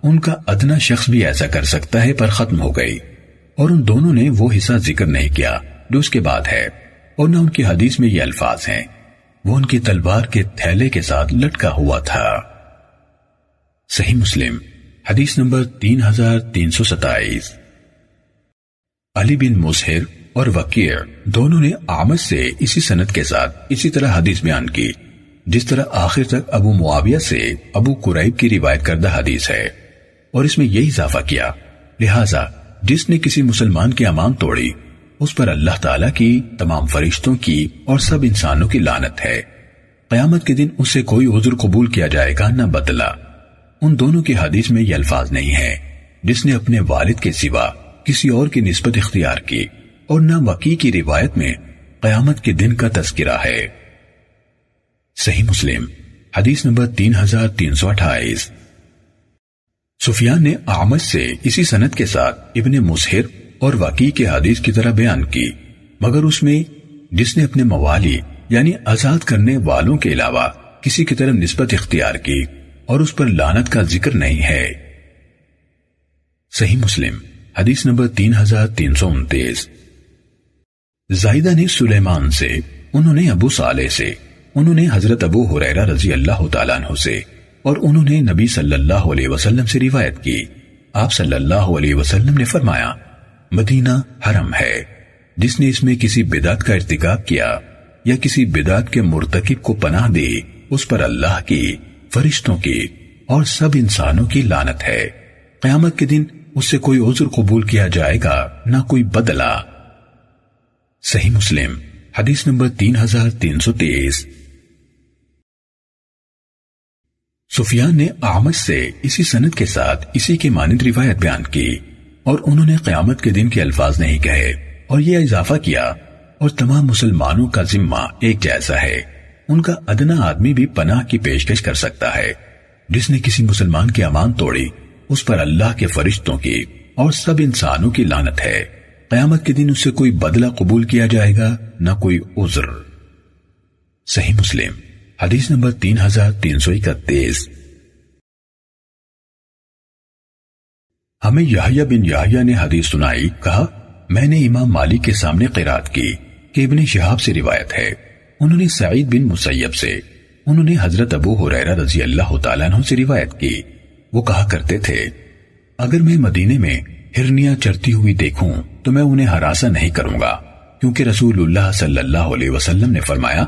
ان کا ادنا شخص بھی ایسا کر سکتا ہے پر ختم ہو گئی، اور ان دونوں نے وہ حصہ ذکر نہیں کیا جو اس کے بعد ہے، اور نہ ان کی حدیث میں یہ الفاظ ہیں، وہ ان کی تلوار کے تھیلے کے ساتھ لٹکا ہوا تھا۔ صحیح مسلم حدیث نمبر 3327۔ علی بن مسہر اور وکیع دونوں نے عامر سے اسی سند کے ساتھ اسی طرح حدیث بیان کی جس طرح آخر تک ابو معاویہ سے ابو قرائب کی روایت کردہ حدیث ہے، اور اس میں یہ اضافہ کیا، لہٰذا جس نے کسی مسلمان کی امان توڑی اس پر اللہ تعالیٰ کی، تمام فرشتوں کی اور سب انسانوں کی لعنت ہے، قیامت کے دن اس سے کوئی عذر قبول کیا جائے گا نہ بدلہ۔ ان دونوں کی حدیث میں یہ الفاظ نہیں ہیں، جس نے اپنے والد کے سوا کسی اور کی نسبت اختیار کی، اور نہ وکیع کی روایت میں قیامت کے دن کا تذکرہ ہے۔ صحیح مسلم حدیث نمبر 3328۔ سفیان نے اعمش سے اسی سند کے ساتھ ابن مسہر اور وکیع کے حدیث کی طرح بیان کی، مگر اس میں جس نے اپنے موالی یعنی آزاد کرنے والوں کے علاوہ کسی کی طرف نسبت اختیار کی اور اس پر لعنت کا ذکر نہیں ہے۔ صحیح مسلم حدیث نمبر 3329۔ زائدہ نے سلیمان سے، انہوں نے ابو صالح سے، انہوں نے حضرت ابو ہریرہ رضی اللہ تعالیٰ عنہ سے، اور انہوں نے نبی صلی اللہ علیہ وسلم سے روایت کی، آپ صلی اللہ علیہ وسلم نے فرمایا، مدینہ حرم ہے، جس نے اس میں کسی بدعت کا ارتکاب کیا یا کسی بدعت کے مرتکب کو پناہ دی اس پر اللہ کی، فرشتوں کی اور سب انسانوں کی لعنت ہے، قیامت کے دن اس سے کوئی عذر قبول کیا جائے گا نہ کوئی بدلہ۔ صحیح مسلم حدیث نمبر 3330۔ سفیان نے اعمش سے اسی سند کے ساتھ اسی کے مانند روایت بیان کی، اور انہوں نے قیامت کے دن کے الفاظ نہیں کہے اور یہ اضافہ کیا، اور تمام مسلمانوں کا ذمہ ایک جیسا ہے، ان کا ادنا آدمی بھی پناہ کی پیشکش کر سکتا ہے۔ جس نے کسی مسلمان کی امان توڑی اس پر اللہ کے فرشتوں کی اور سب انسانوں کی لعنت ہے۔ قیامت کے دن اس سے کوئی بدلہ قبول کیا جائے گا نہ کوئی عذر۔ صحیح مسلم حدیث نمبر 3331۔ ہمیں یحییٰ بن یحییٰ نے حدیث سنائی، کہا میں نے امام مالک کے سامنے قرات کی کہ ابن شہاب سے روایت ہے، انہوں نے سعید بن مسیب سے، انہوں نے حضرت ابو ہریرہ رضی اللہ تعالیٰ عنہ سے روایت کی، وہ کہا کرتے تھے اگر میں مدینے میں ہرنیاں چرتی ہوئی دیکھوں تو میں انہیں ہراساں نہیں کروں گا، کیونکہ رسول اللہ صلی اللہ علیہ وسلم نے فرمایا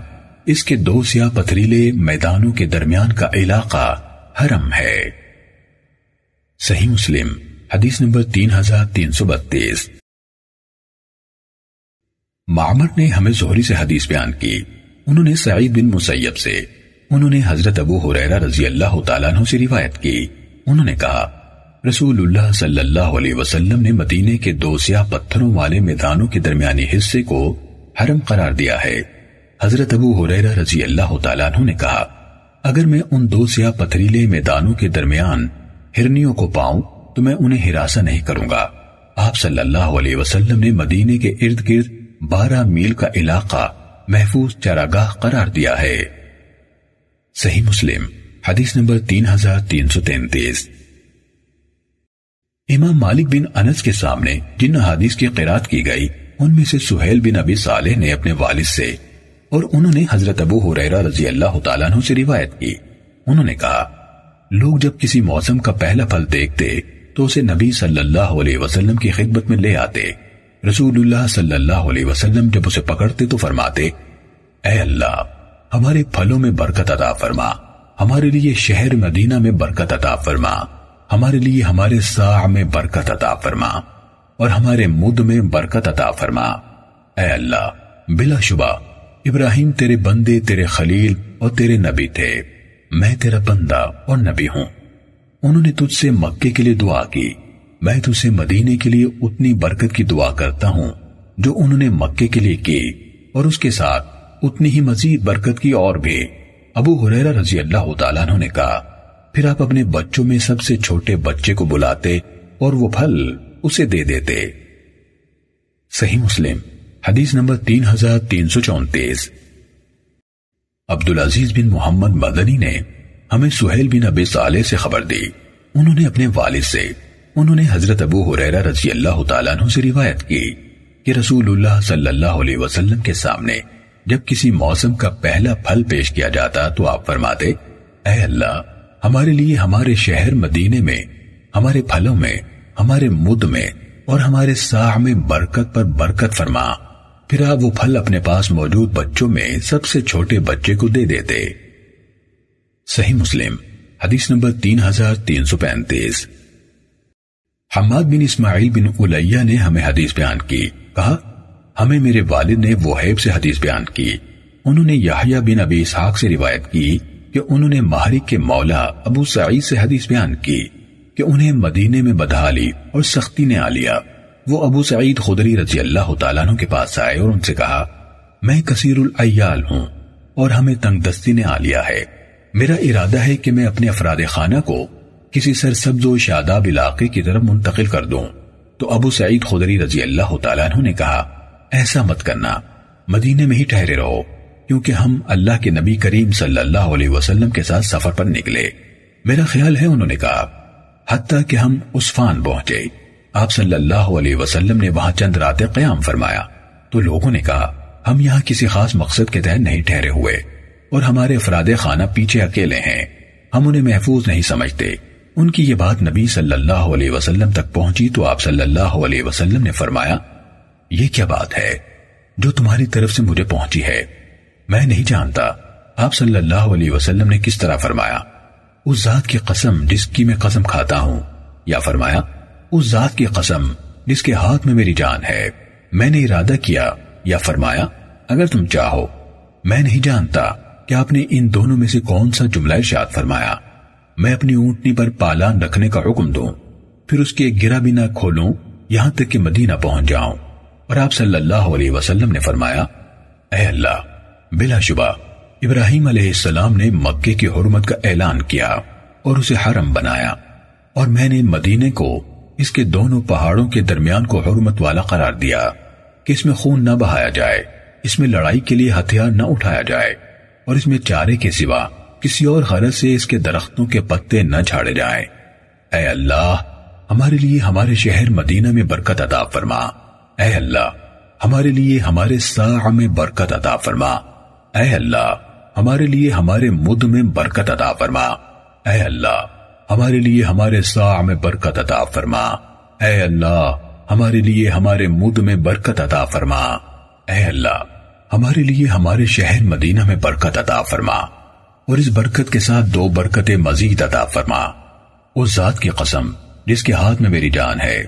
اس کے دو سیاہ پتھریلے میدانوں کے درمیان کا علاقہ حرم ہے۔ صحیح مسلم حدیث نمبر 3332۔ معمر نے ہمیں زہری سے حدیث بیان کی، انہوں نے سعید بن مسیب سے، انہوں نے حضرت ابو ہریرہ رضی اللہ تعالیٰ عنہ سے روایت کی، انہوں نے کہا رسول اللہ صلی اللہ علیہ وسلم نے مدینے کے دو سیاہ پتھروں والے میدانوں کے درمیانی حصے کو حرم قرار دیا ہے۔ حضرت ابو ہریرہ رضی اللہ تعالیٰ عنہ نے کہا اگر میں ان دو سیاہ پتھریلے میدانوں کے درمیان ہرنیوں کو پاؤں تو میں انہیں ہراسہ نہیں کروں گا۔ آپ صلی اللہ علیہ وسلم نے مدینے کے ارد گرد 12 میل کا علاقہ محفوظ چراگاہ قرار دیا ہے۔ صحیح مسلم حدیث نمبر 3333۔ امام مالک بن انس کے سامنے جن احادیث کی قرات کی گئی ان میں سے سہیل بن ابی صالح نے اپنے والد سے، اور انہوں نے حضرت ابو ہریرہ رضی اللہ تعالیٰ عنہ سے روایت کی، انہوں نے کہا لوگ جب کسی موسم کا پہلا پھل دیکھتے تو اسے نبی صلی اللہ علیہ وسلم کی خدمت میں لے آتے۔ رسول اللہ صلی اللہ علیہ وسلم جب اسے پکڑتے تو فرماتے اے اللہ ہمارے پھلوں میں برکت عطا فرما، ہمارے لیے شہر مدینہ میں برکت عطا فرما، ہمارے لیے ہمارے ساع میں برکت عطا فرما، اور ہمارے مد میں برکت عطا فرما۔ اے اللہ بلا شبہ ابراہیم تیرے بندے، تیرے خلیل اور تیرے نبی تھے، میں تیرا بندہ اور نبی ہوں، انہوں نے تجھ سے مکے کے لیے دعا کی، میں تجھ سے مدینے کے لیے اتنی برکت کی دعا کرتا ہوں جو انہوں نے مکے کے لیے کی، اور اس کے ساتھ اتنی ہی مزید برکت کی اور بھی۔ ابو ہریرہ رضی اللہ تعالیٰ عنہ نے کہا پھر آپ اپنے بچوں میں سب سے چھوٹے بچے کو بلاتے اور وہ پھل اسے دے دیتے۔ صحیح مسلم حدیث نمبر 3334۔ عبدالعزیز بن محمد مدنی نے ہمیں سہیل بن ابی صالح سے خبر دی، انہوں نے اپنے والد سے، انہوں نے حضرت ابو ہریرہ رضی اللہ تعالیٰ عنہ سے روایت کی کہ رسول اللہ صلی اللہ علیہ وسلم کے سامنے جب کسی موسم کا پہلا پھل پیش کیا جاتا تو آپ فرماتے اے اللہ ہمارے لیے ہمارے شہر مدینے میں، ہمارے پھلوں میں، ہمارے مد میں اور ہمارے ساع میں برکت پر برکت فرما، پھر آپ وہ پھل اپنے پاس موجود بچوں میں سب سے چھوٹے بچے کو دے دیتے۔ صحیح مسلم حدیث نمبر 3335۔ حماد بن اسماعیل بن علیہ نے ہمیں حدیث بیان کی، کہا ہمیں میرے والد نے وہیب سے حدیث بیان کی، انہوں نے یحییٰ بن ابی اسحاق سے روایت کی کہ انہوں نے مہرک کے مولا ابو سعید سے حدیث بیان کی کہ انہیں مدینے میں بدحالی اور سختی نے آ لیا، وہ ابو سعید خدری رضی اللہ تعالیٰ عنہ کے پاس آئے اور ان سے کہا میں کثیر العیال ہوں اور ہمیں تنگ دستی نے آ لیا ہے، میرا ارادہ ہے کہ میں اپنے افراد خانہ کو کسی سرسبز و شاداب علاقے کی طرف منتقل کر دوں۔ تو ابو سعید خدری رضی اللہ تعالیٰ عنہ نے کہا ایسا مت کرنا، مدینے میں ہی ٹھہرے رہو، کیونکہ ہم اللہ کے نبی کریم صلی اللہ علیہ وسلم کے ساتھ سفر پر نکلے، میرا خیال ہے انہوں نے کہا حتیٰ کہ ہم عثمان پہنچے، آپ صلی اللہ علیہ وسلم نے وہاں چند راتیں قیام فرمایا، تو لوگوں نے کہا ہم یہاں کسی خاص مقصد کے تحت نہیں ٹھہرے ہوئے اور ہمارے افراد خانہ پیچھے اکیلے ہیں، ہم انہیں محفوظ نہیں سمجھتے۔ ان کی یہ بات نبی صلی اللہ علیہ وسلم تک پہنچی تو آپ صلی اللہ علیہ وسلم نے فرمایا یہ کیا بات ہے جو تمہاری طرف سے مجھے پہنچی ہے، میں نہیں جانتا آپ صلی اللہ علیہ وسلم نے کس طرح فرمایا اس ذات کی قسم جس کی میں قسم کھاتا ہوں، یا فرمایا اس ذات کی قسم جس کے ہاتھ میں میری جان ہے، میں نے ارادہ کیا، یا فرمایا اگر تم چاہو، میں نہیں جانتا کہ آپ نے ان دونوں میں سے کون سا جملہ ارشاد فرمایا، میں اپنی اونٹنی پر پالان رکھنے کا حکم دوں پھر اس کے گرا بھی نہ کھولوں یہاں تک کہ مدینہ پہنچ جاؤں، اور آپ صلی اللہ علیہ وسلم نے فرمایا اے اللہ بلا شبہ ابراہیم علیہ السلام نے مکے کی حرمت کا اعلان کیا اور اسے حرم بنایا، اور میں نے مدینے کو اس کے دونوں پہاڑوں کے درمیان کو حرمت والا قرار دیا کہ اس میں خون نہ بہایا جائے، اس میں لڑائی کے لیے ہتھیار نہ اٹھایا جائے، اور اس میں چارے کے سوا کسی اور غرض سے اس کے درختوں کے پتے نہ جھاڑے جائیں۔ اے اللہ، ہمارے لیے ہمارے شہر مدینہ میں برکت عطا فرما۔ اے اللہ، ہمارے لیے ہمارے ساع میں برکت عطا فرما۔ اے اللہ، ہمارے لیے ہمارے مد میں برکت عطا فرما۔ اے اللہ، ہمارے لیے ہمارے ساع میں برکت عطا فرما۔ اے اللہ، ہمارے لیے ہمارے مد میں برکت عطا فرما۔ اے اللہ، ہمارے لیے ہمارے شہر مدینہ میں برکت عطا فرما، اور اس برکت کے ساتھ دو برکتیں مزید عطا فرما۔ اس ذات کی قسم جس کے ہاتھ میں میری جان ہے،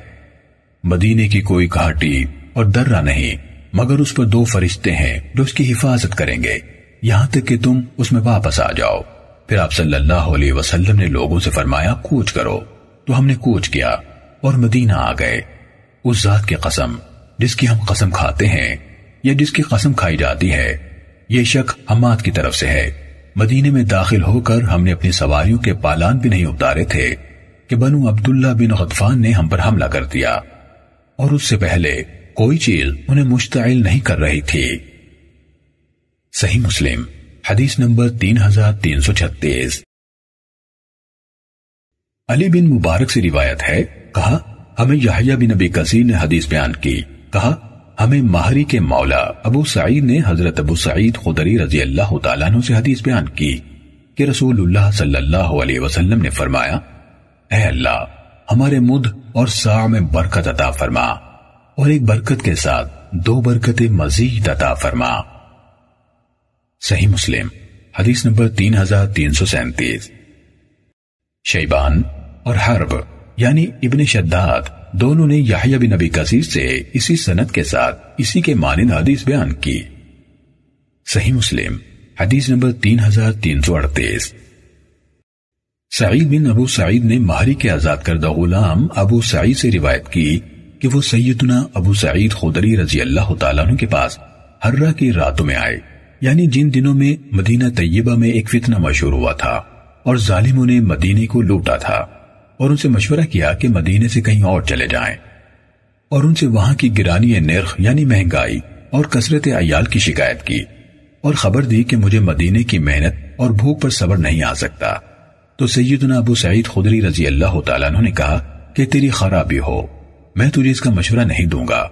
مدینے کی کوئی گھاٹی اور درہ نہیں مگر اس پر دو فرشتے ہیں جو اس کی حفاظت کریں گے یہاں تک کہ تم اس میں واپس آ جاؤ۔ پھر آپ صلی اللہ علیہ وسلم نے لوگوں سے فرمایا، کوچ کرو، تو ہم نے کوچ کیا اور مدینہ آ گئے۔ اس ذات کی قسم جس کی ہم قسم کھاتے ہیں یا جس کی قسم کھائی جاتی ہے، یہ شک حماد کی طرف سے ہے۔ مدینے میں داخل ہو کر ہم نے اپنی سواریوں کے پالان بھی نہیں اتارے تھے کہ بنو عبداللہ بن غطفان نے ہم پر حملہ کر دیا، اور اس سے پہلے کوئی چیز انہیں مشتعل نہیں کر رہی تھی۔ صحیح مسلم حدیث نمبر 3336۔ علی بن مبارک سے روایت ہے، کہا ہمیں یحییٰ بن ابی کثیر نے حدیث بیان کی، کہا ہمیں ماہری کے مولا ابو سعید نے حضرت ابو سعید خدری رضی اللہ تعالیٰ عنہ سے حدیث بیان کی کہ رسول اللہ صلی اللہ علیہ وسلم نے فرمایا، اے اللہ، ہمارے مد اور ساع میں برکت عطا فرما، اور ایک برکت کے ساتھ دو برکتیں مزید عطا فرما۔ صحیح مسلم حدیث نمبر 3337۔ شیبان اور حرب یعنی ابن شداد دونوں نے یحییٰ بن ابی کثیر سے اسی سند کے ساتھ اسی کے مانند حدیث بیان کی۔ صحیح مسلم حدیث نمبر 3338۔ سعید بن ابو سعید نے مہری کے آزاد کردہ غلام ابو سعید سے روایت کی کہ وہ سیدنا ابو سعید خدری رضی اللہ تعالیٰ عنہ کے پاس حرہ کی راتوں میں آئے، یعنی جن دنوں میں مدینہ طیبہ میں ایک فتنہ مشہور ہوا تھا اور ظالموں نے مدینے کو لوٹا تھا، اور ان سے مشورہ کیا کہ مدینے سے کہیں اور چلے جائیں، اور ان سے وہاں کی گرانی نرخ یعنی مہنگائی اور کثرت عیال کی شکایت کی، اور خبر دی کہ مجھے مدینے کی محنت اور بھوک پر صبر نہیں آ سکتا۔ تو سیدنا ابو سعید خدری رضی اللہ تعالیٰ عنہ نے کہا کہ تیری خرابی ہو، میں تجھے اس کا مشورہ نہیں دوں گا،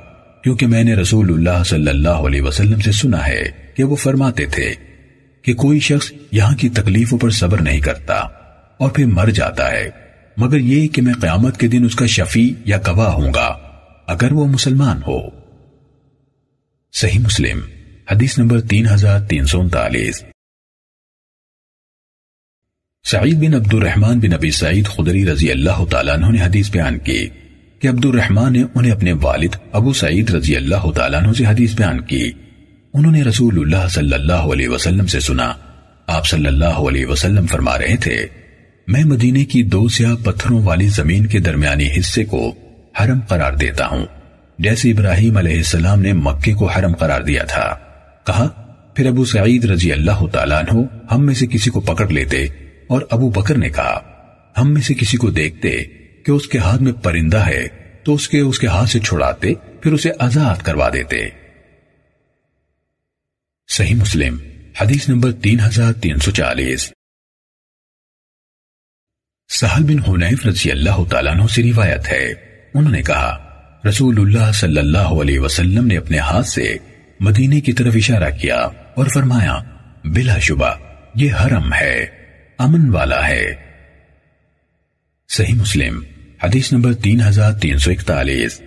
کیونکہ میں نے رسول اللہ صلی اللہ علیہ وسلم سے سنا ہے کہ وہ فرماتے تھے کہ کوئی شخص یہاں کی تکلیفوں پر صبر نہیں کرتا اور پھر مر جاتا ہے، مگر یہ کہ میں قیامت کے دن اس کا شفیع یا گواہ ہوں گا اگر وہ مسلمان ہو۔ صحیح مسلم حدیث نمبر 3339۔ سعید بن عبد الرحمن بن ابی سعید خدری رضی اللہ تعالیٰ عنہ نے حدیث بیان کی کہ عبد الرحمن نے انہیں اپنے والد ابو سعید رضی اللہ تعالیٰ عنہ سے حدیث بیان کی، انہوں نے رسول اللہ صلی اللہ علیہ وسلم سے سنا، آپ صلی اللہ علیہ وسلم فرما رہے تھے، میں مدینے کی دو سیاہ پتھروں والی زمین کے درمیانی حصے کو حرم قرار دیتا ہوں، جیسے ابراہیم علیہ السلام نے مکے کو حرم قرار دیا تھا۔ کہا پھر ابو سعید رضی اللہ تعالیٰ عنہ ہم میں سے کسی کو پکڑ لیتے، اور ابو بکر نے کہا ہم میں سے کسی کو دیکھتے کہ اس کے ہاتھ میں پرندہ ہے تو اس کے ہاتھ سے چھڑاتے، پھر اسے آزاد کروا دیتے۔ صحیح مسلم حدیث نمبر 3340۔ سہل بن حنیف رضی اللہ تعالیٰ عنہ سے روایت ہے، انہوں نے کہا رسول اللہ صلی اللہ علیہ وسلم نے اپنے ہاتھ سے مدینے کی طرف اشارہ کیا اور فرمایا، بلا شبہ یہ حرم ہے، امن والا ہے۔ صحیح مسلم حدیث نمبر 3341۔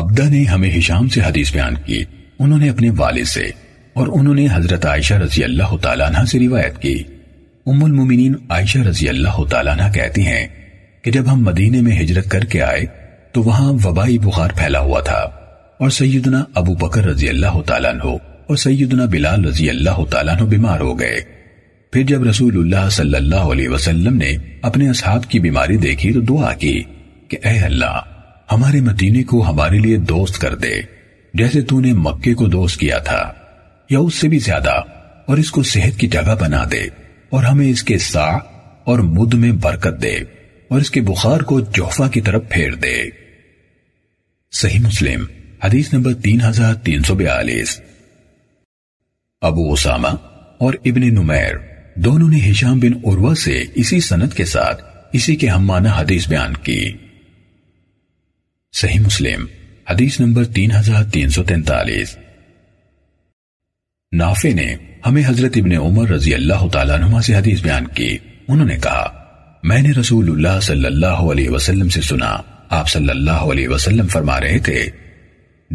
عبدہ نے ہمیں ہشام سے حدیث بیان کی، انہوں نے اپنے والد سے اور انہوں نے حضرت عائشہ رضی اللہ تعالیٰ عنہ سے روایت کی۔ ام المومنین عائشہ رضی اللہ تعالیٰ عنہ کہتی ہیں کہ جب ہم مدینے میں ہجرت کر کے آئے تو وہاں وبائی بخار پھیلا ہوا تھا، اور سیدنا ابو بکر رضی اللہ تعالیٰ عنہ اور سیدنا بلال رضی اللہ تعالیٰ عنہ بیمار ہو گئے۔ پھر جب رسول اللہ صلی اللہ علیہ وسلم نے اپنے اصحاب کی بیماری دیکھی تو دعا کی کہ اے اللہ، ہمارے مدینے کو ہمارے لیے دوست کر دے، جیسے تو نے مکے کو دوست کیا تھا، یا اس سے بھی زیادہ، اور اس کو صحت کی جگہ بنا دے اور ہمیں اس کے ساع اور مد میں برکت دے اور اس کے بخار کو جوفہ کی طرف پھیر دے۔ صحیح مسلم حدیث نمبر 3342۔ ابو اسامہ اور ابن نمیر دونوں نے ہشام بن عروہ سے اسی سند کے ساتھ اسی کے ہم معنی حدیث بیان کی۔ صحیح مسلم حدیث نمبر 3343۔ نافع نے ہمیں حضرت ابن عمر رضی اللہ تعالیٰ عنہ سے حدیث بیان کی، انہوں نے کہا میں نے رسول اللہ صلی اللہ علیہ وسلم سے سنا، آپ صلی اللہ علیہ وسلم فرما رہے تھے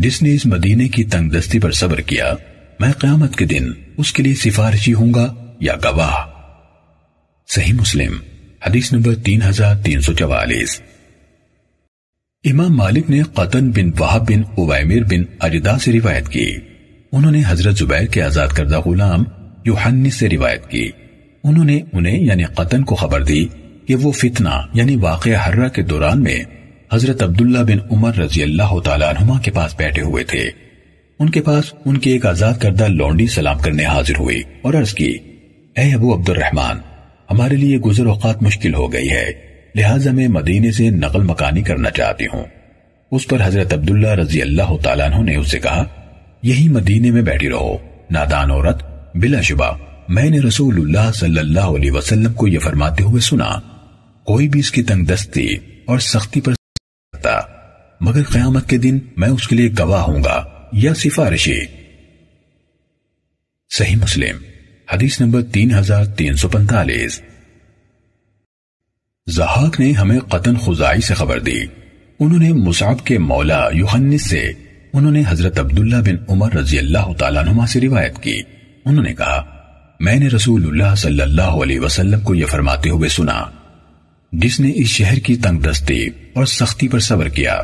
جس نے اس مدینے کی تنگ دستی پر صبر کیا میں قیامت کے دن اس کے لیے سفارشی ہوں گا یا گواہ۔ صحیح مسلم حدیث نمبر 3344۔ امام مالک نے قطن بن وہب بن عویمر بن اجدہ سے روایت کی، انہوں نے حضرت زبیر کے آزاد کردہ غلام یوحنی سے روایت کی، انہوں نے انہیں یعنی قطن کو خبر دی کہ وہ فتنہ یعنی واقعہ حرہ کے دوران میں حضرت عبداللہ بن عمر رضی اللہ تعالیٰ عنہما کے پاس بیٹھے ہوئے تھے۔ ان کے پاس ان کی ایک آزاد کردہ لونڈی سلام کرنے حاضر ہوئی اور عرض کی، اے ابو عبد الرحمن، ہمارے لیے گزر اوقات مشکل ہو گئی ہے، لہٰذا میں مدینے سے نقل مکانی کرنا چاہتی ہوں۔ اس پر حضرت عبداللہ رضی اللہ تعالیٰ عنہ نے اسے کہا، یہی مدینے میں بیٹھی رہو نادان عورت، بلا شبہ میں نے رسول اللہ صلی اللہ علیہ وسلم کو یہ فرماتے ہوئے سنا، کوئی بھی اس کی تنگ دستی اور سختی پر سکتا مگر قیامت کے دن میں اس کے لیے گواہ ہوں گا یا سفارشی۔ صحیح مسلم حدیث نمبر 3345۔ زحاق نے ہمیں قطن خزائی سے خبر دی، انہوں نے مصعب کے مولا یوحنس سے، انہوں نے حضرت عبداللہ بن عمر رضی اللہ تعالیٰ عنہما سے روایت کی، انہوں نے کہا میں نے رسول اللہ صلی اللہ علیہ وسلم کو یہ فرماتے ہوئے سنا جس نے اس شہر کی تنگ دستی اور سختی پر صبر کیا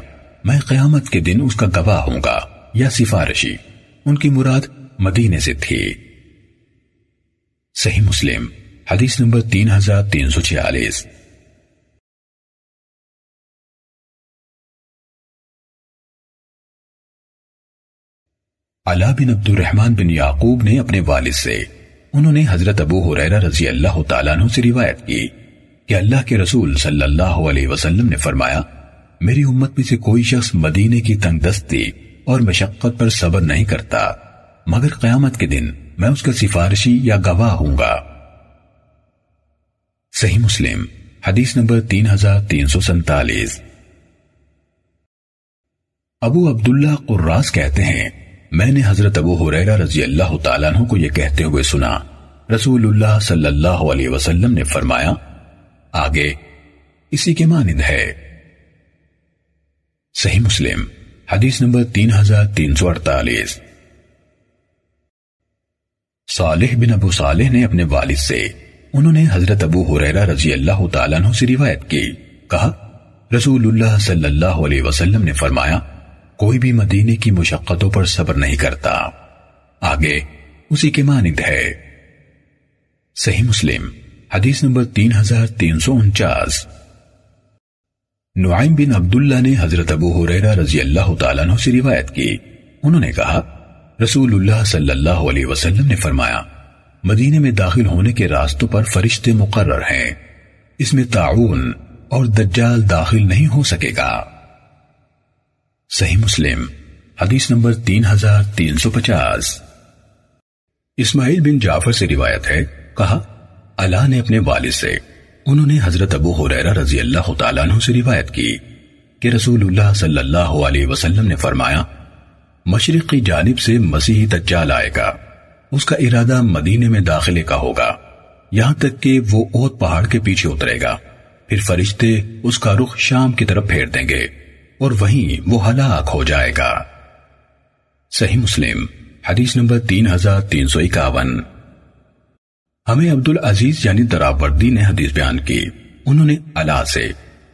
میں قیامت کے دن اس کا گواہ ہوں گا یا سفارشی۔ ان کی مراد مدینے سے تھی۔ صحیح مسلم حدیث نمبر 3346۔ علا بن عبد الرحمن بن یعقوب نے اپنے والد سے، انہوں نے حضرت ابو ہریرہ رضی اللہ تعالیٰ عنہ سے روایت کی کہ اللہ کے رسول صلی اللہ علیہ وسلم نے فرمایا، میری امت میں سے کوئی شخص مدینے کی تنگ دستی اور مشقت پر صبر نہیں کرتا مگر قیامت کے دن میں اس کا سفارشی یا گواہ ہوں گا۔ صحیح مسلم حدیث نمبر 3347۔ ابو عبداللہ قراز کہتے ہیں میں نے حضرت ابو ہریرہ رضی اللہ تعالیٰ عنہ کو یہ کہتے ہوئے سنا، رسول اللہ صلی اللہ علیہ وسلم نے فرمایا، آگے اسی کے مانند ہے۔ صحیح مسلم حدیث نمبر 3348۔ صالح بن ابو صالح نے اپنے والد سے، انہوں نے حضرت ابو ہریرہ رضی اللہ تعالیٰ عنہ سے روایت کی، کہا رسول اللہ صلی اللہ علیہ وسلم نے فرمایا، کوئی بھی مدینے کی مشقتوں پر صبر نہیں کرتا، آگے اسی کے مانند ہے۔ صحیح مسلم حدیث نمبر 3349۔ نعیم بن عبداللہ نے حضرت ابو ہریرہ رضی اللہ تعالیٰ عنہ سے روایت کی، انہوں نے کہا رسول اللہ صلی اللہ علیہ وسلم نے فرمایا، مدینے میں داخل ہونے کے راستوں پر فرشتے مقرر ہیں، اس میں تعاون اور دجال داخل نہیں ہو سکے گا۔ صحیح مسلم حدیث نمبر 3350۔ اسماعیل بن جعفر سے روایت ہے، کہا علی نے اپنے والد سے، انہوں نے حضرت ابو ہریرہ رضی اللہ تعالیٰ عنہ سے روایت کی کہ رسول اللہ صلی اللہ علیہ وسلم نے فرمایا، مشرق کی جانب سے مسیحی دجال آئے گا، اس کا ارادہ مدینے میں داخلے کا ہوگا یہاں تک کہ وہ اوت پہاڑ کے پیچھے اترے گا، پھر فرشتے اس کا رخ شام کی طرف پھیر دیں گے اور وہیں وہ ہلاک ہو جائے گا۔ صحیح مسلم حدیث نمبر 3351۔ ہمیں عبدالعزیز یعنی دراوردی نے حدیث بیان کی، انہوں نے علا سے،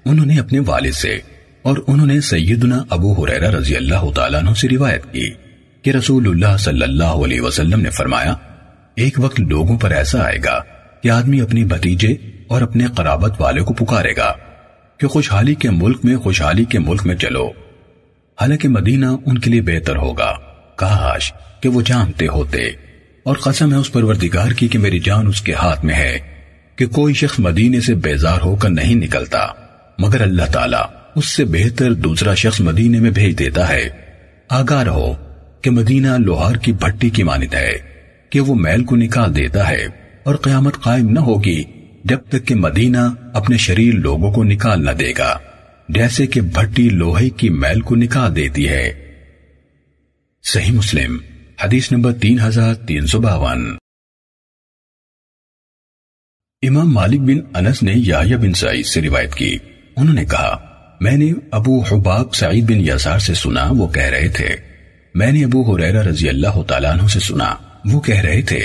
انہوں نے اپنے والد سے، اور انہوں نے سیدنا ابو ہریرہ رضی اللہ تعالیٰ عنہ سے روایت کی کہ رسول اللہ صلی اللہ علیہ وسلم نے فرمایا، ایک وقت لوگوں پر ایسا آئے گا کہ آدمی اپنی بھتیجے اور اپنے قرابت والے کو پکارے گا کہ خوشحالی کے ملک میں خوشحالی کے ملک میں چلو، حالانکہ مدینہ ان کے لیے بہتر ہوگا، کاش کہ وہ جانتے ہوتے، اور قسم ہے اس پروردگار کی کہ میری جان اس کے ہاتھ میں ہے کہ کوئی شخص مدینے سے بیزار ہو کر نہیں نکلتا مگر اللہ تعالیٰ اس سے بہتر دوسرا شخص مدینے میں بھیج دیتا ہے۔ آگاہ رہو کہ مدینہ لوہار کی بھٹی کی مانند ہے کہ وہ میل کو نکال دیتا ہے، اور قیامت قائم نہ ہوگی جب تک کہ مدینہ اپنے شریر لوگوں کو نکال نہ دے گا، جیسے کہ بھٹی لوہے کی میل کو نکال دیتی ہے۔ صحیح مسلم حدیث نمبر 3352۔ امام مالک بن انس نے یحییٰ بن سعید سے روایت کی، انہوں نے کہا میں نے ابو حباب سعید بن یسار سے سنا وہ کہہ رہے تھے، میں نے ابو ہریرہ رضی اللہ تعالیٰ عنہ سے سنا وہ کہہ رہے تھے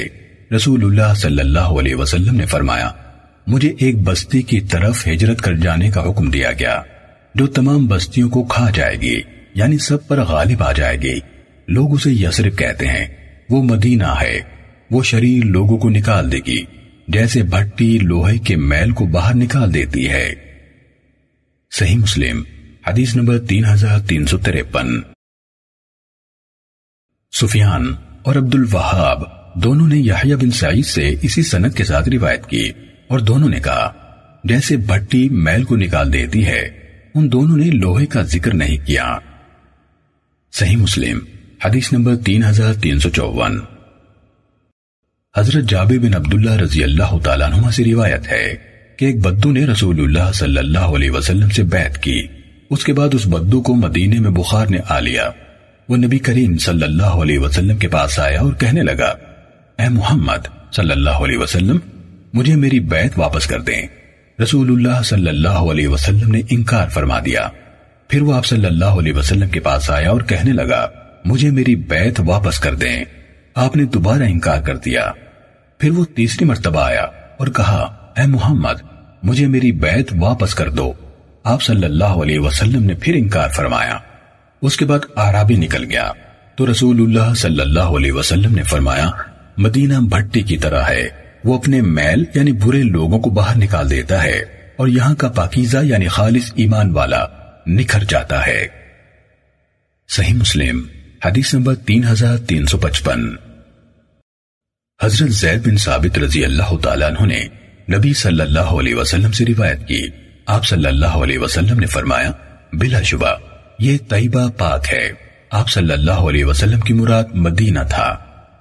رسول اللہ صلی اللہ علیہ وسلم نے فرمایا مجھے ایک بستی کی طرف ہجرت کر جانے کا حکم دیا گیا جو تمام بستیوں کو کھا جائے گی، یعنی سب پر غالب آ جائے گی، لوگ اسے یثرب کہتے ہیں، وہ مدینہ ہے، وہ شریر لوگوں کو نکال دے گی جیسے بھٹی لوہے کے میل کو باہر نکال دیتی ہے۔ صحیح مسلم حدیث نمبر 3353۔ سفیان اور عبد الوہاب دونوں نے یحییٰ بن سعید سے اسی سند کے ساتھ روایت کی، اور دونوں نے کہا جیسے بھٹی میل کو نکال دیتی ہے، ان دونوں نے لوہے کا ذکر نہیں کیا۔ صحیح مسلم حدیث نمبر 3354۔ حضرت جابر بن عبداللہ رضی اللہ تعالیٰ عنہ سے روایت ہے کہ ایک بدو نے رسول اللہ صلی اللہ علیہ وسلم سے بیعت کی، اس کے بعد اس بدو کو مدینے میں بخار نے آ لیا، وہ نبی کریم صلی اللہ علیہ وسلم کے پاس آیا اور کہنے لگا اے محمد صلی اللہ علیہ وسلم مجھے میری بیعت واپس کر دیں۔ رسول اللہ صلی اللہ علیہ وسلم نے انکار فرما دیا، پھر وہ آپ صلی اللہ علیہ وسلم کے پاس آیا اور کہنے لگا مجھے میری بیعت واپس کر دیں، آپ نے دوبارہ انکار کر دیا، پھر وہ تیسری مرتبہ آیا اور کہا اے محمد مجھے میری بیعت واپس کر دو، آپ صلی اللہ علیہ وسلم نے پھر انکار فرمایا، اس کے بعد اعرابی نکل گیا، تو رسول اللہ صلی اللہ علیہ وسلم نے فرمایا مدینہ بھٹی کی طرح ہے، وہ اپنے میل یعنی برے لوگوں کو باہر نکال دیتا ہے، اور یہاں کا پاکیزہ یعنی خالص ایمان والا نکھر جاتا ہے۔ صحیح مسلم حدیث نمبر 3355۔ حضرت زید بن ثابت رضی اللہ تعالیٰ عنہ نے نبی صلی اللہ علیہ وسلم سے روایت کی، آپ صلی اللہ علیہ وسلم نے فرمایا بلا شبہ یہ طیبہ پاک ہے، آپ صلی اللہ علیہ وسلم کی مراد مدینہ تھا،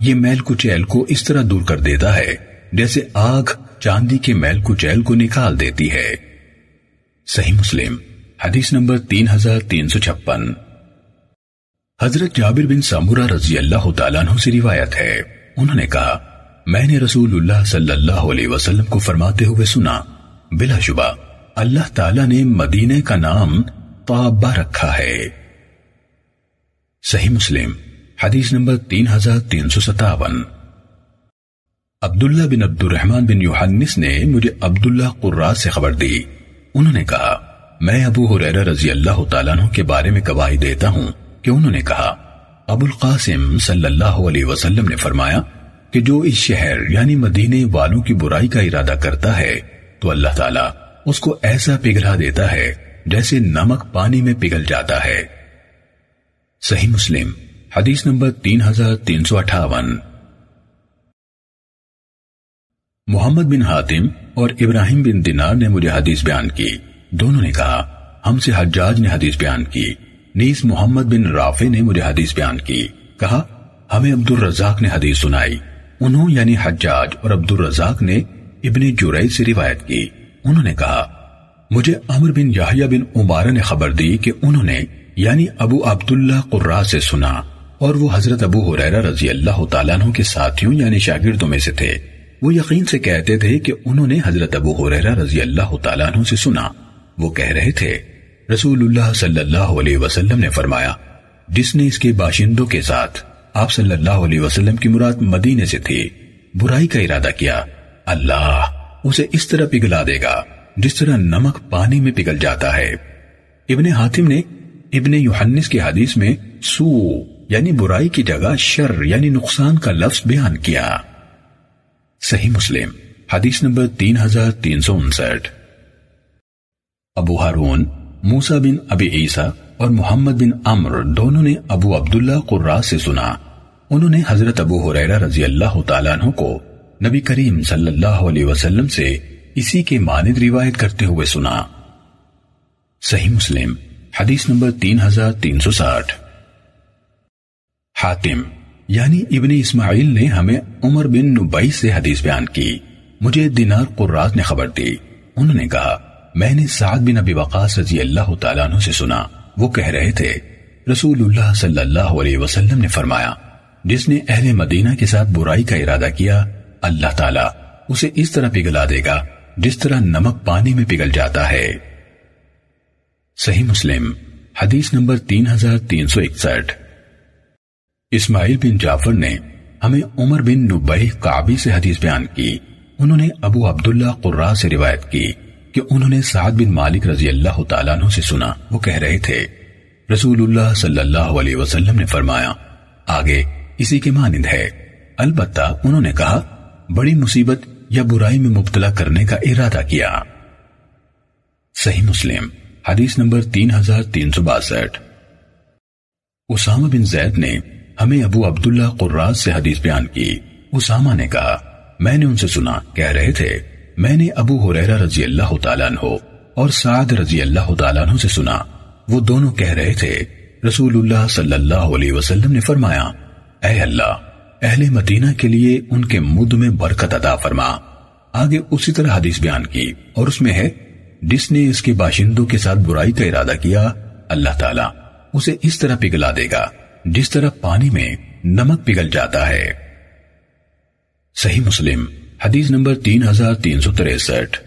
یہ میل کچیل کو اس طرح دور کر دیتا ہے جیسے آگ چاندی کے میل کچیل کو نکال دیتی ہے۔ صحیح مسلم حدیث نمبر 3356۔ حضرت جابر بن سمورہ رضی اللہ تعالیٰ عنہ سے روایت ہے، انہوں نے کہا میں نے رسول اللہ صلی اللہ علیہ وسلم کو فرماتے ہوئے سنا بلا شبہ اللہ تعالیٰ نے مدینے کا نام طابہ رکھا ہے۔ صحیح مسلم حدیث نمبر 3357۔ عبداللہ بن عبد الرحمن بن یوحنس نے مجھے عبداللہ قرات سے خبر دی، انہوں نے کہا میں ابو ہریرہ رضی اللہ تعالیٰ عنہ کے بارے میں گواہی دیتا ہوں کہ انہوں نے کہا ابو القاسم صلی اللہ علیہ وسلم نے فرمایا کہ جو اس شہر یعنی مدینے والوں کی برائی کا ارادہ کرتا ہے تو اللہ تعالیٰ اس کو ایسا پگھلا دیتا ہے جیسے نمک پانی میں پگھل جاتا ہے۔ صحیح مسلم حدیث نمبر 3358۔ محمد بن حاتم اور ابراہیم بن دینار نے مجھے حدیث بیان کی، دونوں نے کہا ہم سے حجاج نے حدیث بیان کی، نیز محمد بن رافع نے مجھے حدیث بیان کی، کہا ہمیں عبد الرزاق نے حدیث سنائی، انہوں یعنی حجاج اور عبد الرزاق نے ابن جریج سے روایت کی، انہوں نے کہا مجھے عمرو بن یحییٰ بن عمارہ نے خبر دی کہ انہوں نے یعنی ابو عبداللہ قراء سے سنا، اور وہ حضرت ابو ہریرہ رضی اللہ تعالیٰ عنہ کے ساتھیوں یعنی شاگردوں میں سے تھے، وہ یقین سے کہتے تھے کہ انہوں نے حضرت ابو ہریرہ رضی اللہ تعالیٰ عنہ سے سنا، وہ کہہ رہے تھے رسول اللہ صلی اللہ علیہ وسلم نے فرمایا جس نے اس کے باشندوں کے ساتھ، آپ صلی اللہ علیہ وسلم کی مراد مدینے سے تھی، برائی کا ارادہ کیا اللہ اسے اس طرح پگھلا دے گا جس طرح نمک پانی میں پگھل جاتا ہے۔ ابن حاتم نے ابن یوحنس کی حدیث میں سو یعنی برائی کی جگہ شر یعنی نقصان کا لفظ بیان کیا۔ صحیح مسلم حدیث نمبر 3359۔ ابو ہارون موسیٰ بن ابی عیسیٰ اور محمد بن عمرو دونوں نے ابو عبداللہ قراء سے سنا، انہوں نے حضرت ابو ہریرہ رضی اللہ تعالیٰ عنہ کو نبی کریم صلی اللہ علیہ وسلم سے اسی کے مانند روایت کرتے ہوئے سنا۔ صحیح مسلم حدیث نمبر 3360۔ حاتم یعنی ابن اسماعیل نے ہمیں عمر بن نبیس سے حدیث بیان کی، مجھے دینار قرات نے خبر دی، انہوں نے کہا میں نے سعد بن ابی وقاص رضی اللہ تعالیٰ عنہ سے سنا، وہ کہہ رہے تھے رسول اللہ صلی اللہ علیہ وسلم نے فرمایا جس نے اہل مدینہ کے ساتھ برائی کا ارادہ کیا اللہ تعالیٰ اسے اس طرح پگھلا دے گا جس طرح نمک پانی میں پگھل جاتا ہے۔ صحیح مسلم حدیث نمبر 3361۔ اسماعیل بن جعفر نے ہمیں عمر بن نبیہ کعبی سے حدیث بیان کی، انہوں نے ابو عبداللہ قراء سے روایت کی کہ انہوں نے سعد بن مالک رضی اللہ تعالیٰ عنہ سے سنا، وہ کہہ رہے تھے رسول اللہ صلی اللہ علیہ وسلم نے فرمایا، آگے اسی کے مانند ہے، البتہ انہوں نے کہا بڑی مصیبت یا برائی میں مبتلا کرنے کا ارادہ کیا۔ صحیح مسلم حدیث نمبر 3362۔ اسامہ بن زید نے ہمیں ابو عبداللہ قراء سے حدیث بیان کی، اسامہ نے کہا میں نے ان سے سنا، کہہ رہے تھے میں نے ابو ہریرہ رضی اللہ تعالیٰ عنہ اور سعد رضی اللہ تعالیٰ عنہ سے سنا، وہ دونوں کہہ رہے تھے رسول اللہ صلی اللہ علیہ وسلم نے فرمایا، اے اللہ اہل مدینہ کے لیے ان کے مد میں برکت عطا فرما۔ آگے اسی طرح حدیث بیان کی اور اس میں ہے جس نے اس کے باشندوں کے ساتھ برائی کا ارادہ کیا اللہ تعالیٰ اسے اس طرح پگھلا دے گا جس طرح پانی میں نمک پگھل جاتا ہے۔ صحیح مسلم حدیث نمبر 3363۔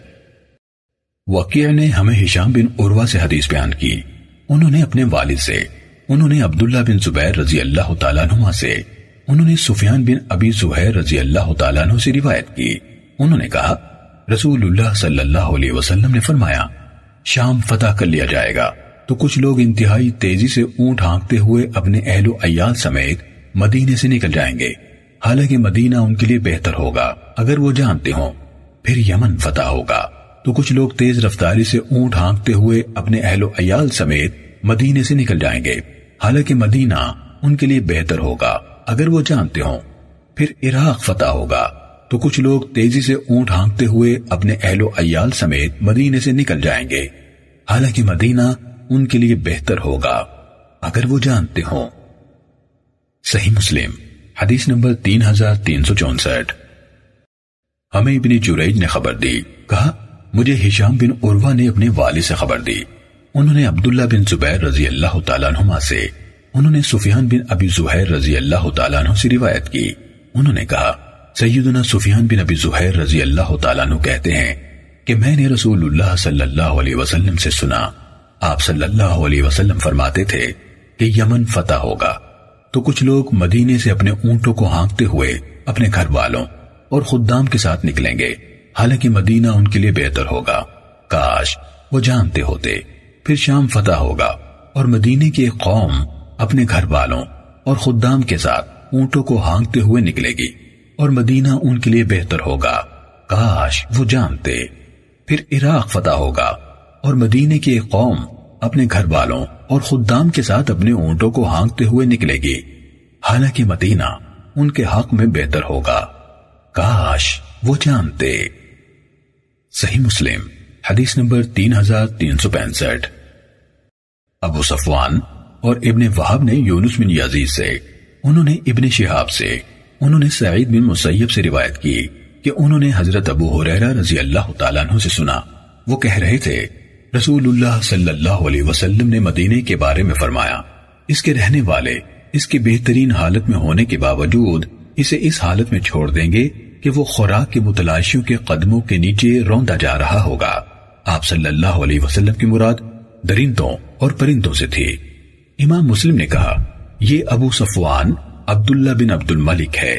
وکیع نے ہمیں ہشام بن عروہ سے حدیث بیان کی، انہوں نے اپنے والد سے، انہوں نے عبداللہ بن زبیر رضی اللہ تعالیٰ عنہ سے، انہوں نے سفیان بن ابی زہیر رضی اللہ تعالیٰ عنہ سے روایت کی، انہوں نے کہا رسول اللہ صلی اللہ علیہ وسلم نے فرمایا شام فتح کر لیا جائے گا تو کچھ لوگ انتہائی تیزی سے اونٹ ہانکتے ہوئے اپنے اہل و عیال سمیت مدینے سے نکل جائیں گے، حالانکہ مدینہ ان کے لیے بہتر ہوگا اگر وہ جانتے ہوں، پھر یمن فتح ہوگا تو کچھ لوگ تیز رفتاری سے اونٹ ہانکتے ہوئے اپنے اہل و عیال سمیت مدینے سے نکل جائیں گے، حالانکہ مدینہ ان کے لیے بہتر ہوگا اگر وہ جانتے ہوں، پھر عراق فتح ہوگا تو کچھ لوگ تیزی سے اونٹ ہانکتے ہوئے اپنے اہل و عیال سمیت مدینے سے نکل جائیں گے، حالانکہ مدینہ ان کے لیے بہتر ہوگا اگر وہ جانتے ہوں۔ صحیح مسلم حدیث نمبر 3364۔ ہمیں ابن جریج نے خبر دی، کہا مجھے ہشام بن عروہ نے اپنے والد سے خبر دی، انہوں نے عبداللہ بن زبیر رضی اللہ تعالیٰ عنہما سے، انہوں نے سفیان بن ابی زہیر رضی اللہ تعالیٰ عنہ سے روایت کی، انہوں نے کہا سیدنا سفیان بن ابی زہیر رضی اللہ تعالیٰ عنہ کہتے ہیں کہ میں نے رسول اللہ صلی اللہ علیہ وسلم سے سنا، آپ صلی اللہ علیہ وسلم فرماتے تھے کہ یمن فتح ہوگا تو کچھ لوگ مدینے سے اپنے اونٹوں کو ہانکتے ہوئے اپنے گھر والوں اور خدام کے ساتھ نکلیں گے، حالانکہ مدینہ ان کے لیے بہتر ہوگا، کاش وہ جانتے ہوتے، پھر شام فتح ہوگا اور مدینے کی ایک قوم اپنے گھر والوں اور خدام کے ساتھ اونٹوں کو ہانکتے ہوئے نکلے گی اور مدینہ ان کے لیے بہتر ہوگا، کاش وہ جانتے، پھر عراق فتح ہوگا اور مدینے کی ایک قوم اپنے گھر والوں اور خدام کے ساتھ اپنے اونٹوں کو ہانکتے ہوئے نکلے گی، حالانکہ مدینہ ان کے حق میں بہتر ہوگا، کاش وہ جانتے۔ صحیح مسلم حدیث نمبر 3365۔ ابو صفوان اور ابن وہب نے یونس بن یزید سے، انہوں نے ابن شہاب سے، انہوں نے سعید بن مسیب سے روایت کی کہ انہوں نے حضرت ابو ہریرہ رضی اللہ تعالیٰ عنہ سے سنا، وہ کہہ رہے تھے رسول اللہ صلی اللہ علیہ وسلم نے مدینے کے بارے میں فرمایا اس کے رہنے والے اس کے بہترین حالت میں ہونے کے باوجود اسے اس حالت میں چھوڑ دیں گے کہ وہ خوراک کے متلاشیوں کے قدموں کے نیچے روندا جا رہا ہوگا۔ آپ صلی اللہ علیہ وسلم کی مراد درندوں اور پرندوں سے تھی۔ امام مسلم نے کہا یہ ابو صفوان عبداللہ بن عبد الملک ہے،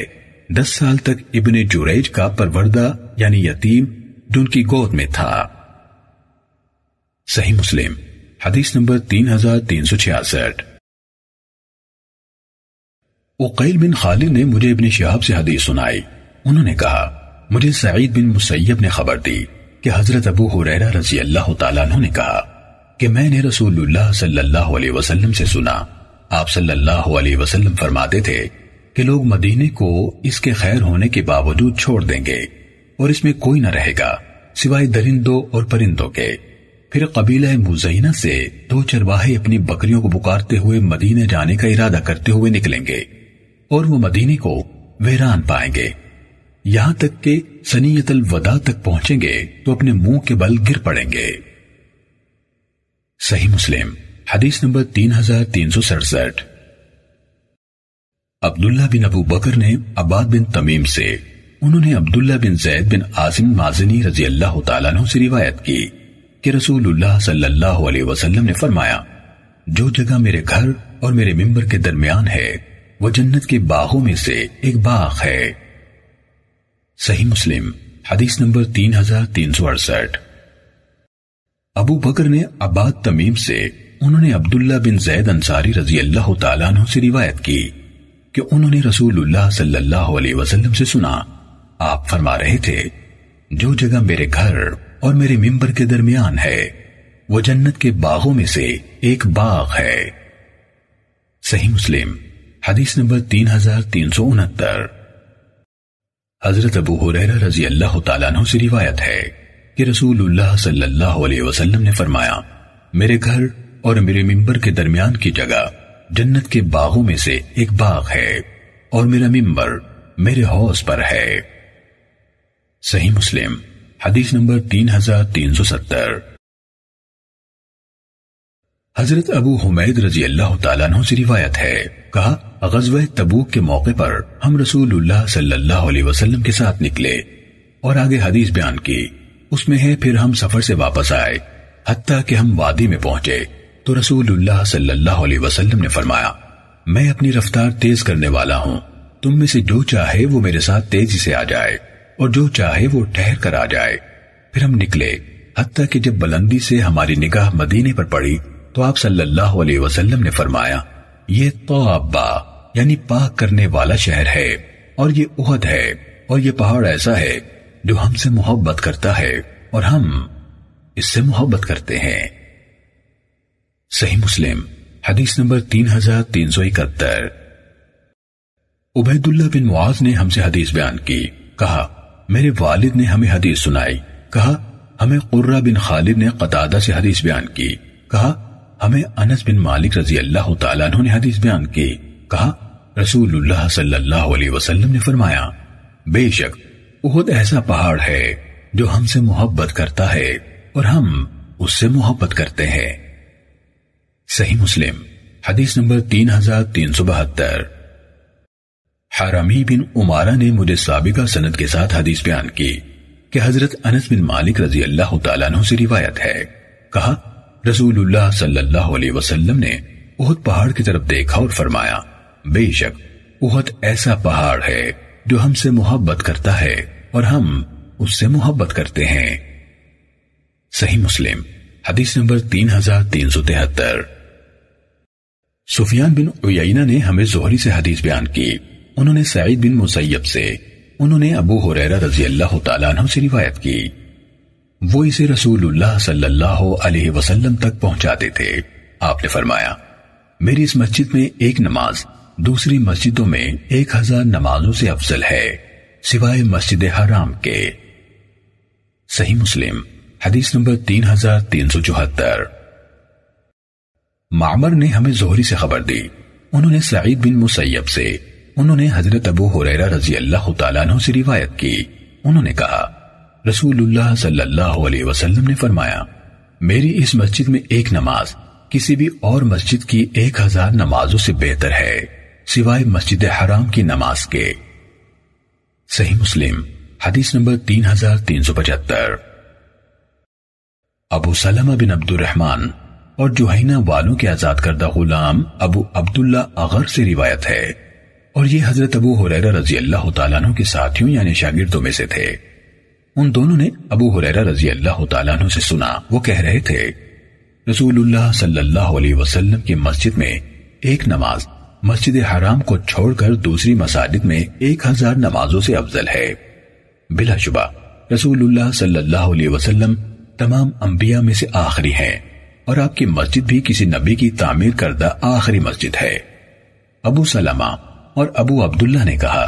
10 سال تک ابن جریج کا پروردہ یعنی یتیم جن کی گود میں تھا۔ صحیح مسلم حدیث نمبر 3366۔ عقیل بن خالد نے مجھے ابن شہاب سے حدیث سنائی، انہوں نے کہا مجھے سعید بن مسیب نے خبر دی کہ حضرت ابو ہریرہ رضی اللہ تعالیٰ عنہ نے کہا کہ میں نے رسول اللہ صلی اللہ علیہ وسلم سے سنا، آپ صلی اللہ علیہ وسلم فرماتے تھے کہ لوگ مدینے کو اس کے خیر ہونے کے باوجود چھوڑ دیں گے اور اس میں کوئی نہ رہے گا سوائے درندوں اور پرندوں کے۔ پھر قبیلہ مزینہ سے 2/4 اپنی بکریوں کو پکارتے ہوئے مدینے جانے کا ارادہ کرتے ہوئے نکلیں گے اور وہ مدینے کو ویران پائیں گے، یہاں تک کہ سنیت الوداع تک پہنچیں گے تو اپنے منہ کے بل گر پڑیں گے۔ صحیح مسلم حدیث نمبر 3367۔ عبداللہ بن ابو بکر نے عباد بن تمیم سے، انہوں نے عبداللہ بن زید بن عاصم مازنی رضی اللہ تعالیٰ عنہ سے روایت کی کہ رسول اللہ صلی اللہ علیہ وسلم نے فرمایا، جو جگہ میرے گھر اور میرے ممبر کے درمیان ہے وہ جنت کے باغوں میں سے ایک باغ ہے۔ صحیح مسلم حدیث نمبر 3368۔ ابو بکر نے عباد تمیم سے، انہوں نے عبداللہ بن زید انصاری رضی اللہ تعالیٰ عنہ سے روایت کی کہ انہوں نے رسول اللہ صلی اللہ علیہ وسلم سے سنا، آپ فرما رہے تھے، جو جگہ میرے گھر اور میرے ممبر کے درمیان ہے وہ جنت کے باغوں میں سے ایک باغ ہے۔ صحیح مسلم حدیث نمبر 3369۔ حضرت ابو ہریرہ رضی اللہ تعالیٰ عنہ سے روایت ہے کہ رسول اللہ صلی اللہ علیہ وسلم نے فرمایا، میرے گھر اور میرے ممبر کے درمیان کی جگہ جنت کے باغوں میں سے ایک باغ ہے اور میرا ممبر میرے حوض پر ہے۔ صحیح مسلم حدیث نمبر 3370۔ حضرت ابو حمید رضی اللہ تعالیٰ عنہ سے روایت ہے، کہا، غزوہ تبوک کے موقع پر ہم رسول اللہ صلی اللہ علیہ وسلم کے ساتھ نکلے اور آگے حدیث بیان کی، اس میں ہے، پھر ہم سفر سے واپس آئے حتیٰ کہ ہم وادی میں پہنچے تو رسول اللہ صلی اللہ علیہ وسلم نے فرمایا، میں اپنی رفتار تیز کرنے والا ہوں، تم میں سے جو چاہے وہ میرے ساتھ تیزی سے آ جائے اور جو چاہے وہ ٹھہر کر آ جائے۔ پھر ہم نکلے حتیٰ کہ جب بلندی سے ہماری نگاہ مدینے پر پڑی تو آپ صلی اللہ علیہ وسلم نے فرمایا، یہ طابہ یعنی پاک کرنے والا شہر ہے، اور یہ احد ہے، اور یہ پہاڑ ایسا ہے جو ہم سے محبت کرتا ہے اور ہم اس سے محبت کرتے ہیں۔ صحیح مسلم حدیث نمبر 3371۔ عبید اللہ بن معاذ نے ہم سے حدیث بیان کی، کہا، میرے والد نے ہمیں حدیث سنائی، کہا، ہمیں قرہ بن خالد نے قتادہ سے حدیث بیان کی، کہا، ہمیں انس بن مالک رضی اللہ تعالیٰ عنہ نے حدیث بیان کی، کہا، رسول اللہ صلی اللہ علیہ وسلم نے فرمایا، بے شک احد ایسا پہاڑ ہے جو ہم سے محبت کرتا ہے اور ہم اس سے محبت کرتے ہیں۔ صحیح مسلم حدیث نمبر 3372۔ حرامی بن عمارہ نے مجھے سابقہ سند کے ساتھ حدیث بیان کی کہ حضرت انس بن مالک رضی اللہ تعالیٰ عنہ سے روایت ہے، کہا، رسول اللہ صلی اللہ علیہ وسلم نے احد پہاڑ کی طرف دیکھا اور فرمایا، بے شک احد ایسا پہاڑ ہے جو ہم سے محبت کرتا ہے اور ہم اس سے محبت کرتے ہیں۔ صحیح مسلم حدیث نمبر 3373۔ سفیان بن عیینہ نے ہمیں زہری سے حدیث بیان کی، انہوں نے سعید بن مسیب سے، انہوں نے ابو ہریرہ رضی اللہ تعالیٰ عنہ سے روایت کی، وہ اسے رسول اللہ صلی اللہ علیہ وسلم تک پہنچاتے تھے، آپ نے فرمایا، میری اس مسجد میں ایک نماز دوسری مسجدوں میں 1000 نمازوں سے افضل ہے سوائے مسجد حرام کے۔ صحیح مسلم حدیث نمبر 3374۔ معمر نے ہمیں زہری سے خبر دی، انہوں نے سعید بن مسیب سے، انہوں نے حضرت ابو ہریرہ رضی اللہ تعالیٰ عنہ سے روایت کی، انہوں نے کہا، رسول اللہ صلی اللہ علیہ وسلم نے فرمایا، میری اس مسجد میں ایک نماز کسی بھی اور مسجد کی 1000 نمازوں سے بہتر ہے سوائے مسجد حرام کی نماز کے۔ صحیح مسلم حدیث نمبر 3375۔ ابو سلمہ بن عبد الرحمن اور جوہینہ والوں کے آزاد کردہ غلام ابو عبداللہ اغر سے روایت ہے، اور یہ حضرت ابو ہریرہ رضی اللہ تعالیٰ عنہ کے ساتھیوں یعنی شاگردوں میں سے تھے، ان دونوں نے ابو ہریرہ رضی اللہ تعالیٰ عنہ سے سنا، وہ کہہ رہے تھے، رسول اللہ صلی اللہ علیہ وسلم کی مسجد میں ایک نماز مسجد حرام کو چھوڑ کر دوسری مساجد میں 1000 نمازوں سے افضل ہے۔ بلا شبہ رسول اللہ صلی اللہ علیہ وسلم تمام انبیاء میں سے آخری ہیں اور آپ کی مسجد بھی کسی نبی کی تعمیر کردہ آخری مسجد ہے۔ ابو سلمہ اور ابو عبداللہ نے کہا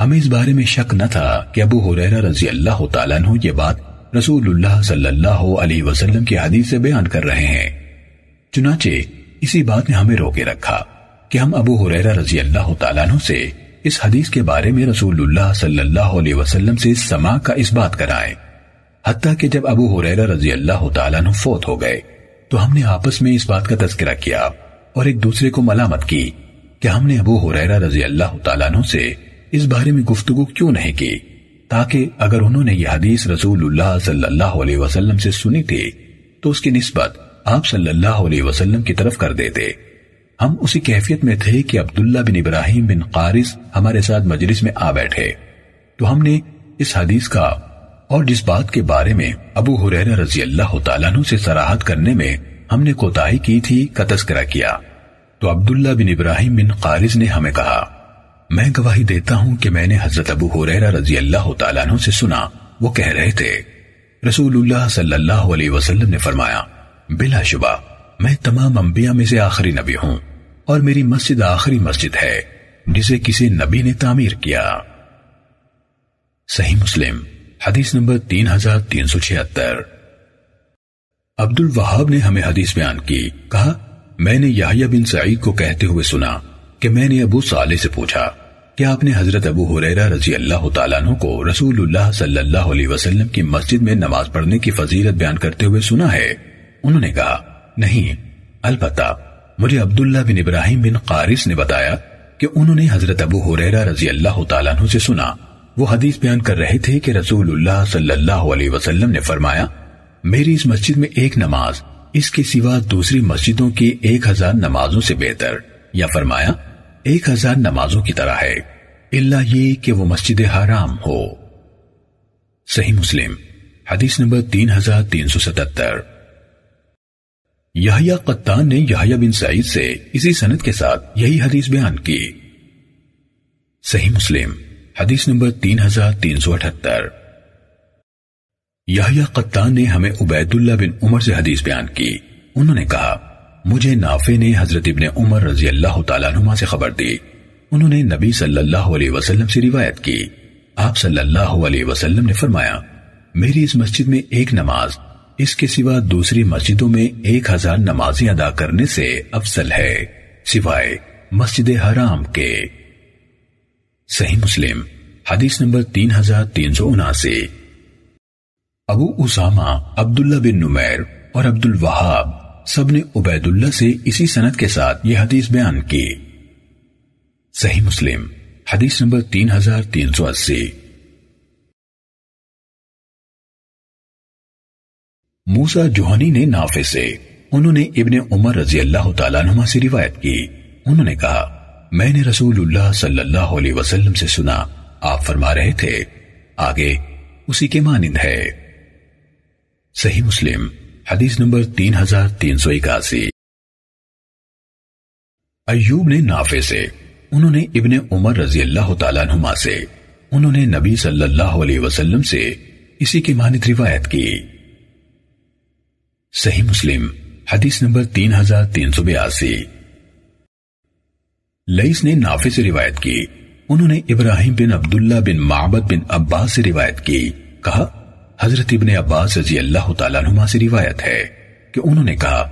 ہمیں اس بارے میں شک نہ تھا کہ ابو ہریرہ رضی اللہ تعالیٰ عنہ یہ بات رسول اللہ صلی اللہ علیہ وسلم کی حدیث سے بیان کر رہے ہیں، چنانچہ اسی بات نے ہمیں روکے رکھا کہ ہم ابو ہریرہ رضی اللہ تعالیٰ عنہ سے اس حدیث کے بارے میں رسول اللہ صلی اللہ علیہ وسلم سے سماع کا اس بات کرائیں، حتیٰ کہ جب ابو ہریرہ رضی اللہ تعالیٰ عنہ فوت ہو گئے تو ہم نے آپس میں اس بات کا تذکرہ کیا اور ایک دوسرے کو ملامت کی کہ ہم نے ابو ہریرہ رضی اللہ تعالیٰ عنہ سے اس بارے میں گفتگو کیوں نہیں کی، تاکہ اگر انہوں نے یہ حدیث رسول اللہ صلی اللہ علیہ وسلم سے سنی تھی تو اس کی نسبت آپ صلی اللہ علیہ وسلم کی طرف کر دیتے۔ ہم اسی کیفیت میں تھے کہ عبداللہ بن ابراہیم بن قارث ہمارے ساتھ مجلس میں آ بیٹھے تو ہم نے اس حدیث کا اور جس بات کے بارے میں ابو ہریرہ رضی اللہ تعالیٰ عنہ سے صراحت کرنے میں ہم نے کوتاہی کی تھی کا تذکرہ کیا۔ تو عبداللہ بن ابراہیم بن قارث نے ہمیں کہا میں گواہی دیتا ہوں کہ میں نے حضرت ابو ہریرہ رضی اللہ تعالیٰ عنہ سے سنا، وہ کہہ رہے تھے رسول اللہ صلی اللہ علیہ وسلم نے فرمایا بلا شبہ میں تمام انبیاء میں سے آخری نبی ہوں اور میری مسجد آخری مسجد ہے جسے کسی نبی نے تعمیر کیا۔ صحیح مسلم حدیث نمبر 3376۔ عبد الوہاب نے ہمیں حدیث بیان کی، کہا میں نے یحییٰ بن سعید کو کہتے ہوئے سنا کہ میں نے ابو صالح سے پوچھا کہ آپ نے حضرت ابو ہریرہ رضی اللہ تعالیٰ عنہ کو رسول اللہ صلی اللہ علیہ وسلم کی مسجد میں نماز پڑھنے کی فضیلت بیان کرتے ہوئے سنا ہے؟ انہوں نے کہا نہیں، البتہ مجھے عبداللہ بن ابراہیم بن قارث نے بتایا کہ انہوں نے حضرت ابو ہریرہ رضی اللہ تعالیٰ عنہ سے سنا، وہ حدیث بیان کر رہے تھے کہ رسول اللہ صلی اللہ علیہ وسلم نے فرمایا میری اس مسجد میں ایک نماز اس کے سوا دوسری مسجدوں کی 1000 نمازوں سے بہتر، یا فرمایا 1000 نمازوں کی طرح ہے، الا یہ کہ وہ مسجد حرام ہو۔ صحیح مسلم حدیث نمبر 3377۔ یحییٰ قطان نے یحییٰ بن سعید سے اسی سند کے ساتھ یہی حدیث بیان کی۔ صحیح مسلم حدیث نمبر 3378۔ یحییٰ قطان نے ہمیں عبید اللہ بن عمر سے حدیث بیان کی، انہوں نے کہا مجھے نافع نے حضرت ابن عمر رضی اللہ تعالیٰ عنہما سے خبر دی، انہوں نے نبی صلی اللہ علیہ وسلم سے روایت کی، آپ صلی اللہ علیہ وسلم نے فرمایا میری اس مسجد میں ایک نماز اس کے سوا دوسری مسجدوں میں 1000 نمازیں ادا کرنے سے افضل ہے سوائے مسجد حرام کے۔ صحیح مسلم حدیث نمبر 3379۔ ابو اسامہ، عبداللہ بن نمیر اور عبد الوہاب سب نے عبید اللہ سے اسی سند کے ساتھ یہ حدیث بیان کی۔ صحیح مسلم حدیث نمبر 3380۔ موسیٰ جوہنی نے نافع سے، انہوں نے ابن عمر رضی اللہ تعالیٰ عنہما سے روایت کی، انہوں نے کہا میں نے رسول اللہ صلی اللہ علیہ وسلم سے سنا، آپ فرما رہے تھے آگے اسی کے مانند ہے۔ صحیح مسلم حدیث نمبر 3381۔ ایوب نے نافع سے، انہوں نے ابن عمر رضی اللہ تعالیٰ عنہما سے، انہوں نے نبی صلی اللہ علیہ وسلم سے اسی کے مانند روایت کی۔ صحیح مسلم حدیث نمبر 3382۔ لیث نے نافع سے روایت کی، انہوں نے ابراہیم بن عبداللہ بن معبد بن عباس سے روایت کی، کہا حضرت ابن عباس رضی اللہ تعالیٰ عنہما سے روایت ہے کہ انہوں نے کہا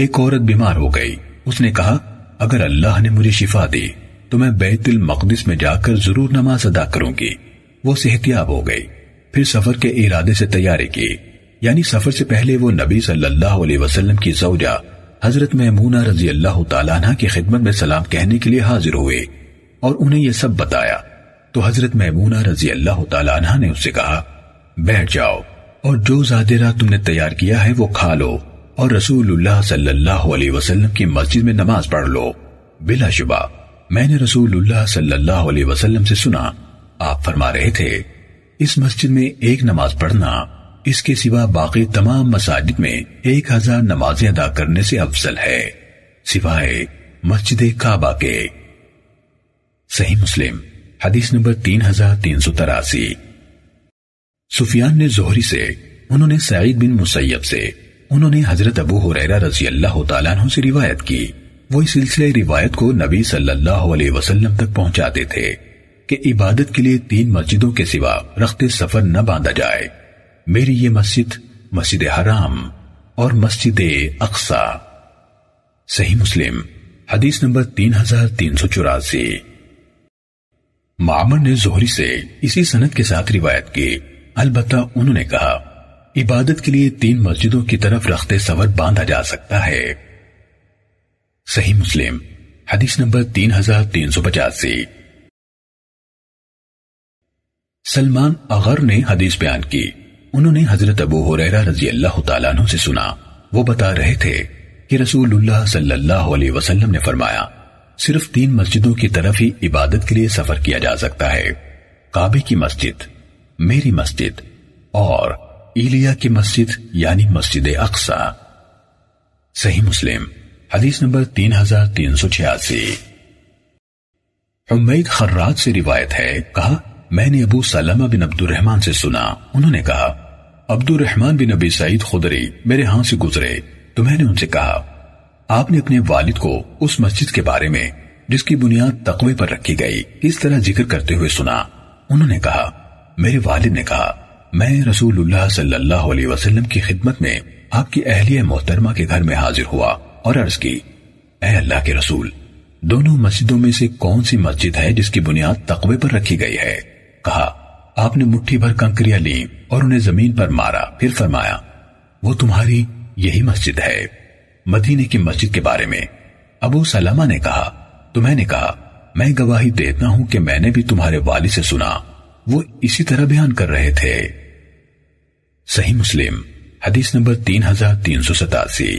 ایک عورت بیمار ہو گئی، اس نے کہا اگر اللہ نے مجھے شفا دی تو میں بیت المقدس میں جا کر ضرور نماز ادا کروں گی، وہ صحت یاب ہو گئی، پھر سفر کے ارادے سے تیاری کی، یعنی سفر سے پہلے وہ نبی صلی اللہ علیہ وسلم کی زوجہ حضرت میمونہ رضی اللہ تعالیٰ عنہ کی خدمت میں سلام کہنے کے لیے حاضر ہوئے اور انہیں یہ سب بتایا، تو حضرت میمونہ رضی اللہ تعالیٰ عنہ نے اس سے کہا بیٹھ جاؤ اور جو زادرہ تم نے تیار کیا ہے وہ کھا لو اور رسول اللہ صلی اللہ علیہ وسلم کی مسجد میں نماز پڑھ لو، بلا شبہ میں نے رسول اللہ صلی اللہ علیہ وسلم سے سنا، آپ فرما رہے تھے اس مسجد میں ایک نماز پڑھنا اس کے سوا باقی تمام مساجد میں 1000 نمازیں ادا کرنے سے افضل ہے سوائے مسجد کعبہ کے۔ صحیح مسلم حدیث نمبر 3383۔ سفیان نے زہری سے، انہوں نے سعید بن مسیب سے، انہوں نے حضرت ابو ہریرہ رضی اللہ تعالیٰ عنہ سے روایت کی، وہ اس سلسلے روایت کو نبی صلی اللہ علیہ وسلم تک پہنچاتے تھے کہ عبادت کے لیے تین مسجدوں کے سوا رخت سفر نہ باندھا جائے، میری یہ مسجد، مسجد حرام اور مسجد اقصیٰ۔ صحیح مسلم حدیث نمبر 3384۔ معمر نے زہری سے اسی سند کے ساتھ روایت کی، البتہ انہوں نے کہا عبادت کے لیے تین مسجدوں کی طرف رخت سفر باندھا جا سکتا ہے۔ صحیح مسلم حدیث نمبر 3385۔ سلمان اغر نے حدیث بیان کی، انہوں نے حضرت ابو ہریرہ رضی اللہ تعالیٰ عنہ سے سنا، وہ بتا رہے تھے کہ رسول اللہ صلی اللہ علیہ وسلم نے فرمایا صرف تین مسجدوں کی طرف ہی عبادت کے لیے سفر کیا جا سکتا ہے، کعبے کی مسجد، میری مسجد اور ایلیا کی مسجد یعنی مسجد اقصیٰ۔ صحیح مسلم حدیث نمبر 3386۔ حمید خراج سے روایت ہے، کہا میں نے ابو سلمہ بن عبد الرحمن سے سنا، انہوں نے کہا عبد الرحمن بن ابی سعید خدری میرے ہاں سے گزرے تو میں نے ان سے کہا آپ نے اپنے والد کو اس مسجد کے بارے میں جس کی بنیاد تقوی پر رکھی گئی اس طرح ذکر کرتے ہوئے سنا، انہوں نے کہا میرے والد نے کہا میں رسول اللہ صلی اللہ علیہ وسلم کی خدمت میں آپ کی اہلیہ محترمہ کے گھر میں حاضر ہوا اور عرض کی اے اللہ کے رسول دونوں مسجدوں میں سے کون سی مسجد ہے جس کی بنیاد تقوی پر رکھی گئی ہے؟ کہا آپ نے مٹھی بھر کنکریاں لیں اور انہیں زمین پر مارا، پھر فرمایا وہ تمہاری یہی مسجد ہے، مدینے کی مسجد کے بارے میں۔ ابو سلمہ نے کہا تو میں نے کہا میں گواہی دیتا ہوں کہ میں نے بھی تمہارے والد سے سنا، وہ اسی طرح بیان کر رہے تھے۔ صحیح مسلم حدیث نمبر 3387۔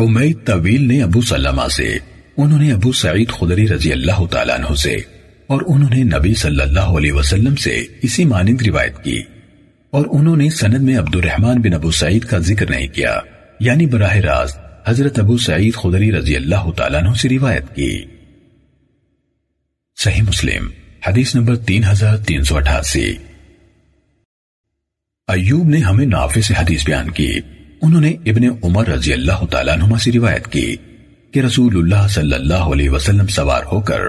حمید طویل نے ابو سلمہ سے، انہوں نے ابو سعید خدری رضی اللہ تعالیٰ عنہ سے اور انہوں نے نبی صلی اللہ علیہ وسلم سے اسی مانند روایت کی، اور انہوں نے سند میں عبد الرحمن بن ابو سعید کا ذکر نہیں کیا، یعنی براہ راست حضرت ابو سعید خدری رضی اللہ تعالیٰ عنہ سے روایت کی۔ صحیح مسلم حدیث نمبر 3388۔ ایوب نے ہمیں نافع سے حدیث بیان کی، انہوں نے ابن عمر رضی اللہ تعالیٰ عنہما سے روایت کی کہ رسول اللہ صلی اللہ علیہ وسلم سوار ہو کر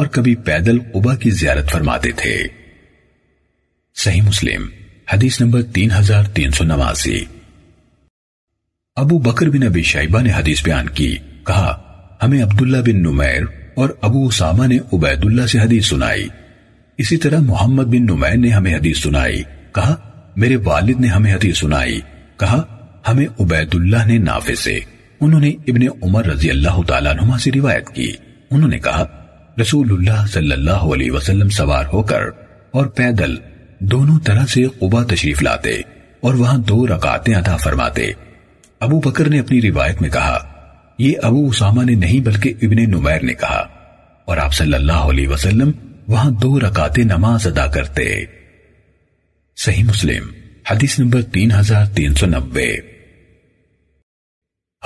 اور کبھی پیدل قبا کی زیارت فرماتے تھے۔ صحیح مسلم حدیث نمبر 3389۔ ابو بکر بن ابی شیبہ نے حدیث بیان کی، کہا ہمیں عبداللہ بن نمیر اور ابو اسامہ نے عبید اللہ سے حدیث سنائی، اسی طرح محمد بن نمیر نے ہمیں حدیث سنائی، کہا میرے والد نے ہمیں حدیث سنائی، کہا ہمیں عبید اللہ نے نافع سے، انہوں نے ابن عمر رضی اللہ تعالیٰ عنہما سے روایت کی، انہوں نے کہا رسول اللہ صلی اللہ علیہ وسلم سوار ہو کر اور پیدل دونوں طرح سے قبا تشریف لاتے اور وہاں دو رکعتیں ادا فرماتے۔ ابو بکر نے اپنی روایت میں کہا یہ ابو اسامہ نے نہیں بلکہ ابن نمیر نے کہا، اور آپ صلی اللہ علیہ وسلم وہاں دو رکعتیں نماز ادا کرتے۔ صحیح مسلم حدیث نمبر 3390۔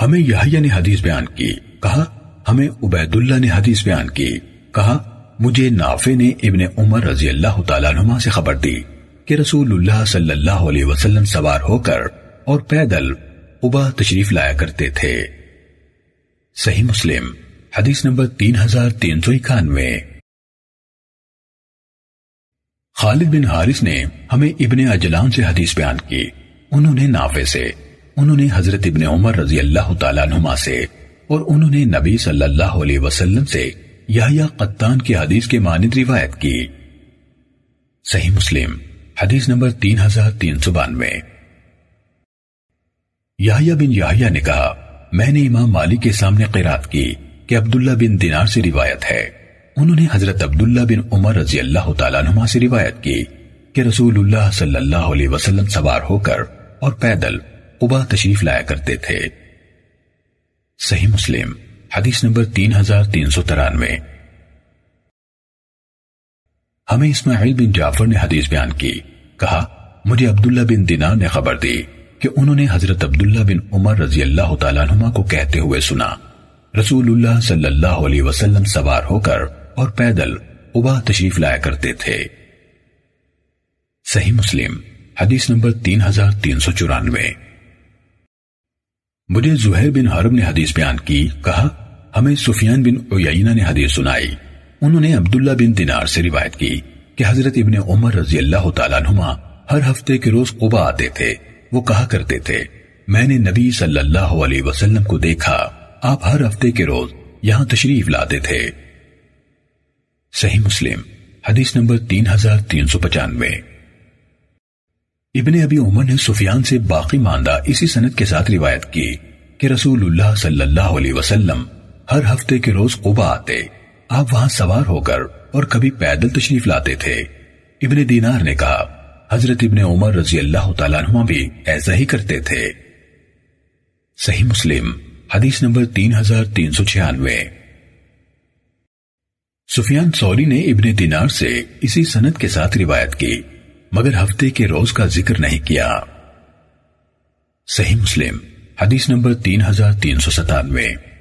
ہمیں یحییٰ نے حدیث بیان کی، کہا ہمیں عبید اللہ نے حدیث بیان کی، کہا مجھے نافع نے ابن عمر رضی اللہ تعالیٰ عنہما سے خبر دی کہ رسول اللہ صلی اللہ علیہ وسلم سوار ہو کر اور پیدل قبا تشریف لایا کرتے تھے۔ صحیح مسلم حدیث نمبر 3391۔ خالد بن حارث نے ہمیں ابن عجلان سے حدیث بیان کی، انہوں نے نافع سے، انہوں نے حضرت ابن عمر رضی اللہ تعالیٰ عنہما سے اور انہوں نے نبی صلی اللہ علیہ وسلم سے یحییٰ قطان کی حدیث کے مانند روایت کی۔ صحیح مسلم حدیث نمبر 3392۔ یحییٰ بن یحییٰ نے کہا میں نے امام مالک کے سامنے قرات کی کہ عبداللہ بن دینار سے روایت ہے، انہوں نے حضرت عبداللہ بن عمر رضی اللہ تعالیٰ عنہما سے روایت کی کہ رسول اللہ صلی اللہ علیہ وسلم سوار ہو کر اور پیدل قبا تشریف لایا کرتے تھے۔ صحیح مسلم حدیث نمبر 3393۔ ہمیں اسماعیل بن جعفر نے حدیث بیان کی، کہا مجھے عبداللہ بن دینار نے خبر دی کہ انہوں نے حضرت عبداللہ بن عمر رضی اللہ تعالیٰ عنہما کو کہتے ہوئے سنا رسول اللہ صلی اللہ علیہ وسلم سوار ہو کر اور پیدل قبا تشریف لایا کرتے تھے۔ صحیح مسلم حدیث نمبر 3394۔ مجھے زہیر بن حرب نے حدیث بیان کی، کہا ہمیں سفیان بن عیینہ نے حدیث سنائی، انہوں نے عبداللہ بن دینار سے روایت کی کہ حضرت ابن عمر رضی اللہ تعالیٰ عنہما ہر ہفتے کے روز قبا آتے تھے۔ وہ کہا کرتے تھے، میں نے نبی صلی اللہ علیہ وسلم کو دیکھا، آپ ہر ہفتے کے روز یہاں تشریف لاتے تھے۔ صحیح مسلم حدیث نمبر 3395۔ ابن ابی عمر نے سفیان سے باقی ماندہ اسی سند کے ساتھ روایت کی کہ رسول اللہ صلی اللہ علیہ وسلم ہر ہفتے کے روز قبا آتے، آپ وہاں سوار ہو کر اور کبھی پیدل تشریف لاتے تھے۔ ابن دینار نے کہا، حضرت ابن عمر رضی اللہ تعالیٰ عنہ بھی ایسا ہی کرتے تھے۔ صحیح مسلم حدیث نمبر 3396۔ سفیان ثوری نے ابن دینار سے اسی سند کے ساتھ روایت کی مگر ہفتے کے روز کا ذکر نہیں کیا۔ صحیح مسلم حدیث نمبر 3397۔